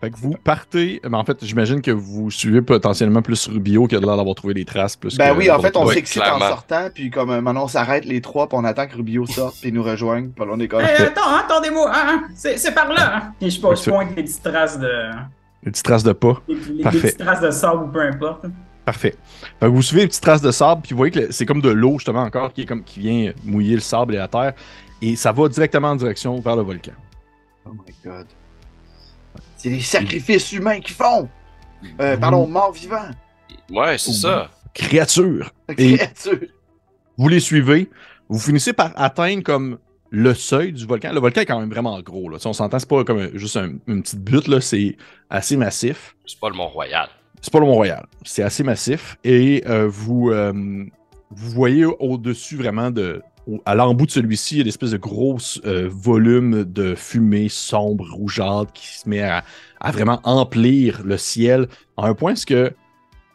Fait que vous partez, mais en fait, j'imagine que vous suivez potentiellement plus Rubio que de l'air d'avoir trouvé des traces. Plus ben que oui, en fait, on s'excite en sortant, puis comme maintenant on s'arrête les trois, puis on attend que Rubio sorte, puis nous rejoigne, puis là on est comme... attendez-moi, hein, c'est par là! Et je pose point avec des petites traces de... Des petites traces de pas. Parfait. Des petites traces de sable ou peu importe. Parfait. Fait que vous suivez les petites traces de sable, puis vous voyez que c'est comme de l'eau, justement, encore, qui est comme qui vient mouiller le sable et la terre, et ça va directement en direction vers le volcan. Oh my god. C'est des sacrifices humains qu'ils font! Pardon, morts vivants! Ouais, c'est ça! Créatures! Créatures! Vous les suivez, vous finissez par atteindre comme le seuil du volcan. Le volcan est quand même vraiment gros, là. Tu sais, on s'entend, c'est pas comme juste une petite butte, là, c'est assez massif. C'est pas le Mont-Royal. C'est pas le Mont-Royal, c'est assez massif. Et vous voyez au-dessus vraiment de... À l'embout de celui-ci, il y a une espèce de gros volume de fumée sombre, rougeâtre, qui se met à vraiment emplir le ciel. À un point, c'est que,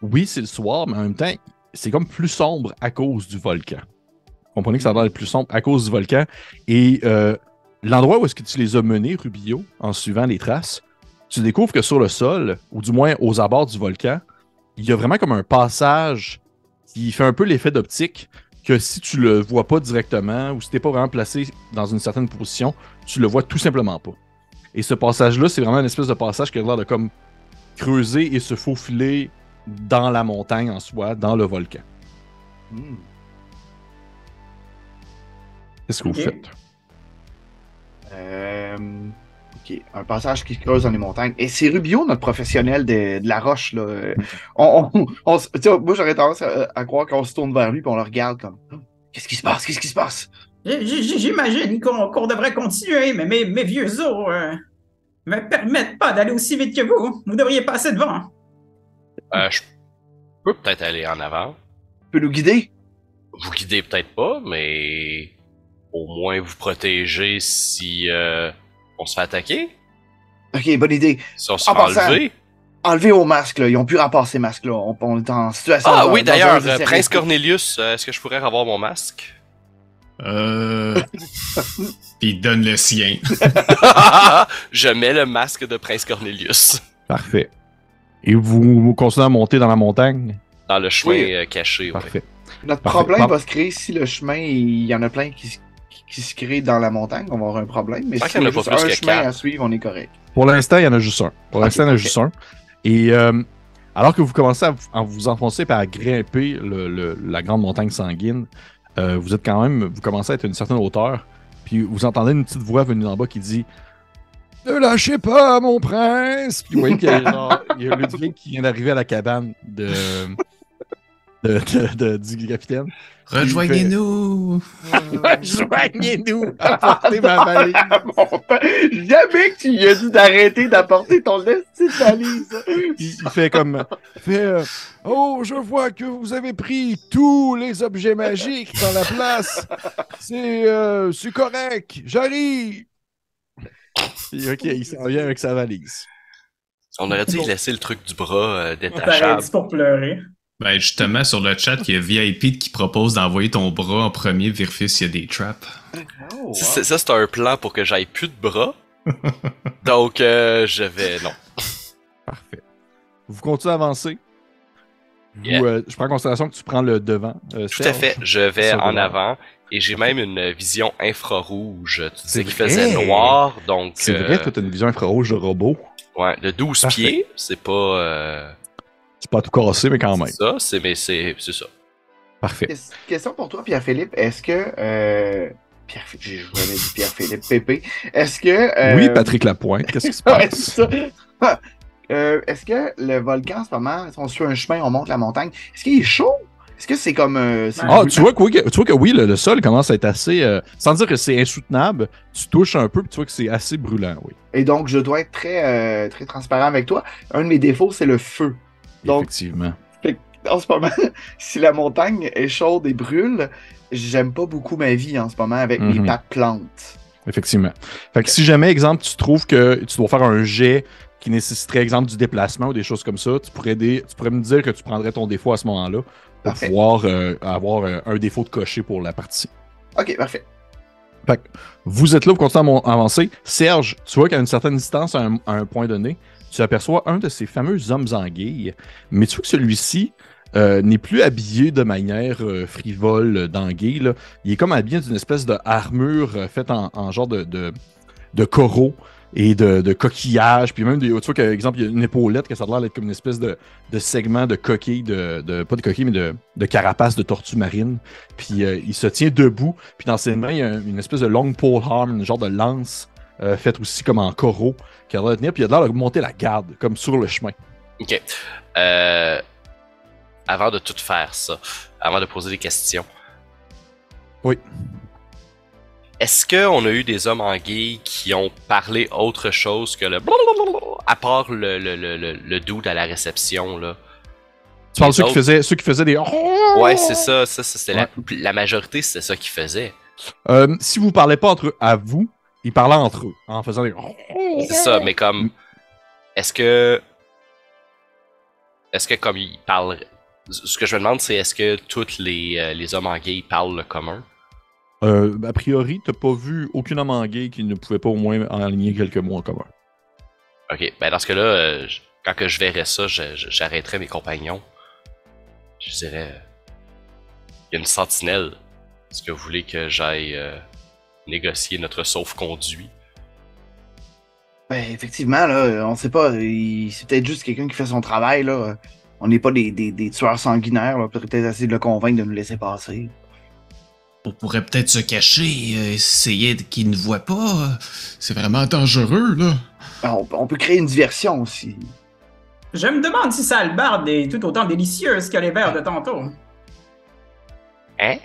oui, c'est le soir, mais en même temps, c'est comme plus sombre à cause du volcan. Vous comprenez que ça a l'air plus sombre à cause du volcan. Et l'endroit où est-ce que tu les as menés, Rubio, en suivant les traces, tu découvres que sur le sol, ou du moins aux abords du volcan, il y a vraiment comme un passage qui fait un peu l'effet d'optique, que si tu le vois pas directement ou si t'es pas vraiment placé dans une certaine position, tu le vois tout simplement pas. Et ce passage-là, c'est vraiment une espèce de passage qui a l'air de comme creuser et se faufiler dans la montagne en soi, dans le volcan. Qu'est-ce que vous faites? Ok, un passage qui creuse dans les montagnes. Et c'est Rubio, notre professionnel de la roche, là. Moi, j'aurais tendance à croire qu'on se tourne vers lui et on le regarde comme « Qu'est-ce qui se passe? Qu'est-ce qui se passe? » J'imagine qu'on devrait continuer, mais mes vieux os ne me permettent pas d'aller aussi vite que vous. Vous devriez passer devant. Je peux peut-être aller en avant. Tu peux nous guider? Vous guider peut-être pas, mais au moins vous protéger si... On se fait attaquer? Ok, bonne idée. Si on se fait enlever? Enlever aux masques, là. Ils ont pu remporter ces masques-là. On est en situation... Ah oui, d'ailleurs, Prince Cornelius, est-ce que je pourrais avoir mon masque? Puis donne le sien. Je mets le masque de Prince Cornelius. Parfait. Et vous continuez à monter dans la montagne? Dans le chemin caché, parfait. Ouais. Notre problème va se créer si le chemin, il y en a plein qui se crée dans la montagne, on va avoir un problème. Mais si il y a juste un chemin à suivre, on est correct. Pour l'instant, il y en a juste un. Pour l'instant, il y en a juste un. Et alors que vous commencez à vous enfoncer par grimper la grande montagne sanguine, vous êtes quand même, vous commencez à être à une certaine hauteur, puis vous entendez une petite voix venue d'en bas qui dit « Ne lâchez pas, mon prince! » Puis vous voyez qu'il y a le drink qui vient d'arriver à la cabane du capitaine. Rejoignez-nous! Rejoignez-nous! Apportez ma valise! Jamais que tu lui as dit d'arrêter d'apporter ton esti de valise! Il fait comme... oh, je vois que vous avez pris tous les objets magiques dans la place! C'est correct! J'arrive! Ok, il s'en vient avec sa valise. On aurait dû laisser le truc du bras détachable. On t'aurait dit pour pleurer. Ben justement, sur le chat, il y a VIP qui propose d'envoyer ton bras en premier, vérifier s'il y a des traps. Oh, wow. Ça, c'est un plan pour que j'aille plus de bras. Donc, je vais... Non. Parfait. Vous continuez à avancer. Je prends en considération que tu prends le devant. Tout à fait. Je vais en avant. Et j'ai même une vision infrarouge. Tu disais qu'il faisait noir, donc... C'est vrai que tu as une vision infrarouge de robot. Ouais, de 12 pieds. C'est pas... C'est pas tout cassé, mais quand même. C'est ça. Parfait. Question pour toi, Pierre-Philippe. Est-ce que... j'ai jamais dit Pierre-Philippe, Pépé. Est-ce que... Oui, Patrick Lapointe, qu'est-ce qui se passe? Est-ce que le volcan, en ce moment, on suit un chemin, on monte la montagne, est-ce qu'il est chaud? Est-ce que c'est comme... tu vois que oui, le sol commence à être assez... sans dire que c'est insoutenable, tu touches un peu et tu vois que c'est assez brûlant, oui. Et donc, je dois être très, très transparent avec toi. Un de mes défauts, c'est le feu. Donc, effectivement. En ce moment, si la montagne est chaude et brûle, j'aime pas beaucoup ma vie en ce moment avec mes pattes plantes. Effectivement. Fait que si jamais, exemple, tu trouves que tu dois faire un jet qui nécessiterait, exemple, du déplacement ou des choses comme ça, tu pourrais me dire que tu prendrais ton défaut à ce moment-là pour pouvoir avoir un défaut de cocher pour la partie. Ok, parfait. Fait que vous êtes là, vous continuez à avancer. Serge, tu vois qu'à une certaine distance, à un point donné, tu aperçois un de ces fameux hommes anguilles, mais tu vois que celui-ci n'est plus habillé de manière frivole d'anguille. Il est comme habillé d'une espèce de armure faite en genre de coraux et de coquillages, puis même, tu vois par exemple, il y a une épaulette que ça a l'air d'être comme une espèce de segment de coquille, pas de coquille, mais de carapace de tortue marine. Puis il se tient debout, puis dans ses mains, il y a une espèce de long pole arm, une genre de lance faite aussi comme en coraux, qui a l'air de tenir, puis il a l'air de monter la garde, comme sur le chemin. OK. Avant de tout faire ça, avant de poser des questions. Oui. Est-ce qu'on a eu des hommes anguilles qui ont parlé autre chose que le blablabla, à part le dude à la réception, là? Tu parles de ceux qui faisaient des... Ouais, c'est ça. C'était la majorité, c'était ça qu'ils faisaient. Si vous parlez pas entre eux, à vous, ils parlaient entre eux en faisant des... C'est ça, mais comme... Est-ce que comme ils parlent... Ce que je me demande, c'est est-ce que tous les hommes anguilles parlent le commun? A priori, t'as pas vu aucune homme anguille qui ne pouvait pas au moins en aligner quelques mots en commun. Ok, ben dans ce cas-là, quand que je verrais ça, j'arrêterais mes compagnons. Je dirais... Il y a une sentinelle. Est-ce que vous voulez que j'aille négocier notre sauf-conduit? Ben effectivement, là, on sait pas. C'est peut-être juste quelqu'un qui fait son travail, là. On n'est pas des tueurs sanguinaires, là. Peut-être essayer de le convaincre de nous laisser passer. On pourrait peut-être se cacher, essayer qu'ils ne voient pas. C'est vraiment dangereux, là. On peut créer une diversion aussi. Je me demande si sa hallebarde est tout autant délicieuse que les verres de tantôt. Hein?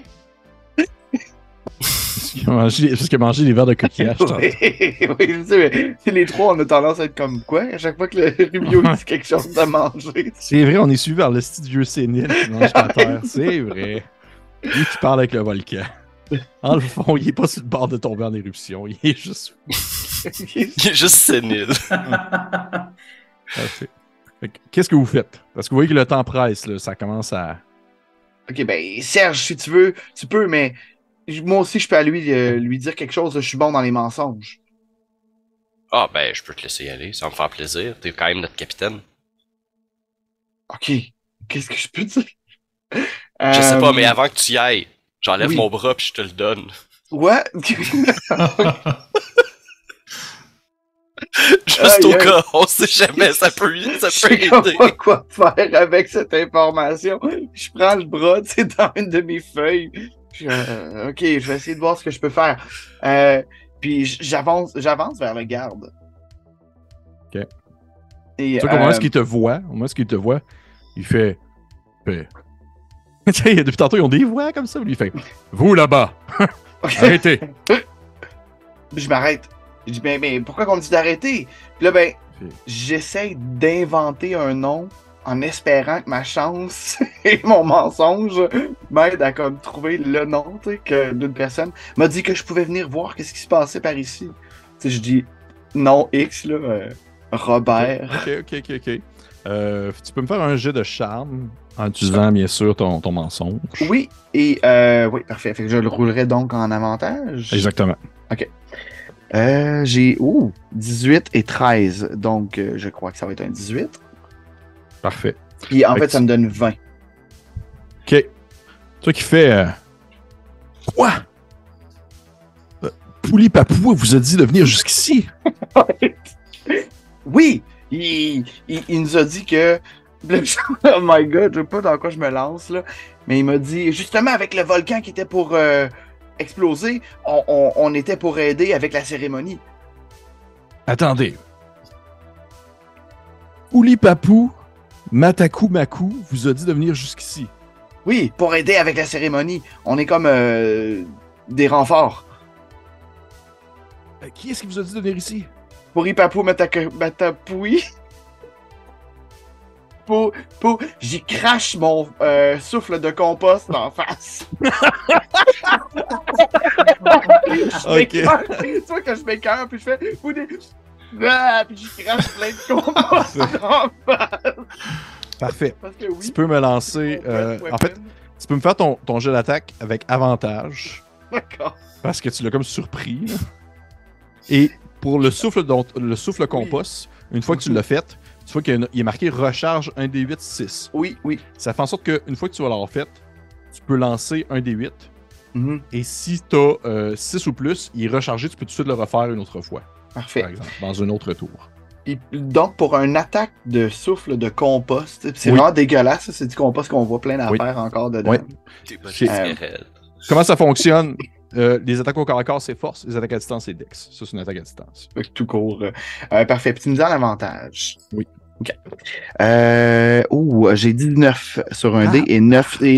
Parce que manger des verres de coquillage. Oui, je sais, mais les trois, on a tendance à être comme quoi à chaque fois que le Rubio dit quelque chose à manger. C'est vrai, on est suivi par le style vieux sénile qui mange par terre. C'est vrai. Lui qui parle avec le volcan. En le fond, il est pas sur le bord de tomber en éruption. Il est juste... il est juste sénile. Parfait. Qu'est-ce que vous faites? Parce que vous voyez que le temps presse, là, ça commence à... Ok, ben Serge, si tu veux, tu peux, mais moi aussi, je peux lui dire quelque chose. Je suis bon dans les mensonges. Ah, ben, je peux te laisser y aller. Ça va me faire plaisir. T'es quand même notre capitaine. Ok. Qu'est-ce que je peux dire? Je sais pas, mais avant que tu y ailles, j'enlève mon bras pis je te le donne. Ouais? Juste au cas, on sait jamais, ça peut aider. Je sais pas quoi faire avec cette information. Je prends le bras, tu sais, dans une de mes feuilles. Puis, ok, je vais essayer de voir ce que je peux faire. Puis j'avance vers le garde. Ok. Et, tu sais comment est-ce qu'il te voit? Au moins, est-ce qu'il te voit? Il fait... Depuis tantôt, ils ont des voix comme ça. Lui, il fait « Vous, là-bas! Arrêtez! » Je m'arrête. Je dis « Mais pourquoi qu'on me dit d'arrêter? » Puis là, ben, j'essaie d'inventer un nom en espérant que ma chance et mon mensonge m'aident à comme trouver le nom d'une personne. M'a dit que je pouvais venir voir qu'est-ce qui se passait par ici. Tu sais, je dis « Non, X, là, Robert. » Ok. Tu peux me faire un jet de charme en utilisant bien sûr ton mensonge. Oui, et oui, parfait. Fait que je le roulerai donc en avantage. Exactement. Ok. J'ai 18 et 13, donc je crois que ça va être un 18. Parfait. Puis en fait, ça me donne 20. Ok. Toi qui fais. Quoi? Pouli Papou vous a dit de venir jusqu'ici? Oui! Il nous a dit que... Oh my god, je sais pas dans quoi je me lance, là. Mais il m'a dit, justement, avec le volcan qui était pour exploser, on était pour aider avec la cérémonie. Attendez. Oulipapou, Mataku Maku vous a dit de venir jusqu'ici. Oui, pour aider avec la cérémonie. On est comme des renforts. Qui est-ce qui vous a dit de venir ici? Pouripapou Matapoui. J'y crache mon souffle de compost en face. Tu vois que je m'écœure, puis je fais... puis j'y crache plein de compost en face. Parfait. Parce que oui, tu peux me lancer... en fait, tu peux me faire ton jet d'attaque avec avantage. D'accord. Parce que tu l'as comme surpris. Là. Et pour le souffle, compost, une fois que tu l'as fait, tu vois qu'il est marqué recharge 1d8-6. Oui, oui. Ça fait en sorte qu'une fois que tu vas l'avoir fait, tu peux lancer 1d8. Mm-hmm. Et si tu as 6 ou plus, il est rechargé, tu peux tout de suite le refaire une autre fois. Parfait. Par exemple, dans un autre tour. Et donc, pour une attaque de souffle de compost, c'est vraiment dégueulasse, c'est du compost qu'on voit plein d'affaires encore dedans. Oui. Comment ça fonctionne? Les attaques au corps à corps, c'est force. Les attaques à distance, c'est dex. Ça, c'est une attaque à distance. Tout court. Parfait. Puis tu me dis en avantage. Oui. OK. J'ai dit 9 sur un dé et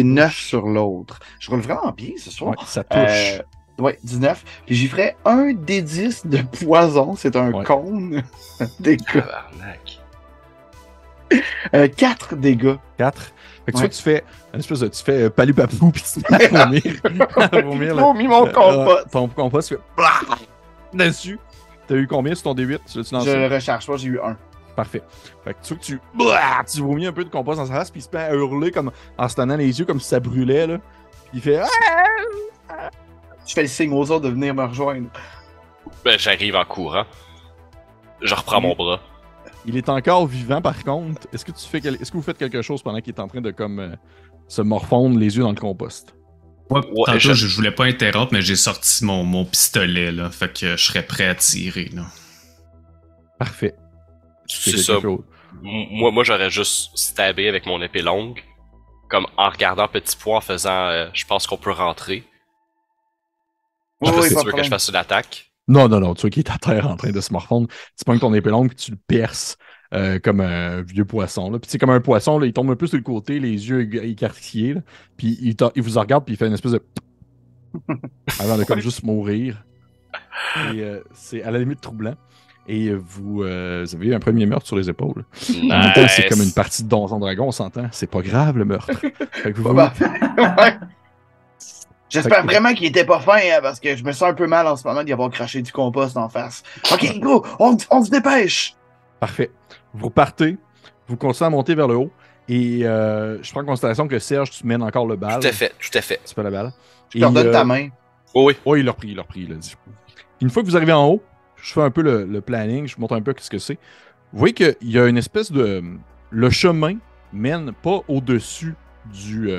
9 sur l'autre. Je roule vraiment bien ce soir. Ouais, ça touche. Ouais, 19. Puis j'y ferais un D10 de poison. C'est un cône. Dégâts. 4 dégâts. 4. Fait que tu vois, tu fais une espèce de. Tu fais palupapou, puis tu te mets à vomir. J'ai vomi mon compost. Ton compost, tu fais. Blah! Dessus. T'as eu combien sur ton D8? Je le recharge pas, j'ai eu 1. Parfait. Fait que tu vois que tu. Blah! Tu vomis un peu de compost dans sa race, puis il se met à hurler comme, en se tendant les yeux comme si ça brûlait, là. Puis il fait. Je fais le signe aux autres de venir me rejoindre. Ben, j'arrive en courant. Je reprends mon bras. Il est encore vivant, par contre. Est-ce que vous faites quelque chose pendant qu'il est en train de comme se morfondre les yeux dans le compost? Ouais, tantôt, je voulais pas interrompre, mais j'ai sorti mon pistolet, là. Fait que je serais prêt à tirer, là. Parfait. C'est ça. Moi, j'aurais juste stabé avec mon épée longue. Comme en regardant Petit Pois, en faisant je pense qu'on peut rentrer. Tu veux que je fasse une attaque? Non, tu vois qu'il est à terre en train de se morfondre. Tu prends ton épée longue et tu le perces comme un vieux poisson. Là. Puis c'est comme un poisson, là, il tombe un peu sur le côté, les yeux écarquillés. Là. Puis il vous regarde puis il fait une espèce de... avant de comme juste mourir. Et c'est à la limite troublant. Et vous avez eu un premier meurtre sur les épaules. Nice. En même temps, c'est comme une partie de Donjons Dragons, on s'entend. C'est pas grave le meurtre. Fait que vous... J'espère vraiment qu'il était pas fin, hein, parce que je me sens un peu mal en ce moment d'y avoir craché du compost en face. OK, go! On se dépêche! Parfait. Vous partez, vous continuez à monter vers le haut, et je prends en considération que Serge, tu mènes encore le bal. Tout à fait. Tu peux le bal. Je te redonne ta main. Oh oui. Oui, il l'a repris, il l'a dit. Une fois que vous arrivez en haut, je fais un peu le planning, je vous montre un peu ce que c'est. Vous voyez qu'il y a une espèce de... Le chemin mène pas au-dessus du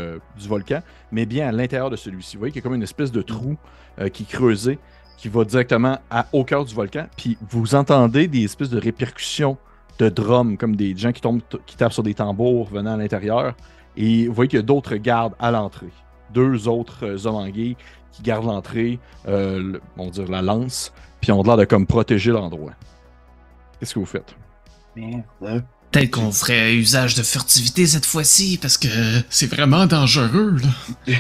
volcan, mais bien à l'intérieur de celui-ci. Vous voyez qu'il y a comme une espèce de trou qui est creusé, qui va directement au cœur du volcan, puis vous entendez des espèces de répercussions de drums, comme des gens qui tapent sur des tambours venant à l'intérieur, et vous voyez qu'il y a d'autres gardes à l'entrée. Deux autres hommes en guise qui gardent l'entrée, on va dire la lance, puis ont l'air de comme protéger l'endroit. Qu'est-ce que vous faites? Merde. Peut-être qu'on ferait usage de furtivité cette fois-ci, parce que c'est vraiment dangereux, là.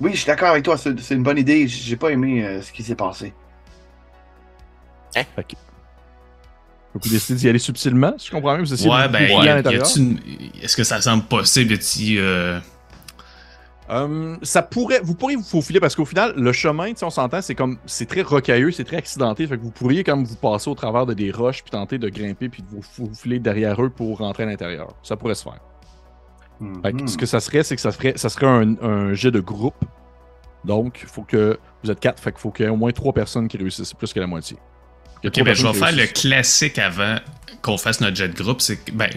Oui, je suis d'accord avec toi, c'est une bonne idée. J'ai pas aimé ce qui s'est passé. Hein? OK. Donc, vous décidez d'y aller subtilement, si je comprends bien. Vous essayez à l'intérieur. Est-ce que ça semble possible d'y... Vous pourriez vous faufiler, parce qu'au final, le chemin, on s'entend, c'est très rocailleux, c'est très accidenté, fait que vous pourriez comme vous passer au travers des roches, puis tenter de grimper, puis de vous faufiler derrière eux pour rentrer à l'intérieur. Ça pourrait se faire. Mm-hmm. Fait que ce que ça serait, c'est que ça serait un jet de groupe. Donc, il faut que vous êtes 4, fait qu'il faut qu'il y ait au moins 3 personnes qui réussissent, plus que la moitié. Ok, ben je vais faire le classique avant qu'on fasse notre jet de groupe,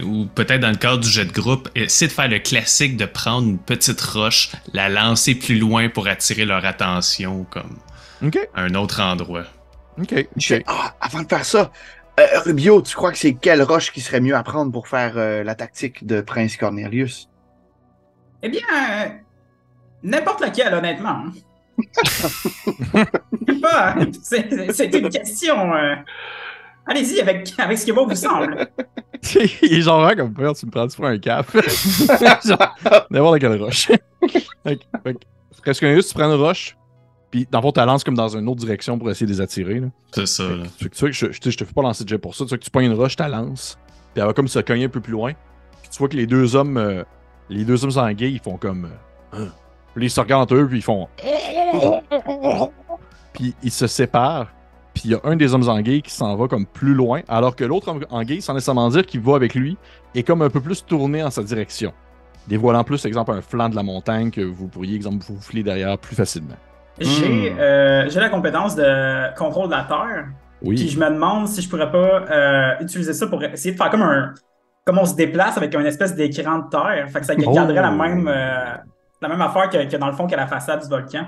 ou peut-être dans le cadre du jet de groupe, essayer de faire le classique de prendre une petite roche, la lancer plus loin pour attirer leur attention comme à un autre endroit. Ok. Avant de faire ça, Rubio, tu crois que c'est quelle roche qui serait mieux à prendre pour faire la tactique de Prince Cornelius? Eh bien, n'importe laquelle, honnêtement. C'est une question. Allez-y avec ce qui est bon vous semble. Il est genre comme frère, tu me prends pour un cap. N'importe quelle roche. Est-ce que tu prends une roche, puis dans le fond, tu la lances comme dans une autre direction pour essayer de les attirer. Là. C'est ça. Là. Tu vois que je te fais pas lancer de jet pour ça. Tu vois que tu prends une roche, tu la lances, puis elle va comme se cogner un peu plus loin. Puis tu vois que les deux hommes sanguins, ils font comme. Puis ils se regardent eux, puis ils font... Puis ils se séparent, puis il y a un des hommes anguilles qui s'en va comme plus loin, alors que l'autre homme anguille, sans nécessairement dire qu'il va avec lui, est comme un peu plus tourné en sa direction. Dévoilant plus, exemple, un flanc de la montagne que vous pourriez, exemple, vous faufiler derrière plus facilement. J'ai la compétence de contrôle de la terre. Oui. Puis je me demande si je pourrais pas utiliser ça pour essayer de faire comme un... Comme on se déplace avec une espèce d'écran de terre. Fait que ça garderait la même affaire que dans le fond que la façade du volcan.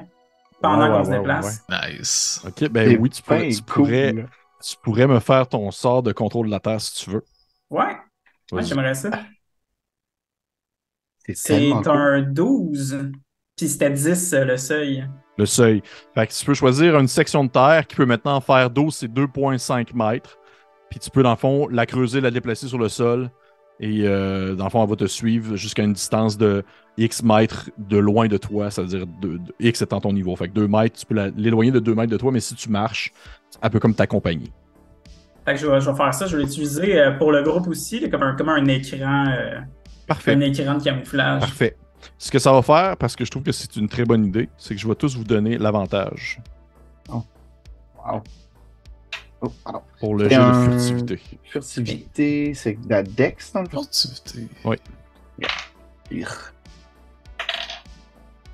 Pendant qu'on se déplace. Ouais. Nice. Ok, ben oui, tu pourrais me faire ton sort de contrôle de la terre si tu veux. Ouais. Ouais, j'aimerais ça. C'est un 12. Puis c'était 10 le seuil. Le seuil. Fait que tu peux choisir une section de terre qui peut maintenant faire 12, c'est 2,5 mètres. Puis tu peux, dans le fond, la creuser, la déplacer sur le sol. Et dans le fond, elle va te suivre jusqu'à une distance de X mètres de loin de toi, c'est-à-dire X étant ton niveau. Fait que 2 mètres, tu peux l'éloigner de 2 mètres de toi, mais si tu marches, elle peut comme t'accompagner. Fait que je vais faire ça, je vais l'utiliser pour le groupe aussi, comme un écran, parfait. Un écran de camouflage. Parfait. Ce que ça va faire, parce que je trouve que c'est une très bonne idée, c'est que je vais tous vous donner l'avantage. Oh. Wow. Oh, pardon. Pour le jeu de furtivité. Furtivité, c'est de la Dex dans le fond? Furtivité. Oui.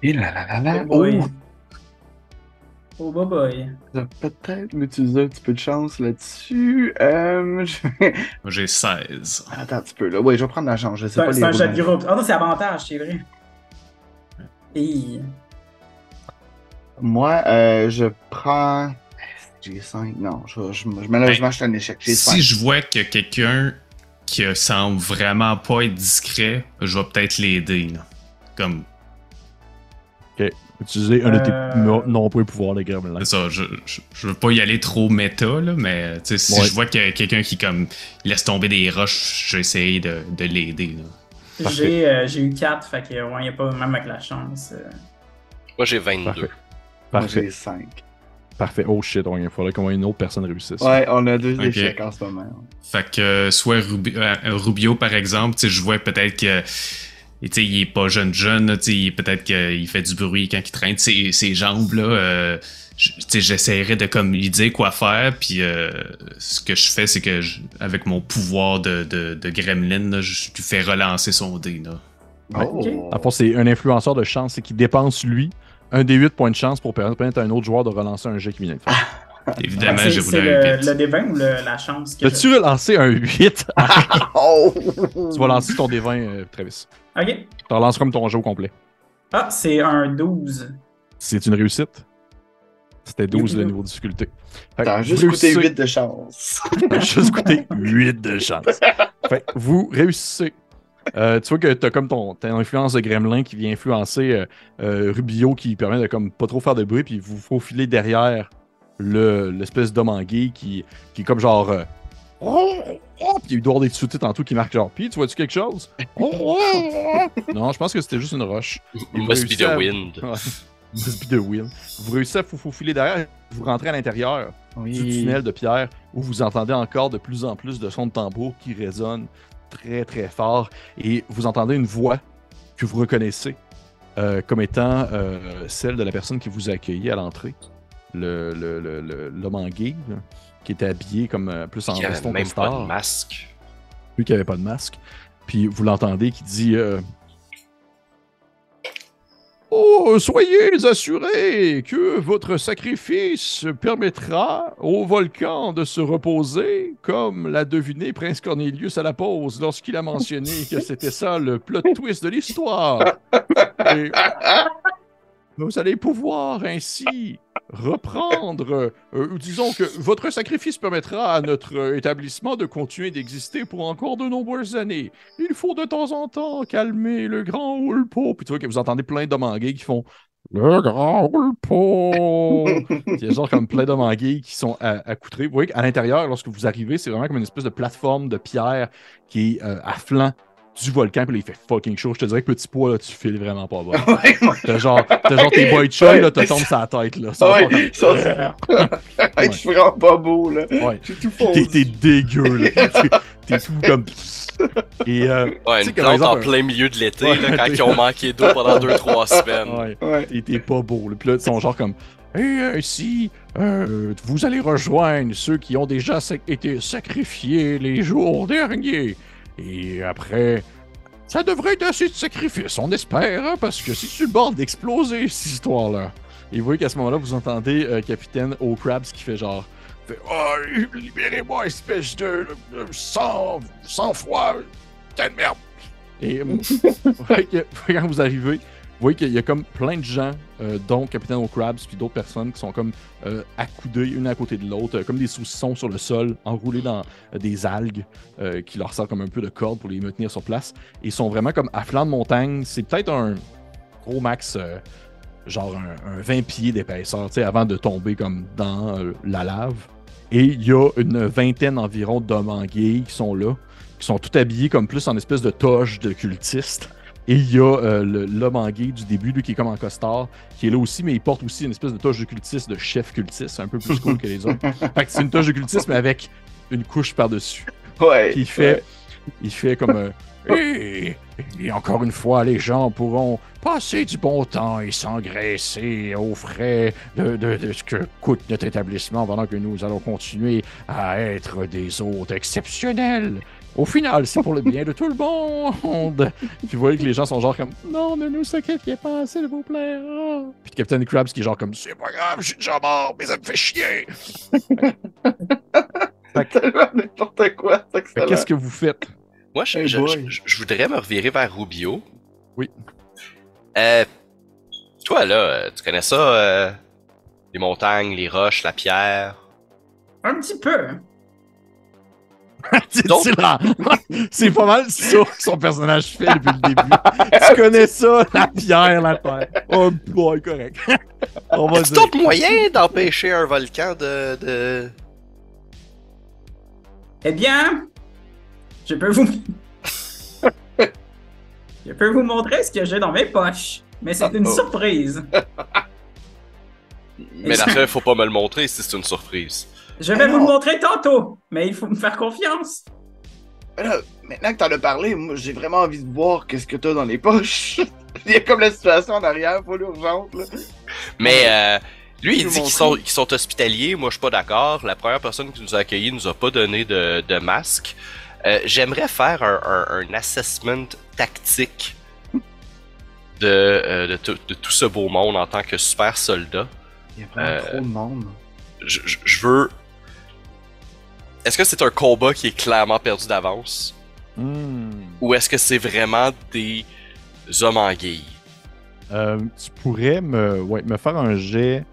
Et là. Oh bye bye. Je vais peut-être m'utiliser un petit peu de chance là-dessus. J'ai 16. Attends un petit peu là. Oui, je vais prendre la chance. Je sais pas. C'est un jeu de groupe. Ah non, c'est avantage, c'est vrai. Et... Moi, je prends... J'ai 5, non, je m'achète un échec. Si 5. Je vois que quelqu'un qui semble vraiment pas être discret, je vais peut-être l'aider. Comme. Ok, utiliser un de tes nombreux pouvoirs de guerre. C'est ça, je veux pas y aller trop méta, là, mais si je vois que quelqu'un qui comme laisse tomber des roches, je vais essayer de l'aider. J'ai eu 4, fait qu'il n'y a pas même avec la chance. Moi j'ai 22. Parfait. Moi j'ai 5. Parfait. Oh shit, il faudrait qu'on ait une autre personne réussisse. Ouais, on a 2 échecs en ce moment. Fait que soit Rubio, par exemple, je vois peut-être que il est pas jeune, peut-être qu'il fait du bruit quand il traîne ses jambes là. J'essaierai de comme lui dire quoi faire, puis ce que je fais, c'est que avec mon pouvoir de gremlin, là, je lui fais relancer son dé. Là. Oh. Ouais. Okay. Après, c'est un influenceur de chance, c'est qu'il dépense lui. Un des 8 points de chance pour permettre à un autre joueur de relancer un jet qui vient de faire. Évidemment, j'ai voulu un 8. C'est le D20 ou la chance que... As-tu relancé un 8? Oh. Tu vas lancer ton D20, Travis. Ok. Tu relances comme ton jeu au complet. Ah, c'est un 12. C'est une réussite. C'était 12 le niveau de difficulté. T'as juste coûté 8 de chance. T'as juste coûté 8 de chance. Fait, vous réussissez. Tu vois que t'as comme t'as une influence de Gremlin qui vient influencer Rubio, qui permet de comme pas trop faire de bruit, puis vous faufiler derrière l'espèce d'homme en guille qui est comme genre puis il doit avoir des sous-titres en tout qui marquent genre pis tu vois-tu quelque chose? Non, je pense que c'était juste une roche. Must be the wind. Must be the wind. Vous réussissez à vous faufiler derrière, vous rentrez à l'intérieur du tunnel de pierre où vous entendez encore de plus en plus de sons de tambour qui résonnent très très fort, et vous entendez une voix que vous reconnaissez comme étant celle de la personne qui vous a accueilli à l'entrée, l'homme en guise qui était habillé comme plus en veston de star. Pas de masque. Lui qui avait pas de masque. Puis vous l'entendez qui dit Oh, soyez assurés que votre sacrifice permettra au volcan de se reposer, comme l'a deviné Prince Cornelius à la pause lorsqu'il a mentionné que c'était ça le plot twist de l'histoire. Et vous allez pouvoir ainsi reprendre, disons que votre sacrifice permettra à notre établissement de continuer d'exister pour encore de nombreuses années. Il faut de temps en temps calmer le grand Oulpo. Puis tu vois que vous entendez plein d'hommes en guille qui font le grand Oulpo. Il y a genre comme plein d'hommes en guille qui sont accoutrés. Vous voyez qu'à l'intérieur, lorsque vous arrivez, c'est vraiment comme une espèce de plateforme de pierre qui est à flanc du volcan, puis là, il fait fucking chaud. Je te dirais que petit poids, là, tu files vraiment pas bon. T'as genre tes boy choy, là, te tombes sur la tête, là. Je suis vraiment pas beau, là. Ouais. J'ai tout faux. T'es dégueu, là. T'es tout comme... Et, une plante en plein milieu de l'été, là, quand ils ont manqué d'eau pendant 2-3 semaines. T'es pas beau, là. Puis là, ils sont genre comme... Et si vous allez rejoindre ceux qui ont déjà été sacrifiés les jours derniers... Et après, ça devrait être assez de sacrifices, on espère, hein, parce que c'est sur le bord d'exploser, cette histoire-là. Et vous voyez qu'à ce moment-là, vous entendez Capitaine Hawkrabs qui fait genre « Oh, libérez-moi, espèce de sans foi, putain de merde! » Et quand vous arrivez, vous voyez qu'il y a comme plein de gens, dont Capitaine Hawkrabs, puis d'autres personnes qui sont comme accoudées une à côté de l'autre, comme des saucissons sur le sol, enroulés dans des algues qui leur servent comme un peu de corde pour les maintenir sur place. Et ils sont vraiment comme à flanc de montagne. C'est peut-être un gros max, genre un 20 pieds d'épaisseur, tu sais, avant de tomber comme dans la lave. Et il y a une vingtaine environ d'hommes en guille qui sont là, qui sont tout habillés comme plus en espèce de toge de cultiste. Et il y a l'homme en guille du début, lui, qui est comme en costard, qui est là aussi, mais il porte aussi une espèce de toge de cultiste, de chef cultiste, un peu plus cool que les autres. Fait que c'est une toge de cultiste, mais avec une couche par-dessus. Ouais. Il fait comme... Et encore une fois, les gens pourront passer du bon temps et s'engraisser aux frais de ce que coûte notre établissement pendant que nous allons continuer à être des hôtes exceptionnels. Au final, c'est pour le bien de tout le monde. Puis vous voyez que les gens sont genre comme « Non, ne nous sacrifiez pas, s'il vous plaît. Oh. » Puis le Capitaine Crabs qui est genre comme « C'est pas grave, je suis déjà mort, mais ça me fait chier. » Tellement n'importe quoi. Qu'est-ce que vous faites? Moi, je voudrais me revirer vers Rubio. Oui. Toi, là, tu connais ça? Les montagnes, les roches, la pierre? Un petit peu. C'est pas mal ça que son personnage fait depuis le début. Tu connais ça, la pierre, la terre. Oh boy, correct. On va dire. C'est un moyen d'empêcher un volcan de... Eh bien... Je peux vous montrer ce que j'ai dans mes poches, mais c'est une surprise. Mais la fin, faut pas me le montrer si c'est une surprise. Je vais vous le montrer tantôt, mais il faut me faire confiance. Là, maintenant que t'en as parlé, moi j'ai vraiment envie de voir qu'est-ce que t'as dans les poches. Il y a comme la situation en arrière, pas l'urgente. Mais lui, il dit qu'ils sont hospitaliers. Moi, je suis pas d'accord. La première personne qui nous a accueillis nous a pas donné de masque. J'aimerais faire un assessment tactique de tout ce beau monde en tant que super soldat. Il y a vraiment trop de monde. Je veux... Est-ce que c'est un combat qui est clairement perdu d'avance? Ou est-ce que c'est vraiment des hommes en guille? Tu pourrais me faire un jet...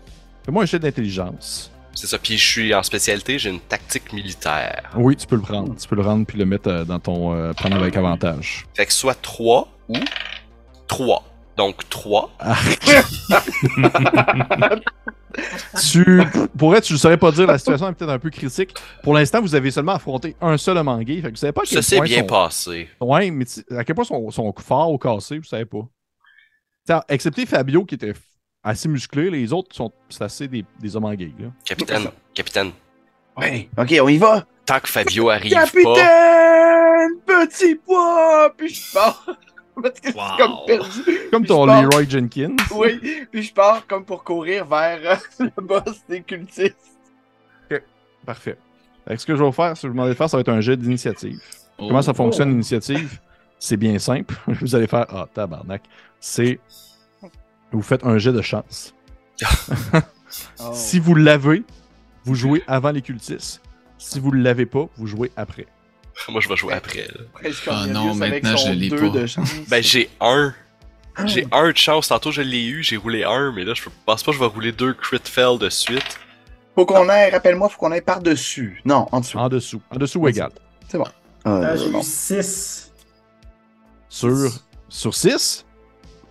Fais-moi un jet d'intelligence. C'est ça, puis je suis en spécialité, j'ai une tactique militaire. Oui, tu peux le prendre. Tu peux le rendre puis le mettre dans ton... prendre avec avantage. Fait que soit 3 ou 3. Donc 3. Tu saurais pas dire, la situation est peut-être un peu critique. Pour l'instant, vous avez seulement affronté un seul homme en guille, fait que vous savez pas à quel point... Ça s'est bien passé. Ouais, mais à quel point sont forts ou cassés, vous savez pas. Excepté Fabio qui était... assez musclés, les autres sont assez des hommes en guille, là. Capitaine. Ouais, ok, on y va. Tant que Fabio arrive pas... Capitaine! Petit pois! Puis je pars. Parce que wow. C'est comme perdu. Comme ton Leroy Jenkins. Oui, puis je pars comme pour courir vers le boss des cultistes. Ok, parfait. Alors, ce que je vais faire, ça va être un jet d'initiative. Oh. Comment ça fonctionne, l'initiative? C'est bien simple. Vous allez faire... Ah, tabarnak. C'est... Vous faites un jet de chance. Oh. Si vous l'avez, vous jouez avant les cultistes. Si vous ne l'avez pas, vous jouez après. Moi, je vais jouer après. Ah non, maintenant, je l'ai pas. Ben, j'ai un. J'ai un de chance. Tantôt, je l'ai eu. J'ai roulé un, mais là, je pense pas que je vais rouler 2 crit fail de suite. Faut qu'on aille, rappelle-moi, faut qu'on aille par-dessus. Non, en dessous. En dessous. En dessous ou égal. C'est bon. J'ai eu 6. Sur 6?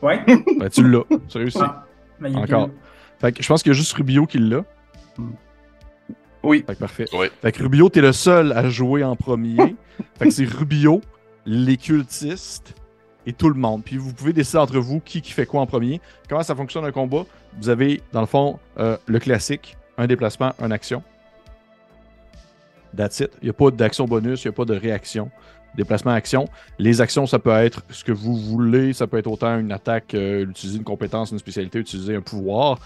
Ouais. Ben, tu l'as. Tu réussis. Ah, ben, encore. Fait que je pense qu'il y a juste Rubio qui l'a. Oui. Fait que parfait. Oui. Fait que Rubio, t'es le seul à jouer en premier. Fait que c'est Rubio, les cultistes et tout le monde. Puis vous pouvez décider entre vous qui fait quoi en premier. Comment ça fonctionne un combat? Vous avez, dans le fond, le classique, un déplacement, une action. That's it. Il n'y a pas d'action bonus, il n'y a pas de réaction. Déplacement action. Les actions, ça peut être ce que vous voulez. Ça peut être autant une attaque, utiliser une compétence, une spécialité, utiliser un pouvoir.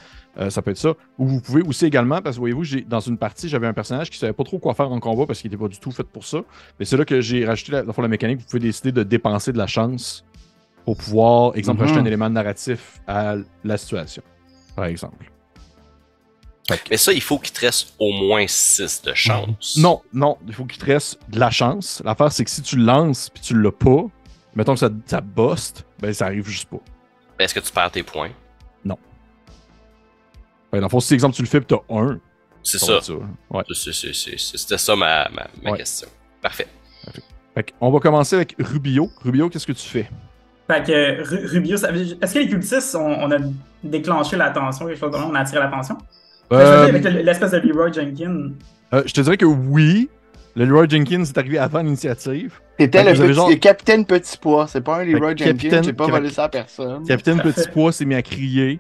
Ça peut être ça. Ou vous pouvez aussi également, parce que voyez-vous, dans une partie, j'avais un personnage qui savait pas trop quoi faire en combat parce qu'il n'était pas du tout fait pour ça. Mais c'est là que j'ai rajouté la mécanique. Vous pouvez décider de dépenser de la chance pour pouvoir, exemple, rajouter un élément narratif à la situation. par exemple. Okay. Mais ça, il faut qu'il te reste au moins 6 de chance. Non, non, il faut qu'il te reste de la chance. L'affaire, c'est que si tu lances et tu l'as pas, mettons que ça buste, ben ça arrive juste pas. Ben, est-ce que tu perds tes points? Non. Ben, dans le fond, si exemple tu le fais et tu as 1, c'est ça. Ouais. C'était ça ma ouais. question. Parfait. Fait on va commencer avec Rubio. Rubio, qu'est-ce que tu fais? Fait que Rubio, est-ce que les cultistes, on a déclenché l'attention, quelque chose de là, on a attiré l'attention? Avec l'espèce de Leroy Jenkins. Je te dirais que oui. Le Leroy Jenkins est arrivé avant l'initiative. C'était le capitaine Petit Pois. C'est pas un Leroy Jenkins, j'ai pas volé ça à personne. Capitaine Petit Pois s'est mis à crier.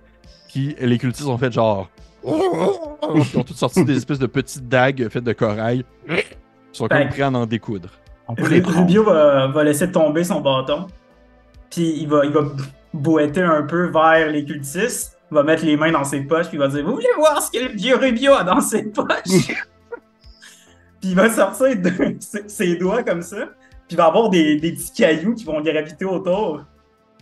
Puis les cultistes ont fait genre. Ils ont toutes sorti des espèces de petites dagues faites de corail. Ils sont comme prêts à en découdre. Rubio va laisser tomber son bâton. Puis il va boiter un peu vers les cultistes. Il va mettre les mains dans ses poches, puis il va dire « Vous voulez voir ce que le vieux Rubio a dans ses poches? » Puis il va sortir ses doigts comme ça, puis il va avoir des petits cailloux qui vont graviter autour.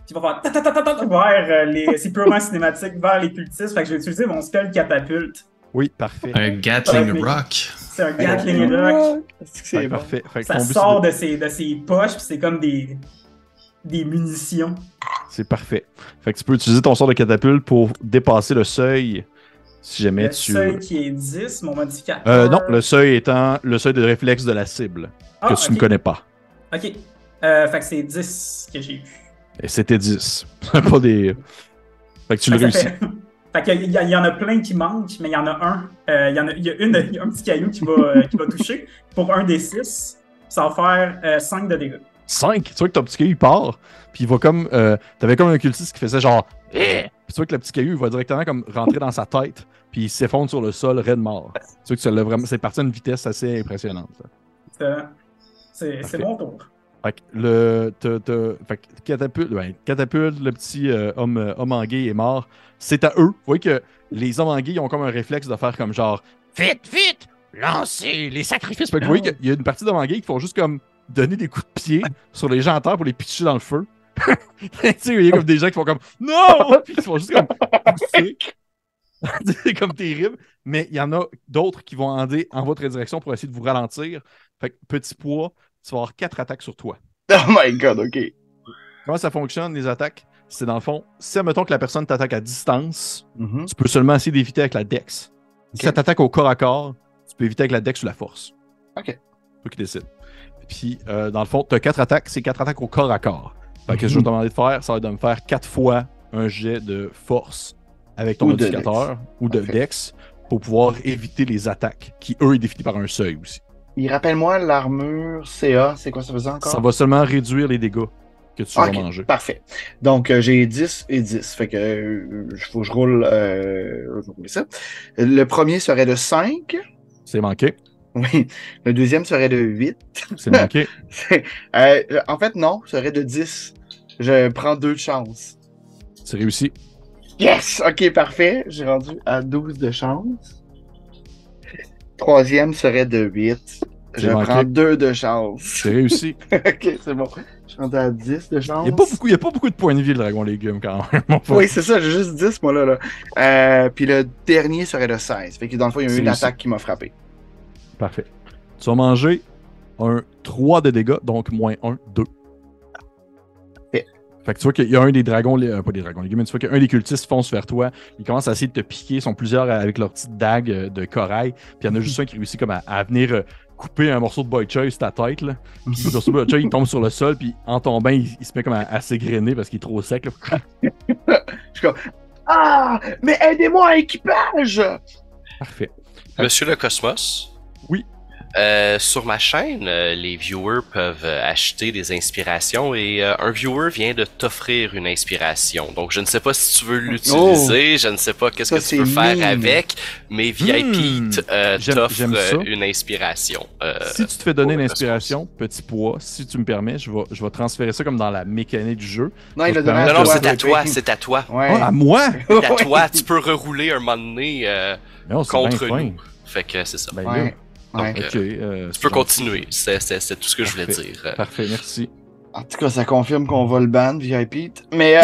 Puis il va faire « ta-ta-ta-ta-ta » vers les... C'est purement cinématique, vers les cultistes. Fait que je vais utiliser mon spell catapulte. Oui, parfait. Un Gatling Rock. C'est un Gatling Rock. C'est bon. Parfait. Ça sort de ses poches, puis c'est comme des munitions. C'est parfait. Fait que tu peux utiliser ton sort de catapulte pour dépasser le seuil si jamais tu... Le seuil qui est 10, mon modificateur. Non, le seuil étant le seuil de réflexe de la cible que tu ne connais pas. Ok. Fait que c'est 10 que j'ai eu. Et c'était 10. Pas des... Fait que tu le réussis. Fait qu'il y en a plein qui manquent, mais il y en a un. Il y a un petit caillou qui va toucher pour un des 6. Ça va faire 5 de dégâts. 5, tu vois que ton petit caillou il part, puis il va comme. T'avais comme un cultiste qui faisait genre. Puis tu vois que le petit caillou il va directement comme rentrer dans sa tête, puis il s'effondre sur le sol, raide mort. Tu vois que ça l'a vraiment. C'est parti à une vitesse assez impressionnante. C'est mon tour. Fait que catapulte, le petit homme anguille est mort. C'est à eux. Vous voyez que les hommes anguilles ont comme un réflexe de faire comme genre. Vite, lancez les sacrifices. Fait que vous voyez qu'il y a une partie d'hommes anguilles qui font juste comme. Donner des coups de pied sur les gens en terre pour les pitcher dans le feu. Tu sais, il y a comme des gens qui font comme « Non! » Puis ils font juste comme « C'est comme terrible. Mais il y en a d'autres qui vont aller en votre direction pour essayer de vous ralentir. Fait que Petit Pois, tu vas avoir 4 attaques sur toi. Oh my god, ok. Comment ça fonctionne, les attaques? C'est dans le fond, si admettons que la personne t'attaque à distance, tu peux seulement essayer d'éviter avec la dex. Okay. Si ça t'attaque au corps à corps, tu peux éviter avec la dex ou la force. Ok. Toi qui décides. Puis, dans le fond, tu as 4 attaques, c'est 4 attaques au corps à corps. Fait que ce que je vais te demander de faire, ça va être de me faire 4 fois un jet de force avec ton modificateur ou de dex pour pouvoir éviter les attaques qui, eux, est défini par un seuil aussi. Il rappelle-moi l'armure CA, c'est quoi ça faisait encore? Ça va seulement réduire les dégâts que tu vas manger. Parfait. Donc, j'ai 10 et 10. Fait que faut que je roule ça. Le premier serait de 5. C'est manqué. Oui. Le deuxième serait de 8. C'est manqué. En fait, non, serait de 10. Je prends 2 de chance. C'est réussi. Yes! Ok, parfait. J'ai rendu à 12 de chance. Troisième serait de 8. Je prends 2 de chance. C'est réussi. Ok, c'est bon. Je rendu à 10 de chance. Il n'y a pas beaucoup de points de vie, le dragon légume, quand même. Oui, c'est ça. J'ai juste 10, moi, là. Puis le dernier serait de 16. Fait que dans le fond, il y a eu une attaque qui m'a frappé. Parfait. Tu vas manger un 3 de dégâts, donc moins 1, 2. Parfait. Fait que tu vois qu'il y a un des dragons, pas des dragons, mais tu vois qu'un des cultistes fonce vers toi, ils commencent à essayer de te piquer, ils sont plusieurs avec leur petite dague de corail, puis il y en a juste un qui réussit comme à venir couper un morceau de boy choy sur ta tête, là. Puis le morceau de boy choy, il tombe sur le sol, puis en tombant, il se met comme à s'égrener parce qu'il est trop sec, là. Je suis comme, ah, mais aidez-moi, équipage! Parfait. Monsieur le Cosmos? Oui. Sur ma chaîne, les viewers peuvent acheter des inspirations et un viewer vient de t'offrir une inspiration. Donc, je ne sais pas si tu veux l'utiliser, je ne sais pas qu'est-ce que tu peux faire avec, mais VIP t'offre une inspiration. Si tu te fais donner une inspiration, Petit Pois, si tu me permets, je vais transférer ça comme dans la mécanique du jeu. Non, non, c'est à toi, c'est à toi. Ouais. Oh, à moi? C'est à toi, tu peux rerouler un moment donné contre nous. Fait que c'est ça. Ben, ouais. Donc, tu peux continuer, c'est tout ce que je voulais dire. Parfait, merci. En tout cas, ça confirme qu'on va le ban, VIP. Mais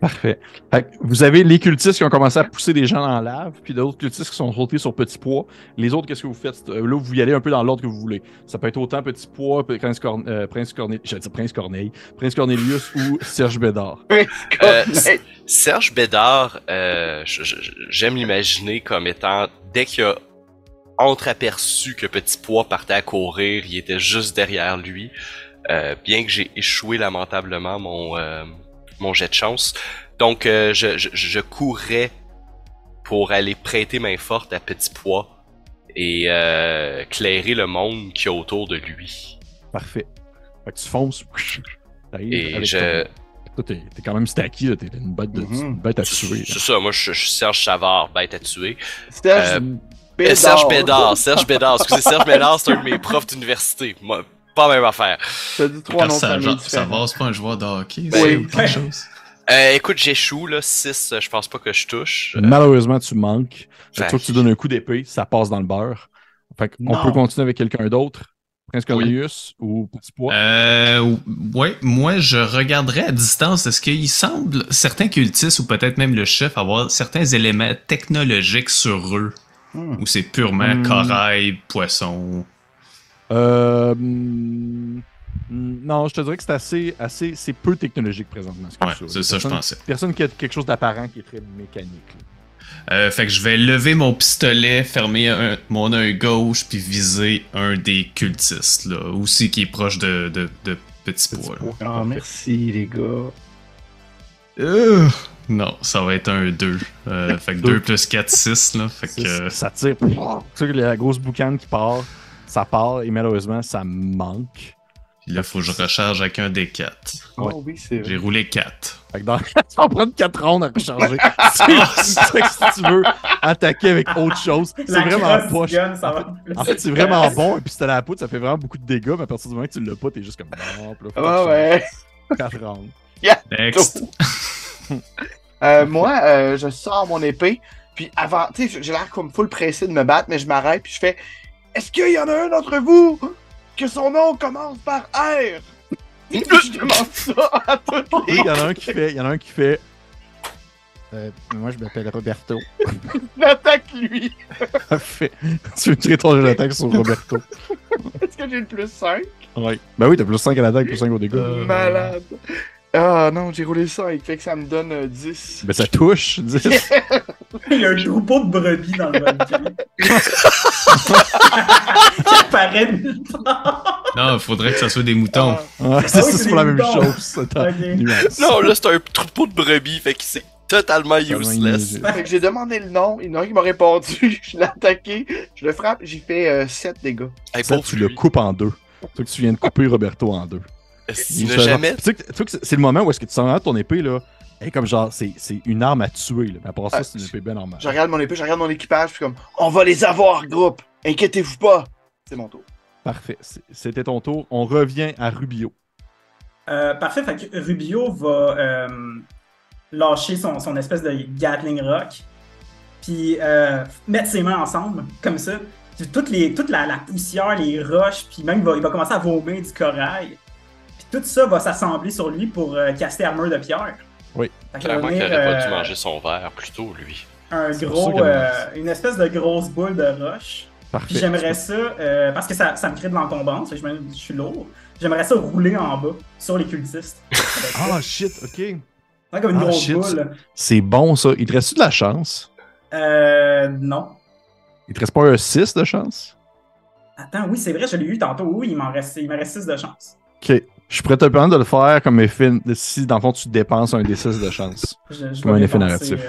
Parfait. Vous avez les cultistes qui ont commencé à pousser des gens dans la lave, puis d'autres cultistes qui sont sautés sur petit pois. Les autres, qu'est-ce que vous faites? Là, vous y allez un peu dans l'ordre que vous voulez. Ça peut être autant petit pois, Prince Cornelius ou Serge Bédard. Serge Bédard, j'aime l'imaginer comme étant, dès qu'il y a entreaperçu que Petit Pois partait à courir, il était juste derrière lui. Bien que j'ai échoué lamentablement mon jet de chance. Donc, je courais pour aller prêter main forte à Petit Pois et éclairer le monde qui est autour de lui. Parfait. Fait que tu fonces. Et je... Toi, t'es quand même stacky, là. T'es une bête, une bête à tuer. C'est ça, moi, je suis Serge Savard, bête à tuer. Serge Bédard, excusez, Serge Bédard, c'est un de mes profs d'université. Moi, pas même affaire. T'as dit trois noms de famille. Savard, c'est pas un joueur de hockey, c'est autre chose. Écoute, j'échoue, là, 6, je pense pas que je touche. Malheureusement, tu manques. Fait que tu donnes un coup d'épée, ça passe dans le beurre. Fait qu'on peut continuer avec quelqu'un d'autre. Prince Cornelius ou Petit Pois? Ouais, moi je regarderais à distance. Est-ce qu'il semble certains cultistes ou peut-être même le chef avoir certains éléments technologiques sur eux? Ou c'est purement corail, poisson? Non, je te dirais que c'est assez c'est peu technologique présentement. C'est ça, je pensais. Personne qui a quelque chose d'apparent qui est très mécanique. Fait que je vais lever mon pistolet, fermer mon œil gauche, puis viser un des cultistes, là, aussi qui est proche de Petit Pois. Ah, merci les gars. Non, ça va être un 2. Fait que 2 plus 4, 6. Là, fait que... Ça tire. Tu sais, la grosse boucane qui part, ça part, et malheureusement, ça manque. Puis là, faut que je recharge avec un des 4. Ouais. Oh, oui, c'est vrai. J'ai roulé 4. Fait que tu vas prendre 4 rondes à recharger. C'est que si tu veux attaquer avec autre chose, c'est vraiment poche. En fait, c'est vraiment bon, et puis si t'as la poudre, ça fait vraiment beaucoup de dégâts, mais à partir du moment que tu l'as pas, t'es juste comme... Ah ouais. 4 rondes. Yeah. Next. Moi, je sors mon épée, puis avant, tu sais, j'ai l'air comme full pressé de me battre, mais je m'arrête, puis je fais « Est-ce qu'il y en a un d'entre vous que son nom commence par R? » Je demande ça à toutes les... Il y en a un qui fait moi, je m'appelle Roberto. L'attaque, lui! Tu veux tirer ton jeu d'attaque sur Roberto. Est-ce que j'ai le plus 5? Ouais. Ben oui, t'as plus 5 à l'attaque, plus 5 au dégât. Malade! Ah non, j'ai roulé 5, fait que ça me donne 10. Ben ça touche, 10. Il y a un troupeau de brebis dans le même Ça paraît nulle part. Non, faudrait que ça soit des moutons. Ouais, c'est pour la même chose. Non, là c'est un troupeau de brebis, fait que c'est totalement useless. Fait que j'ai demandé le nom, il y en a un qui m'a répondu, je l'ai attaqué, je le frappe, j'y fais 7 dégâts. Hey, ça, tu le coupes en deux. Toi que tu viens de couper Roberto en deux. Jamais... Tu sais, c'est le moment où est-ce que tu sens ton épée là, et comme genre c'est une arme à tuer là. Mais après ça, c'est une épée bien normale. Je regarde mon épée, je regarde mon équipage, puis comme on va les avoir, groupe, inquiétez-vous pas. C'est mon tour. Parfait, c'était ton tour. On revient à Rubio. Parfait, fait que Rubio va lâcher son espèce de Gatling Rock, puis mettre ses mains ensemble comme ça. Puis toute la poussière, les roches, puis même il va commencer à vomir du corail. Tout ça va s'assembler sur lui pour caster armure de pierre. Oui. Clairement qu'il n'aurait pas dû manger son verre plus tôt, lui. Une espèce de grosse boule de roche. Parfait. Puis j'aimerais ça, parce que ça me crée de l'encombance, je suis lourd. J'aimerais ça rouler en bas sur les cultistes. Ah, shit, ok. Ouais, comme une grosse boule. C'est bon, ça. Il te reste-tu de la chance? Non. Il te reste pas un 6 de chance? Attends, oui, c'est vrai, je l'ai eu tantôt. Oui, il me reste 6 de chance. Ok. Je pourrais te permettre de le faire comme effet si, dans le fond, tu dépenses un D6 de chance. Comme un effet narratif.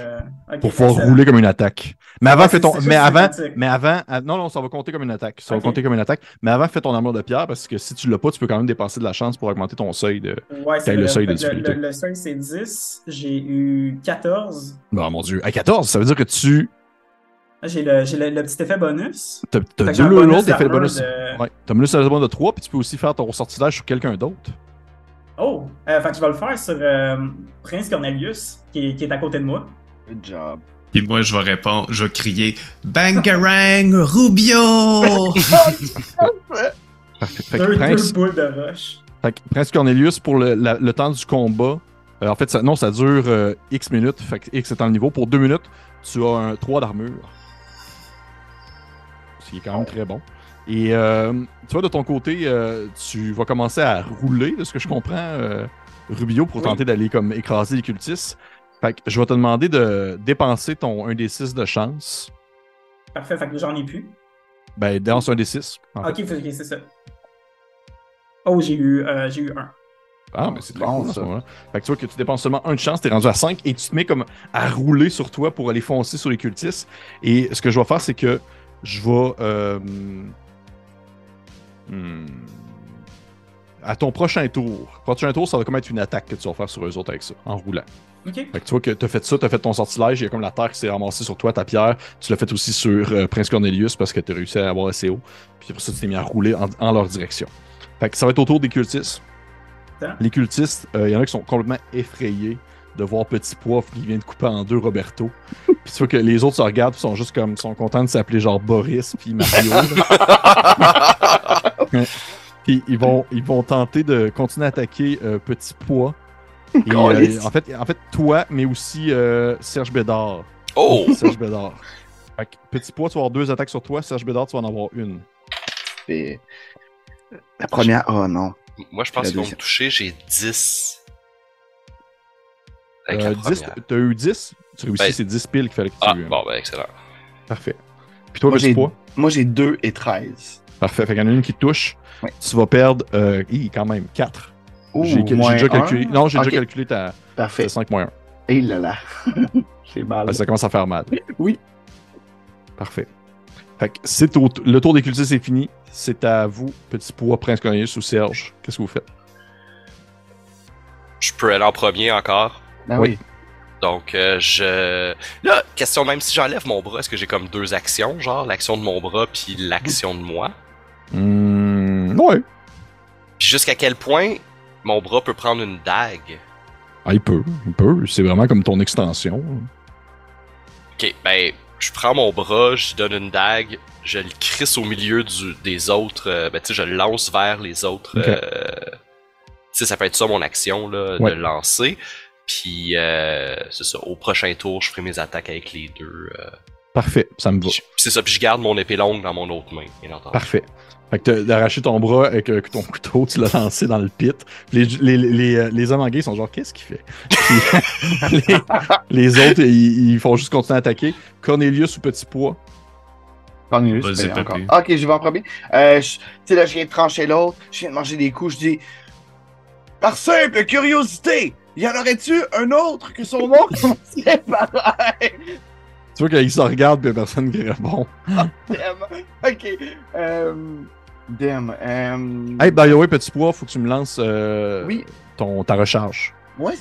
Okay, pour pouvoir rouler comme une attaque. Mais avant, fais ton. Non, ça va compter comme une attaque. Ça va compter comme une attaque. Mais avant, fais ton armure de pierre parce que si tu l'as pas, tu peux quand même dépenser de la chance pour augmenter ton seuil de. Ouais, c'est le seuil de difficulté. Le seuil, c'est 10. J'ai eu 14. Bon, mon Dieu. À 14, ça veut dire que tu. J'ai le petit effet bonus. T'as dû l'autre effet bonus. Ouais. T'as mis le bonus de 3, puis tu peux aussi faire ton sortilège sur quelqu'un d'autre. Oh! Fait que je vais le faire sur Prince Cornelius, qui est à côté de moi. Good job. Et moi, je vais répondre, je vais crier Bangarang Rubio! Parfait. Fait que Prince, boule de roche. Fait que Prince Cornelius, pour le temps du combat, en fait, ça dure X minutes, fait que X étant le niveau. Pour 2 minutes, tu as un 3 d'armure. Ce qui est quand même très bon. Et tu vois, de ton côté, tu vas commencer à rouler, de ce que je comprends, Rubio, pour tenter d'aller comme écraser les cultistes. Fait que je vais te demander de dépenser ton 1d6 de chance. Parfait, fait que j'en ai plus. Ben, danse 1d6. Ok, c'est ça. Oh, j'ai eu 1. Ah, mais c'est très bon, cool, ça. Ouais. Fait que tu vois que tu dépenses seulement 1 de chance, t'es rendu à 5, et tu te mets comme à rouler sur toi pour aller foncer sur les cultistes. Et ce que je vais faire, c'est que je vais... à ton prochain tour. Ça va comme être une attaque que tu vas faire sur eux autres avec ça, en roulant. OK. Fait que tu vois que t'as fait ça, t'as fait ton sortilège, il y a comme la terre qui s'est ramassée sur toi, ta pierre. Tu l'as fait aussi sur Prince Cornelius parce que t'as réussi à avoir assez haut. Puis après ça, tu t'es mis à rouler en leur direction. Fait que ça va être au tour des cultistes. Les cultistes, il y en a qui sont complètement effrayés de voir Petit Poivre qui vient de couper en deux Roberto. Puis tu vois que les autres se regardent, sont juste comme, sont contents de s'appeler genre Boris puis Mario. Puis ils vont tenter de continuer à attaquer Petit Pois. Et, en fait, toi, mais aussi Serge Bédard. Oh! Serge Bédard. Fait que Petit Pois, tu vas avoir 2 attaques sur toi. Serge Bédard, tu vas en avoir 1. Et... La première, oh non. Moi, je pense qu'ils vont me toucher. J'ai 10. T'as eu 10? Tu réussis, c'est 10 piles qu'il fallait que tu aies eu. Bon, ben excellent. Parfait. Puis toi, Petit Pois? Moi, j'ai 2 et 13. Parfait. Fait qu'il y en a une qui te touche. Oui. Tu vas perdre, quand même, 4. Oh, j'ai déjà calculé ta 5-1. Et là là. C'est mal. Ça commence à faire mal. Oui. Parfait. Fait que le tour des cultistes est fini. C'est à vous, Petit Pois, Prince Cornelius ou Serge. Qu'est-ce que vous faites? Je peux aller en premier encore. Ben oui. Donc, Là, question, même si j'enlève mon bras, est-ce que j'ai comme 2 actions? Genre, l'action de mon bras puis l'action de moi? Ouais. Puis jusqu'à quel point mon bras peut prendre une dague? Ah, il peut. C'est vraiment comme ton extension. Ok, ben, je prends mon bras, je donne une dague, je le crisse au milieu des autres. Tu sais, je le lance vers les autres. Okay. Tu sais, ça peut être ça mon action, là, de lancer. Puis, c'est ça, au prochain tour, je ferai mes attaques avec les 2. Parfait, ça me va. C'est ça, puis je garde mon épée longue dans mon autre main, bien entendu. Parfait. Fait que t'as arraché ton bras avec ton couteau, tu l'as lancé dans le pit. Les hommes anglais sont genre, qu'est-ce qu'il fait? les autres, ils font juste continuer à attaquer. Cornelius ou Petit Pois? Cornelius, c'est encore. Ok, je vais en premier. Tu sais, là, je viens de trancher l'autre, je viens de manger des coups, je dis, par simple curiosité, y en aurait-tu un autre que son nom qui serait pareil? Tu vois qu'il se regarde pis y'a personne qui répond. Ah, damn. Ok. Damn. Hey, by the way, Petit Pois, faut que tu me lances ta recharge. Ouais,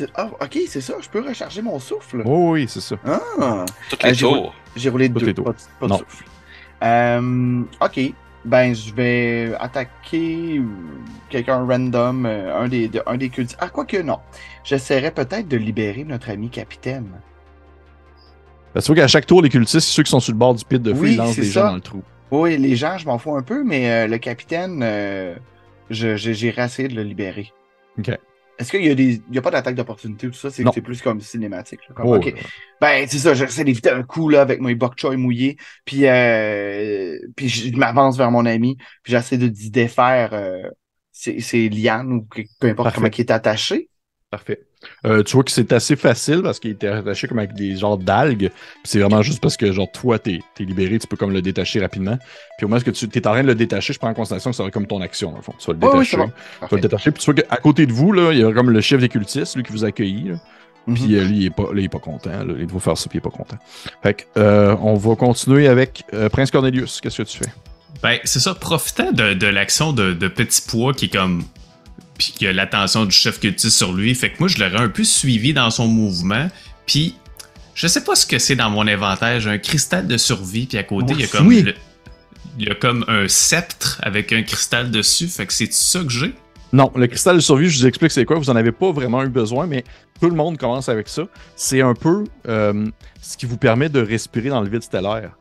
ok, c'est ça. Je peux recharger mon souffle. Oh, oui, c'est ça. Ah. Toutes les tours. J'ai roulé 2. Pas de souffle. Ok. Ben, je vais attaquer quelqu'un random, un des cultistes. Ah, quoique non. J'essaierai peut-être de libérer notre ami capitaine. Parce que tu vois qu'à chaque tour, les cultistes, ceux qui sont sur le bord du pit de feu, ils lancent des gens dans le trou. Oui, les gens, je m'en fous un peu, mais le capitaine, j'irai essayer de le libérer. OK. Est-ce qu'il n'y a pas d'attaque d'opportunité ou tout ça? C'est plus comme cinématique. Là, comme, OK. Ben, c'est ça, j'essaie d'éviter un coup là, avec mes bok choy mouillés, puis je m'avance vers mon ami, puis j'essaie de défaire ses lianes ou peu importe comment il est attaché. Parfait. Tu vois que c'est assez facile parce qu'il était attaché comme avec des genres d'algues. Puis c'est vraiment juste parce que, genre, toi, t'es libéré, tu peux comme le détacher rapidement. Puis au moment où tu es en train de le détacher, je prends en considération que ça aurait comme ton action, dans le fond. Tu vas le détacher. Oui, tu vas le détacher. Puis tu vois qu'à côté de vous, là, il y a comme le chef des cultistes, lui qui vous accueille. Là. Puis lui, il est pas content. Là. Il doit faire ça, puis il est pas content. Fait que, on va continuer avec Prince Cornelius. Qu'est-ce que tu fais? Ben, c'est ça. Profitant de l'action de Petit Pois qui est comme. Puis qu'il y a l'attention du chef cultiste sur lui. Fait que moi, je l'aurais un peu suivi dans son mouvement. Puis, je sais pas ce que c'est dans mon inventaire. J'ai un cristal de survie. Puis à côté, il y a comme un sceptre avec un cristal dessus. Fait que c'est ça que j'ai? Non, le cristal de survie, je vous explique c'est quoi. Vous en avez pas vraiment eu besoin, mais tout le monde commence avec ça. C'est un peu ce qui vous permet de respirer dans le vide stellaire.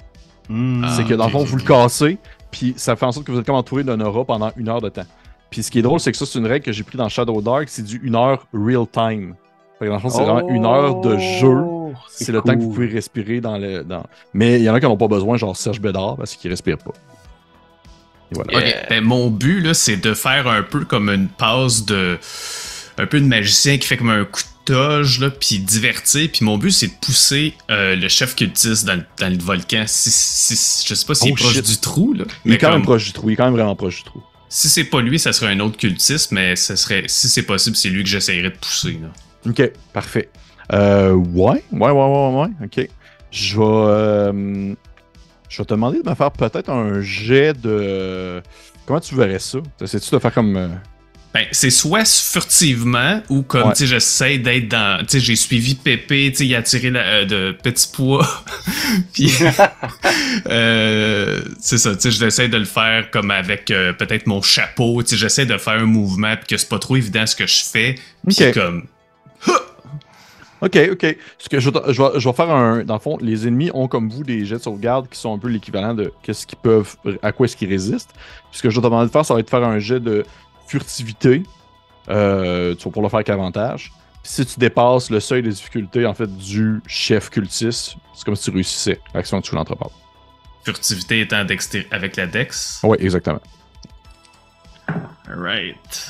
C'est que dans le fond, vous le cassez. Puis ça fait en sorte que vous êtes comme entouré d'un aura pendant 1 heure de temps. Puis ce qui est drôle, c'est que ça, c'est une règle que j'ai pris dans Shadowdark, c'est du 1 heure real time. Fait que dans le fond, c'est vraiment 1 heure de jeu. C'est le cool. Temps que vous pouvez respirer dans le. Dans... Mais il y en a qui n'en ont pas besoin, genre Serge Bédard, parce qu'ils ne respirent pas. Et voilà. Okay. Ben, mon but, là, c'est de faire un peu comme une passe de. Un peu de magicien qui fait comme un coup de toge, là, puis divertir. Puis mon but, c'est de pousser le chef cultiste dans le volcan. Si, je sais pas s'il est proche du trou. Là, il est quand même proche du trou. Il est quand même vraiment proche du trou. Si c'est pas lui, ça serait un autre cultiste, mais ça serait, si c'est possible, c'est lui que j'essayerais de pousser. Là. Ok, parfait. Ouais. Ok. Je vais te demander de me faire peut-être un jet de... Comment tu verrais ça? T'essaies-tu de faire comme... Ben, c'est soit furtivement ou comme, ouais. Tu sais, j'essaie d'être dans... Tu sais, j'ai suivi Pépé, tu sais, il a tiré de petits pois. Puis... c'est ça, tu sais, j'essaie de le faire comme avec peut-être mon chapeau. Tu sais, j'essaie de faire un mouvement puis que c'est pas trop évident ce que je fais. Puis comme... Ok. Parce que je vais faire un... Dans le fond, les ennemis ont comme vous des jets de sauvegarde qui sont un peu l'équivalent de qu'est-ce qu'ils peuvent... À quoi est-ce qu'ils résistent. Puis ce que je vais te demander de faire, ça va être de faire un jet de furtivité. Tu vas pouvoir le faire qu'avantage. Puis si tu dépasses le seuil de difficulté, en fait, du chef cultiste, c'est comme si tu réussissais. Action dessous l'entrepôt. Furtivité étant avec la dex? Oui, exactement. Alright.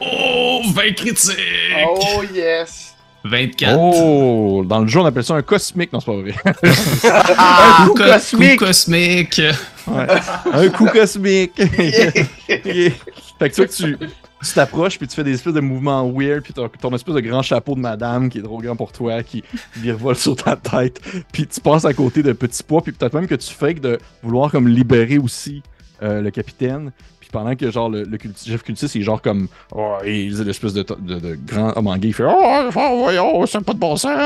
Oh, 20 critiques! Oh yes! 24. Oh, dans le jeu, on appelle ça un cosmique. Non, c'est pas vrai. Un coup cosmique. Ouais. Un coup cosmique. Yeah. Fait que tu vois que tu t'approches puis tu fais des espèces de mouvements weird puis ton espèce de grand chapeau de madame qui est trop grand pour toi, qui virevole sur ta tête. Puis tu passes à côté de petits pois puis peut-être même que tu fakes de vouloir comme libérer aussi le capitaine. Puis pendant que genre le chef cultiste, il est genre comme... Oh, il faisait l'espèce de grand homme en gay, il fait « Oh, c'est pas de bon sens,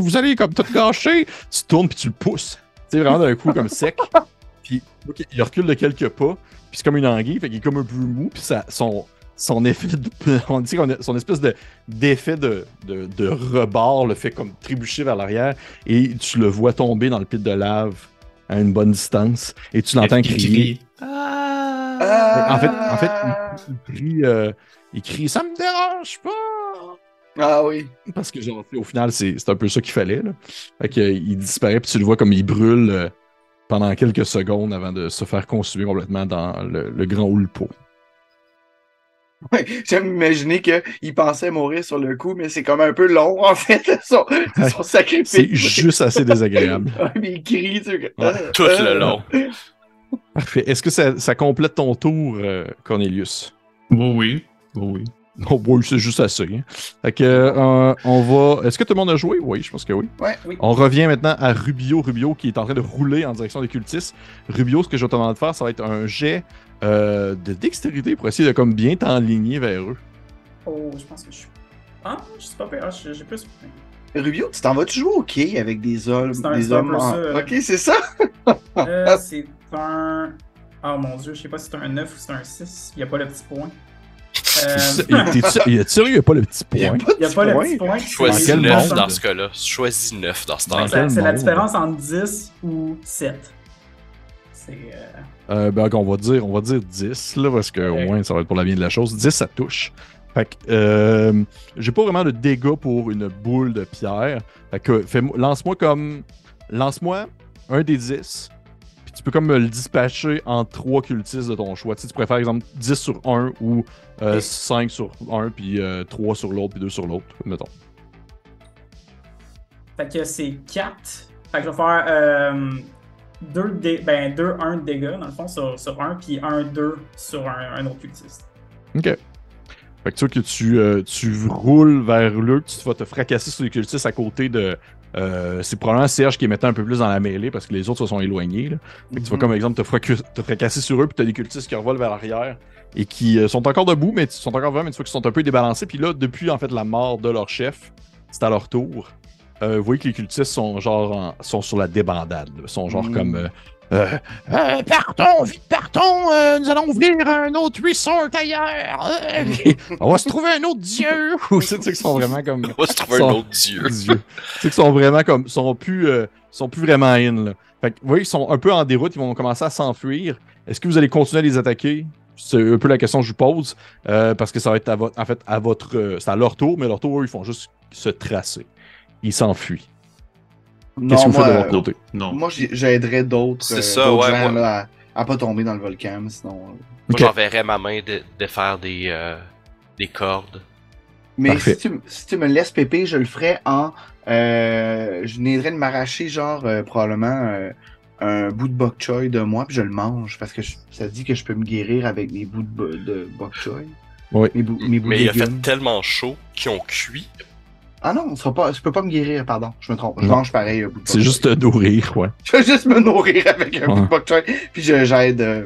vous allez comme tout gâcher! » Tu tournes puis tu le pousses. Tu sais, vraiment d'un coup comme sec. Puis okay, il recule de quelques pas. Puis c'est comme une anguille, fait qu'il est comme un peu mou. Puis son effet... On dit son espèce d'effet de rebord le fait comme trébucher vers l'arrière. Et tu le vois tomber dans le pit de lave à une bonne distance. Et tu l'entends crier. En fait, il crie « Ça me dérange pas! » Ah oui. Parce que genre, au final, c'est un peu ça qu'il fallait. Là. Fait qu'il disparaît, puis tu le vois comme il brûle pendant quelques secondes avant de se faire consumer complètement dans le grand houle-pot. Ouais, j'aime imaginer qu'il pensait mourir sur le coup, mais c'est comme un peu long, en fait, son sacrifice. C'est juste assez désagréable. Mais il crie, tu sais. Ouais, tout le long. Parfait. Est-ce que ça complète ton tour, Cornelius? Oui. Oh, oui, c'est juste assez. Hein. Fait que, on va... Est-ce que tout le monde a joué? Oui, je pense que oui. Ouais, oui. On revient maintenant à Rubio qui est en train de rouler en direction des cultistes. Rubio, ce que je vais te demander de faire, ça va être un jet de dextérité pour essayer de comme bien t'enligner vers eux. Oh, je pense que je suis... Ah, je sais pas pire. Ah, j'ai plus... Rubio, tu t'en vas-tu jouer au quai avec des hommes? Des hommes en... Ok, c'est ça? C'est... Ah oh, mon dieu, je sais pas si c'est un 9 ou c'est un 6. Il n'y a pas le petit point. Il est sérieux, il n'y a pas le petit point. Il n'y a pas le petit point. Choisis 9 dans ce cas-là. Choisis 9 dans ce temps-là. C'est la différence entre 10 ou 7. C'est. Ben, on va dire 10, là, parce qu'au moins, ça va être pour la bien de la chose. 10, ça touche. Fait que, j'ai pas vraiment de dégâts pour une boule de pierre. Fait que, lance-moi un des 10. Tu peux comme le dispatcher en 3 cultistes de ton choix. Tu préfères, par exemple, 10 sur 1 ou 5 sur 1, puis 3 sur l'autre, puis 2 sur l'autre, mettons. Fait que c'est 4. Fait que je vais faire 2-1 de dégâts, dans le fond, sur 1, puis 1-2 sur un autre cultiste. Ok. Fait que tu vois que tu roules vers l'eux, tu vas te fracasser sur les cultistes à côté de... c'est probablement Serge qui est maintenant un peu plus dans la mêlée parce que les autres se sont éloignés. Là. Fait que tu vas comme exemple te fracasser sur eux, puis t'as des cultistes qui revolent vers l'arrière et qui sont encore debout, mais sont encore vivants, mais tu vois qu'ils sont un peu débalancés. Puis là, depuis en fait la mort de leur chef, c'est à leur tour. Vous voyez que les cultistes sont genre sont sur la débandade, là. Sont genre comme partons, vite partons, nous allons ouvrir un autre resort ailleurs. On va se trouver un autre dieu. Tu sais qu'ils sont vraiment comme. On va se trouver un autre dieu. Tu sais qu'ils sont vraiment comme. Sont plus vraiment in. Là. Fait que, vous voyez, ils sont un peu en déroute, ils vont commencer à s'enfuir. Est-ce que vous allez continuer à les attaquer? C'est un peu la question que je vous pose, parce que ça va être c'est à leur tour, mais à leur tour, eux, ils font juste se tracer. Ils s'enfuient. Qu'est-ce que vous faites de leur côté? Non. Moi, j'aiderais d'autres gens à pas tomber dans le volcan, mais sinon... Moi, j'enverrais ma main de faire des cordes. Mais si tu me laisses pépé, je le ferais en... je n'aiderais de m'arracher, genre, probablement... un bout de bok choy de moi, puis je le mange, parce que ça dit que je peux me guérir avec des bouts de bok choy. Oui. Mais il a fait tellement chaud qu'ils ont cuit. Ah non, tu peux pas me guérir, pardon, je me trompe. Je mange pareil un bout de bok choy. C'est juste te nourrir, ouais. Je veux juste me nourrir avec un bout de bok choy, puis j'aide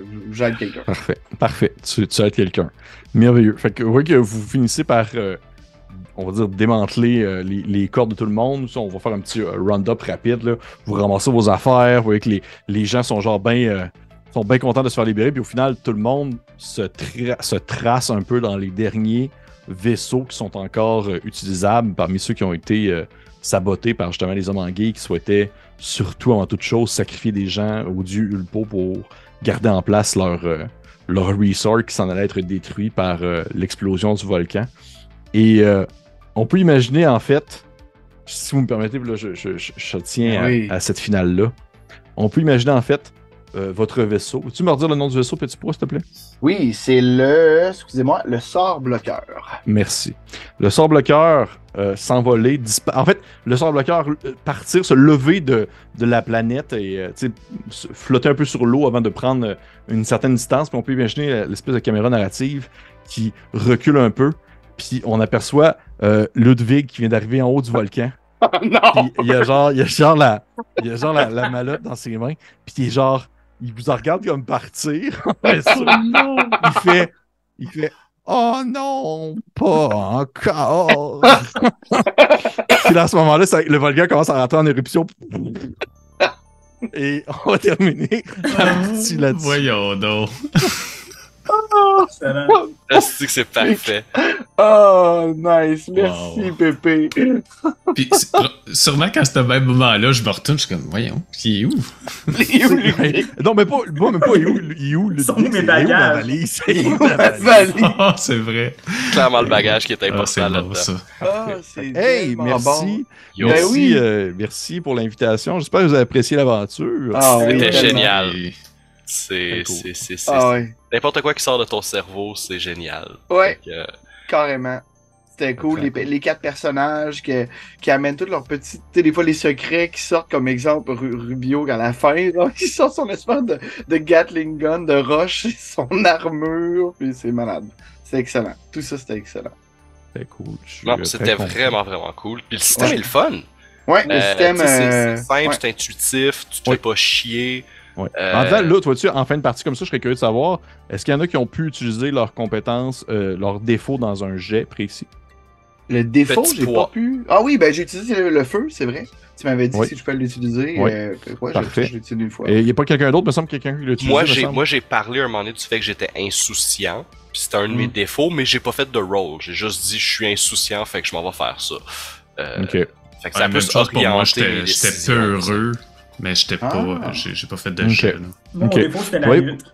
quelqu'un. Parfait, parfait, tu aides quelqu'un. Merveilleux. Fait que vous voyez que vous finissez par, on va dire, démanteler les cordes de tout le monde. On va faire un petit round-up rapide. Là. Vous ramassez vos affaires. Vous voyez que les gens sont genre bien contents de se faire libérer. Puis au final, tout le monde se trace un peu dans les derniers vaisseaux qui sont encore utilisables parmi ceux qui ont été sabotés par justement les hommes anguilles qui souhaitaient surtout, avant toute chose, sacrifier des gens au dieu Ulpo pour garder en place leur resort qui s'en allait être détruit par l'explosion du volcan. Et on peut imaginer, en fait, si vous me permettez, là, je tiens à cette finale-là. On peut imaginer, en fait, votre vaisseau. Peux-tu me redire le nom du vaisseau, Petit Pro, s'il te plaît? Oui, c'est le sort bloqueur. Merci. Le sort bloqueur s'envoler, en fait, le sort bloqueur partir, se lever de la planète et flotter un peu sur l'eau avant de prendre une certaine distance. Puis on peut imaginer l'espèce de caméra narrative qui recule un peu. Puis on aperçoit Ludwig qui vient d'arriver en haut du volcan. Oh non! Puis il a genre la malotte dans ses mains. Puis il vous en regarde comme partir. Il fait oh non, pas encore. Puis là, à ce moment-là, le volcan commence à rentrer en éruption. Et on va terminer la partie là-dessus. Voyons donc. Oh, c'est parfait. Oh, nice. Merci, wow. Pépé. Puis, sûrement, quand c'est au même moment-là, je me retourne, je suis comme, voyons, il est où? Il est où, lui? Non, mais pas il est où, le son mes bagages. Il est où, ma valise? Oh, c'est vrai. Clairement, le bagage qui est important là-dedans. Hey, merci. Bon. Ben oui. Merci pour l'invitation. J'espère que vous avez apprécié l'aventure. C'était génial. C'est n'importe quoi qui sort de ton cerveau, c'est génial. Ouais, carrément. C'était cool. Les quatre personnages qui amènent toutes leurs petites... Tu sais, des fois, les secrets qui sortent, comme exemple, Rubio, à la fin, là, il sort son espèce de Gatling Gun, de roche, son armure, puis c'est malade. C'est excellent. Tout ça, c'était excellent. C'était cool. C'était vraiment, vraiment cool. Puis le système est le fun. Ouais, le système... C'est simple, c'est intuitif, tu te fais pas chier... Ouais. En fait, là, toi, en fin de partie comme ça, je serais curieux de savoir, est-ce qu'il y en a qui ont pu utiliser leurs compétences, leurs défauts dans un jet précis? Le défaut, j'ai pas pu... Ah oui, ben j'ai utilisé le feu, c'est vrai. Tu m'avais dit si je peux l'utiliser. Oui. Parfait. Je l'ai utilisé une fois. Et il n'y a pas quelqu'un d'autre, me semble, quelqu'un qui l'a utilisé. Moi, j'ai parlé un moment donné du fait que j'étais insouciant, puis c'était un de mes défauts, mais j'ai pas fait de roll. J'ai juste dit, je suis insouciant, fait que je m'en vais faire ça. OK. Fait que ça peut orienter. J'étais peureux. Mais j'étais pas. J'ai pas fait de jet. Mon défaut, c'était la lutte.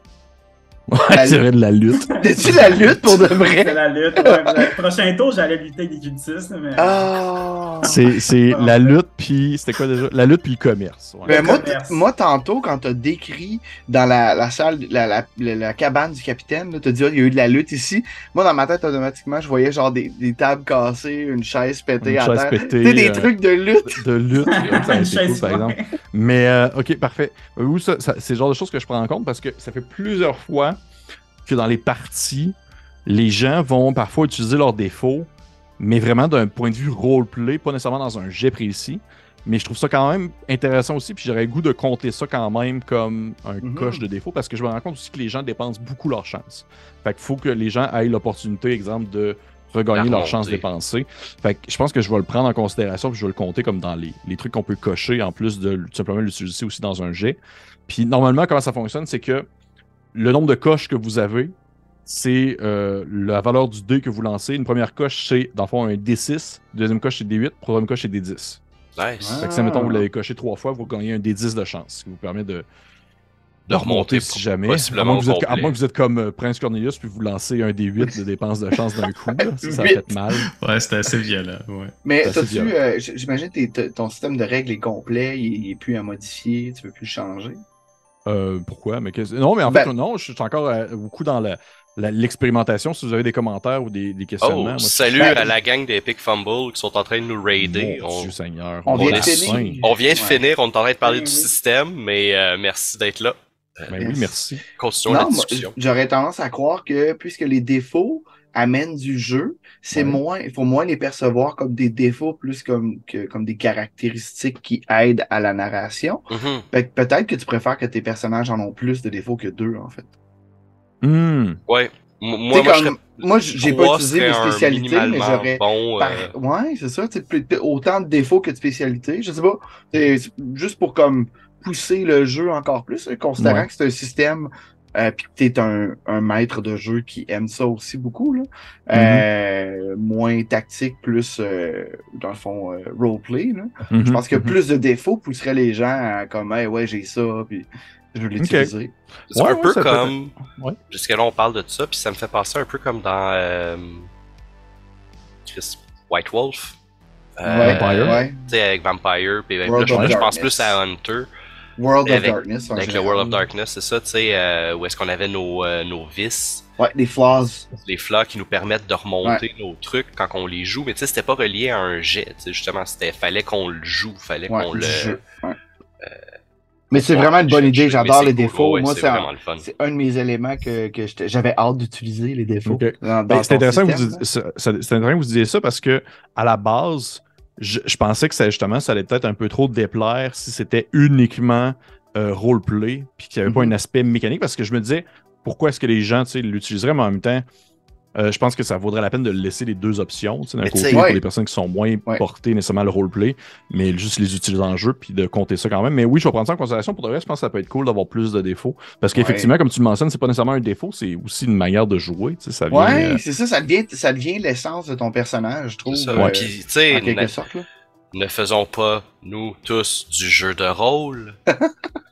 Ouais, c'est vrai, de la lutte. T'es-tu la lutte pour de vrai? C'était la lutte. Ouais, prochain tour, j'allais lutter avec des cultistes. Mais... Oh. C'est la lutte, puis c'était quoi déjà? La lutte, puis le commerce. Ouais. Ben, moi, tantôt, quand t'as décrit dans la salle, la cabane du capitaine, t'as dit, oh, il y a eu de la lutte ici. Moi, dans ma tête, automatiquement, je voyais genre des tables cassées, une chaise pétée à terre. Pétée, des trucs de lutte. De lutte. Ça, c'est cool, par exemple. Mais, ok, parfait. C'est le genre de choses que je prends en compte parce que ça fait plusieurs fois que dans les parties, les gens vont parfois utiliser leurs défauts, mais vraiment d'un point de vue roleplay, pas nécessairement dans un jet précis. Mais je trouve ça quand même intéressant aussi, puis j'aurais le goût de compter ça quand même comme un coche de défaut, parce que je me rends compte aussi que les gens dépensent beaucoup leur chance. Fait qu'il faut que les gens aient l'opportunité, exemple, de regagner leur chance dépensée. Fait que je pense que je vais le prendre en considération, puis je vais le compter comme dans les trucs qu'on peut cocher, en plus de tout simplement l'utiliser aussi dans un jet. Puis normalement, comment ça fonctionne, c'est que le nombre de coches que vous avez, c'est la valeur du dé que vous lancez. Une première coche, c'est dans le fond un D6. Deuxième coche, c'est D8. Troisième coche, c'est D10. Nice. Fait que si, mettons, vous l'avez coché 3 fois, vous gagnez un D10 de chance, ce qui vous permet de de remonter si jamais. À moins que vous êtes comme Prince Cornelius puis vous lancez un des 8 de dépenses de chance d'un coup. Là, ça a fait mal. Ouais, c'était assez violent. Ouais. Mais t'as-tu, j'imagine que ton système de règles est complet, il n'est plus à modifier, tu ne peux plus changer. Pourquoi? Mais non, mais en fait, non, je suis encore beaucoup dans l'expérimentation. Si vous avez des commentaires ou des questionnements. Oh, moi, salut à la gang des Epic Fumble qui sont en train de nous raider. Mon Dieu Seigneur. On vient de finir, on est en train de parler du système, mais merci d'être là. Ben oui, merci. Continuons la discussion. J'aurais tendance à croire que puisque les défauts amènent du jeu, c'est moins, il faut moins les percevoir comme des défauts, plus comme des caractéristiques qui aident à la narration. Mm-hmm. Peut-être que tu préfères que tes personnages en ont plus de défauts que deux, en fait. Mm. Ouais. Moi, j'ai pas utilisé mes spécialités, mais j'aurais. Bon, ouais, c'est ça. Autant de défauts que de spécialités. Je sais pas. C'est juste pour comme pousser le jeu encore plus, considérant que c'est un système. Puis que t'es un maître de jeu qui aime ça aussi beaucoup, là. Moins tactique, plus, dans le fond, roleplay, là. Je pense que plus de défauts pousserait les gens à comme, hey, ouais, j'ai ça, puis je veux l'utiliser. C'est un peu comme. Jusqu'à là, on parle de ça, puis ça me fait penser un peu comme dans. White Wolf. Vampire. Tu sais, avec Vampire, puis là, je pense plus à Hunter. World of Darkness, c'est ça, tu sais, où est-ce qu'on avait nos vices. Ouais, les flaws. Les flaws qui nous permettent de remonter nos trucs quand on les joue, mais tu sais, c'était pas relié à un jet, justement, c'était, fallait qu'on le joue, fallait qu'on le... mais c'est vraiment une bonne idée, j'adore les défauts, moi c'est un de mes éléments que j'avais hâte d'utiliser, les défauts. C'est intéressant que vous disiez ça, parce que à la base... Je pensais que ça, justement, ça allait peut-être un peu trop déplaire si c'était uniquement roleplay, puis qu'il n'y avait pas un aspect mécanique, parce que je me disais, pourquoi est-ce que les gens l'utiliseraient, mais en même temps, je pense que ça vaudrait la peine de laisser les deux options, d'un côté pour les personnes qui sont moins portées nécessairement le roleplay, mais juste les utiliser en jeu, puis de compter ça quand même. Mais oui, je vais prendre ça en considération. Pour le reste, je pense que ça peut être cool d'avoir plus de défauts, parce qu'effectivement, comme tu le mentionnes, c'est pas nécessairement un défaut, c'est aussi une manière de jouer. Ça vient, c'est ça, ça devient l'essence de ton personnage, je trouve. Puis, tu sais, en quelque sorte, là. Ne faisons pas, nous tous, du jeu de rôle.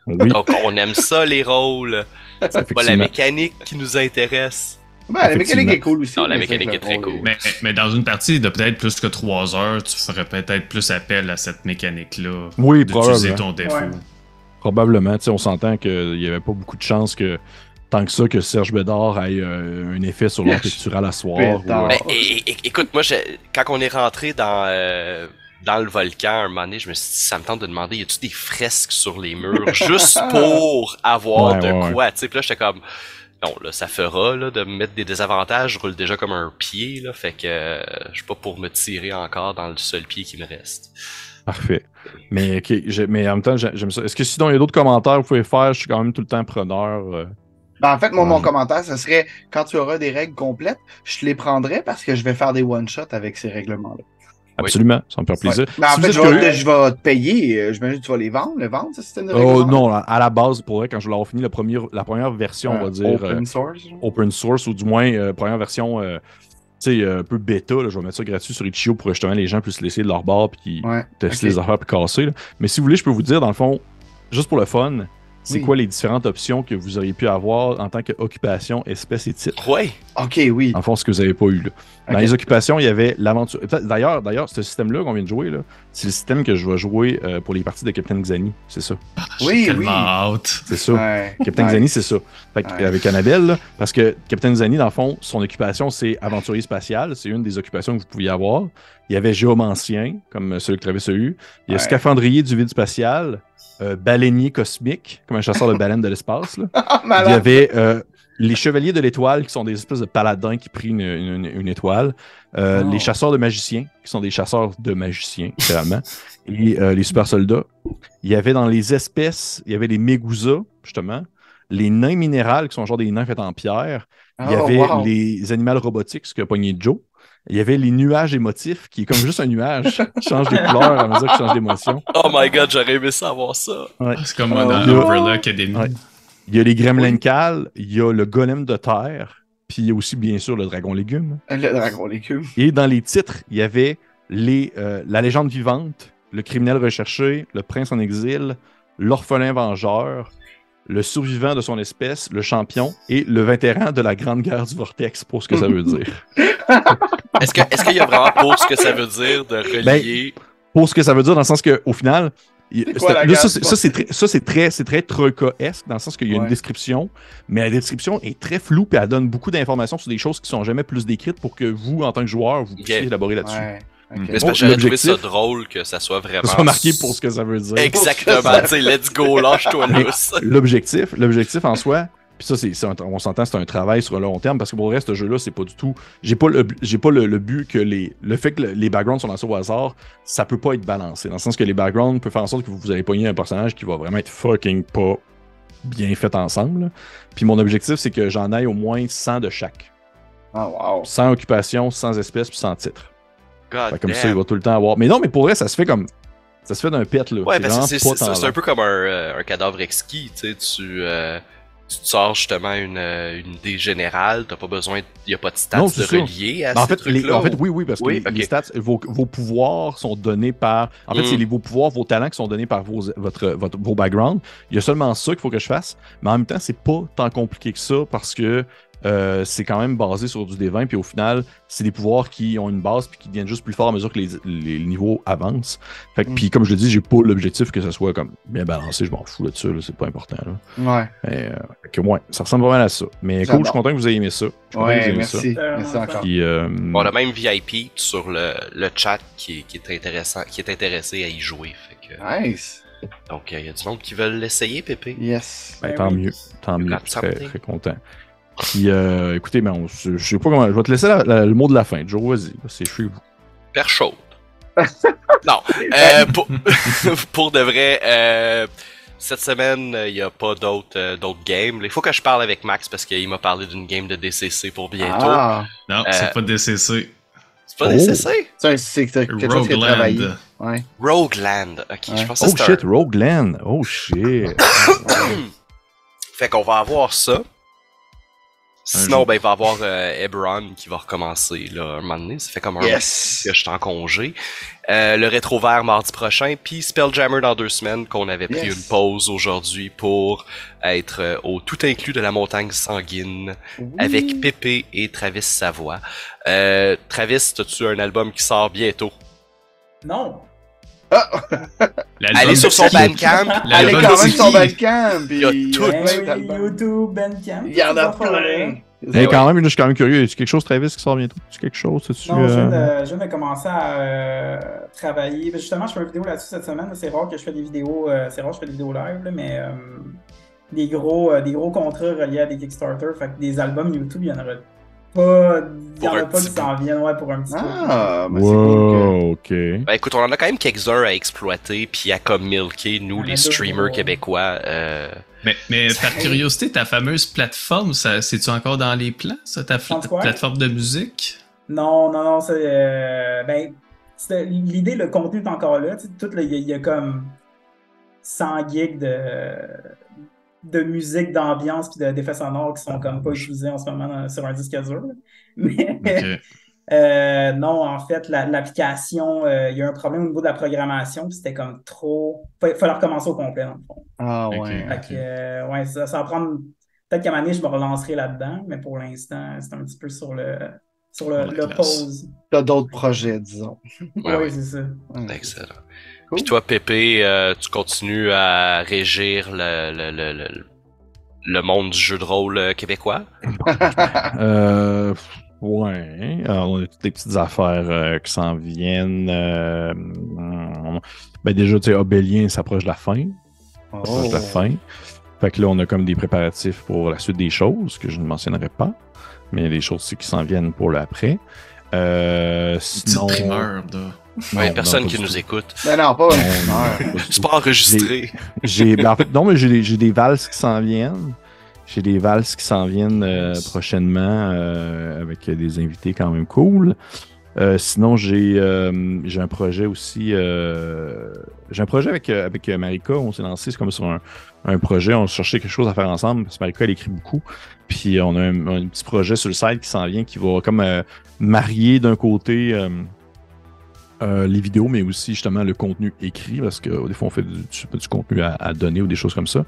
Donc, on aime ça, les rôles. C'est pas la mécanique qui nous intéresse. Ben, la mécanique est cool aussi. Non, la mécanique est très cool. Mais dans une partie de peut-être plus que 3 heures, tu ferais peut-être plus appel à cette mécanique-là. Oui, d'utiliser ton défaut. Ouais. Probablement. On s'entend qu'il n'y avait pas beaucoup de chances que, tant que ça, que Serge Bédard ait un effet sur l'architecture à la soirée. Écoute, moi, quand on est rentré dans le volcan, un moment donné, je me suis dit, ça me tente de demander, y a-tu des fresques sur les murs juste pour avoir quoi? Puis là, j'étais comme. Non, là, ça fera là, de mettre des désavantages, je roule déjà comme un pied, là, fait que je suis pas pour me tirer encore dans le seul pied qui me reste. Parfait. Mais, mais en même temps, j'aime ça. Est-ce que sinon il y a d'autres commentaires que vous pouvez faire? Je suis quand même tout le temps preneur. Ben, en fait, mon commentaire, ce serait quand tu auras des règles complètes, je te les prendrai parce que je vais faire des one-shots avec ces règlements-là. Absolument, ça me fait plaisir. Mais en fait, je vais te payer, j'imagine que tu vas le vendre, ce système de règlement. Non, à la base, pour vrai, quand je l'aurai fini, la première version, on va dire... Open source, ou du moins, première version, tu sais, un peu bêta, là, je vais mettre ça gratuit sur Itch.io pour justement les gens puissent laisser de leur bord, puis tester les affaires, puis casser. Là. Mais si vous voulez, je peux vous dire, dans le fond, juste pour le fun, c'est quoi les différentes options que vous auriez pu avoir en tant qu'occupation, espèce et titre. Oui. OK, oui. En fond, ce que vous n'avez pas eu. Là. Dans les occupations, il y avait l'aventure. D'ailleurs, ce système-là qu'on vient de jouer, c'est le système que je vais jouer pour les parties de Captain Xani. C'est ça. Oui. C'est ça. Ouais. Captain Xani, c'est ça. Fait que, avec Annabelle, là, parce que Captain Xani, dans le fond, son occupation, c'est aventurier spatial. C'est une des occupations que vous pouviez avoir. Il y avait géomancien, comme celui que Travis a eu. Il y a scaphandrier du vide spatial. Baleinier cosmique, comme un chasseur de baleines de l'espace. Il y avait les chevaliers de l'étoile, qui sont des espèces de paladins qui prient une étoile. Les chasseurs de magiciens, qui sont des chasseurs de magiciens, clairement. Et les super soldats. Il y avait dans les espèces, il y avait les mégousas, justement. Les nains minérales, qui sont genre des nains faits en pierre. Il y avait les animaux robotiques, ce qu'a pogné Joe. Il y avait les nuages émotifs, qui est comme juste un nuage qui change des couleurs à mesure qu'il change d'émotion. Oh my god, j'aurais aimé savoir ça. Ouais. C'est comme dans l'Umbrella Academy. Ouais. Il y a les gremlins cales, il y a le golem de terre, puis il y a aussi, bien sûr, le dragon légume. Le dragon légume. Et dans les titres, il y avait la légende vivante, le criminel recherché, le prince en exil, l'orphelin vengeur, le survivant de son espèce, le champion, et le vétéran de la Grande Guerre du Vortex, pour ce que ça veut dire. Est-ce qu'il y a vraiment pour ce que ça veut dire de relier... Ben, pour ce que ça veut dire, dans le sens qu'au final... C'est très Troika-esque, dans le sens qu'il y a une description, mais la description est très floue et elle donne beaucoup d'informations sur des choses qui ne sont jamais plus décrites pour que vous, en tant que joueur, vous puissiez élaborer là-dessus. Ouais. Okay. Bon, j'aurais trouvé ça drôle que ça soit vraiment... Ça soit marqué pour ce que ça veut dire. Exactement, tu sais, let's go, lâche-toi lousse. L'objectif en soi... Puis ça, on s'entend, c'est un travail sur le long terme, parce que pour le reste, ce jeu-là, c'est pas du tout... J'ai pas le but que le fait que les backgrounds sont lancés au hasard, ça peut pas être balancé. Dans le sens que les backgrounds peuvent faire en sorte que vous allez pogner un personnage qui va vraiment être fucking pas bien fait ensemble. Puis mon objectif, c'est que j'en aille au moins 100 de chaque. Oh, wow. Sans occupation, sans espèce, puis sans titre. God comme damn. Ça, il va tout le temps avoir... Mais non, mais pour vrai, ça se fait comme... Ça se fait d'un pet, là. Ouais, parce que c'est un peu comme un cadavre exquis, tu sais, tu te sors justement une idée générale, t'as pas besoin, il n'y a pas de stats de relier à ces trucs-là. En fait, oui, parce que les stats, vos pouvoirs sont donnés par... En fait, c'est vos pouvoirs, vos talents qui sont donnés par vos backgrounds. Il y a seulement ça qu'il faut que je fasse, mais en même temps, c'est pas tant compliqué que ça, parce que c'est quand même basé sur du D20, puis au final, c'est des pouvoirs qui ont une base puis qui deviennent juste plus forts à mesure que les niveaux avancent. Fait que, puis comme je le dis, j'ai pas l'objectif que ça soit comme bien balancé, je m'en fous là-dessus, là, c'est pas important. Là. Ouais. Fait que ouais, ça ressemble vraiment à ça. Mais cool, je suis content que vous ayez aimé ça. Ouais, merci. Merci encore. Puis, on a même VIP sur le chat qui est intéressé à y jouer. Fait que... Nice! Donc, il y a du monde qui veulent l'essayer, Pépé. Yes. Ben, tant mieux, très content. Puis, écoutez, mais je sais pas comment. Je vais te laisser le mot de la fin, Joe. Vas-y, c'est chez vous. Père chaude. Non. Pour de vrai, cette semaine, il n'y a pas d'autres games. Il faut que je parle avec Max parce qu'il m'a parlé d'une game de DCC pour bientôt. Ah. Non, c'est pas DCC. C'est pas DCC? C'est quelque chose qui a travaillé. Ouais. Rogueland. Ok, ouais. Je pense que c'est shit, Rogueland. Oh shit. Fait qu'on va avoir ça. Sinon, ben il va y avoir Eberron qui va recommencer là, un moment donné. Ça fait comme un mois que je suis en congé. Le rétro vert mardi prochain. Puis Spelljammer dans 2 semaines, qu'on avait pris une pause aujourd'hui pour être au tout inclus de la montagne sanguine avec Pépé et Travis Savoie. Travis, as-tu un album qui sort bientôt? Non. Allez sur son Bandcamp. Allez quand même son Bandcamp. Il y a tout. YouTube, Bandcamp. Il y en a plein. Mais quand même, je suis quand même curieux. Est-ce quelque chose, Travis, qui sort bientôt? Est-ce quelque chose? Non, je viens de commencer à travailler. Justement, je fais une vidéo là-dessus cette semaine. C'est rare que je fais des vidéos. C'est rare que je fais des vidéos live, là, mais des gros contrats reliés à des Kickstarter. Fait que des albums YouTube, il y en aura. Il n'y en a pas qui s'en viennent, pour un petit peu. Ah, ben wow, c'est cool. Ben écoute, on en a quand même quelques-uns à exploiter, puis à comme milker, nous, les streamers québécois. Mais par curiosité, ta fameuse plateforme, c'est-tu encore dans les plans, ça, ta plateforme de musique? Non, c'est... l'idée, le contenu est encore là. Il y a comme 100 gigs de musique, d'ambiance puis d'effets sonores qui sont comme pas utilisés en ce moment sur un disque dur. Mais non, en fait, l'application, il y a un problème au niveau de la programmation, puis c'était comme trop... Il fallait recommencer au complet, dans le fond. Ah ouais. Fait que, ça va prendre... Peut-être qu'à un moment donné, je me relancerai là-dedans, mais pour l'instant, c'est un petit peu sur le pause. T'as d'autres projets, disons. Oui, c'est ça. Excellent. Cool. Puis toi, Pépé, tu continues à régir le monde du jeu de rôle québécois? Ouais. Alors, on a toutes les petites affaires qui s'en viennent. Déjà, tu sais, Obélien s'approche de la fin. Fait que là, on a comme des préparatifs pour la suite des choses que je ne mentionnerai pas, mais les choses qui s'en viennent pour l'après. Sinon... Petite primeur de... Il n'y a personne qui nous écoute. Mais non, pas. C'est pas enregistré. J'ai des valses qui s'en viennent. J'ai des valses qui s'en viennent prochainement avec des invités quand même cool. Sinon, j'ai un projet aussi. J'ai un projet avec Marika. On s'est lancé comme sur un projet. On cherchait quelque chose à faire ensemble parce que Marika, elle écrit beaucoup. Puis on a un petit projet sur le site qui s'en vient qui va comme marier d'un côté. Les vidéos, mais aussi justement le contenu écrit, parce que des fois on fait du contenu à donner ou des choses comme ça.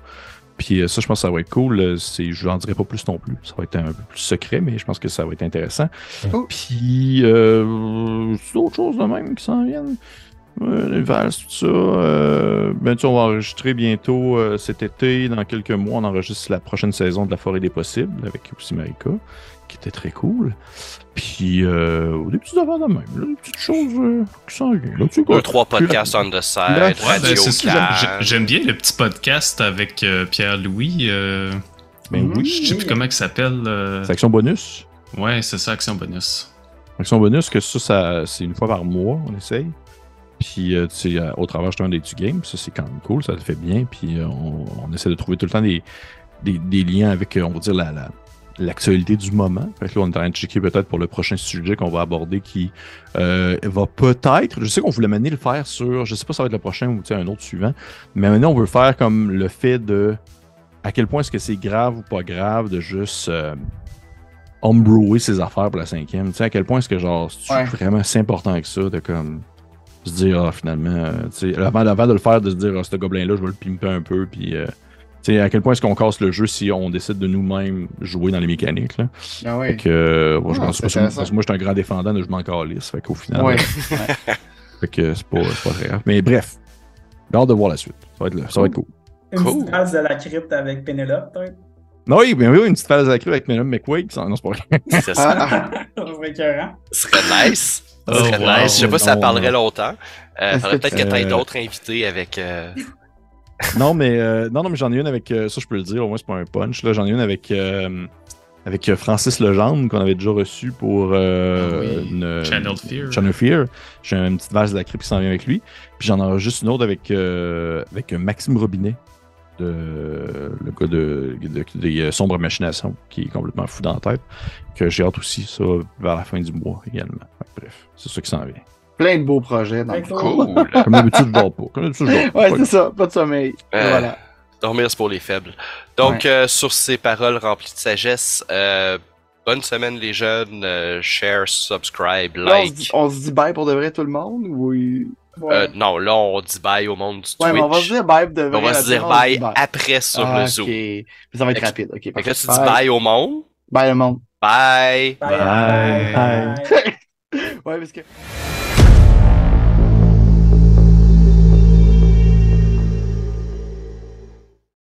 Puis ça, je pense que ça va être cool. Je n'en dirai pas plus non plus. Ça va être un peu plus secret, mais je pense que ça va être intéressant. Oh. Puis, d'autres choses de même qui s'en viennent. Les valses, tout ça. Ben, tu sais, on va enregistrer bientôt cet été. Dans quelques mois, on enregistre la prochaine saison de la Forêt des Possibles avec Upsimarica, qui était très cool. Puis, des petits affaires de même. Là, des petites choses qui s'en viennent. Deux, trois podcasts on the side. J'aime bien le petit podcast avec Pierre-Louis. Ben oui. Je sais plus comment il s'appelle. C'est Action Bonus. Ouais, c'est ça, Action Bonus. Action Bonus, que ça c'est une fois par mois, on essaye. Puis, tu sais, au travers justement des games, ça c'est quand même cool, ça le fait bien. Puis, on essaie de trouver tout le temps des liens avec, on va dire, l'actualité du moment. Fait que là, on est en train de checker peut-être pour le prochain sujet qu'on va aborder qui va peut-être... Je sais qu'on voulait mener le faire sur... Je sais pas si ça va être le prochain ou un autre suivant. Mais maintenant, on veut faire comme le fait de... À quel point est-ce que c'est grave ou pas grave de juste... homebrewer ses affaires pour la cinquième. Tu sais, à quel point est-ce que, genre, c'est vraiment si important que ça de comme... se dire, finalement... tu sais, avant de le faire, de se dire, ce gobelin-là, je vais le pimper un peu, puis... T'sais, à quel point est-ce qu'on casse le jeu si on décide de nous-mêmes jouer dans les mécaniques là. Ah oui. Parce que moi je suis un grand défendant de je m'en calisse. Fait qu'au final. Ouais. Fait que c'est pas très grave. Mais bref. J'ai hâte de voir la suite. Ça va être cool. Une petite phase de la crypte avec Penelope, peut-être? Oui, une petite phase de la crypte avec Penelope McQuaid. Non, c'est pas vrai. C'est ça. Ce serait nice. Je sais pas si ça parlerait longtemps. Faudrait peut-être que t'aies d'autres invités avec. Non, mais j'en ai une avec... ça, je peux le dire, au moins, c'est pas un punch. Là, j'en ai une avec Francis Legendre, qu'on avait déjà reçu pour... Channel Fear. J'ai une petite vase de la crypte qui s'en vient avec lui. Puis j'en ai juste une autre avec Maxime Robinet, le gars des Sombres Machinations, qui est complètement fou dans la tête, que j'ai hâte aussi, ça, vers la fin du mois également. Bref, c'est ça qui s'en vient. Plein de beaux projets dans le cool. Comme d'habitude, je dors pas. Ouais, c'est ça. Pas de sommeil. Voilà. Dormir, c'est pour les faibles. Donc, sur ces paroles remplies de sagesse, bonne semaine, les jeunes. Share, subscribe, like. On se dit bye pour de vrai, tout le monde? Oui. Ouais. Non, là, on dit bye au monde du Twitch. Ouais, mais on va se dire bye de vrai. On va se dire bye après sur le Zoom. OK. Ça va être rapide. OK. Fait que là, tu dis bye au monde. Bye, le monde. Bye. Bye. Bye. Ouais, parce que...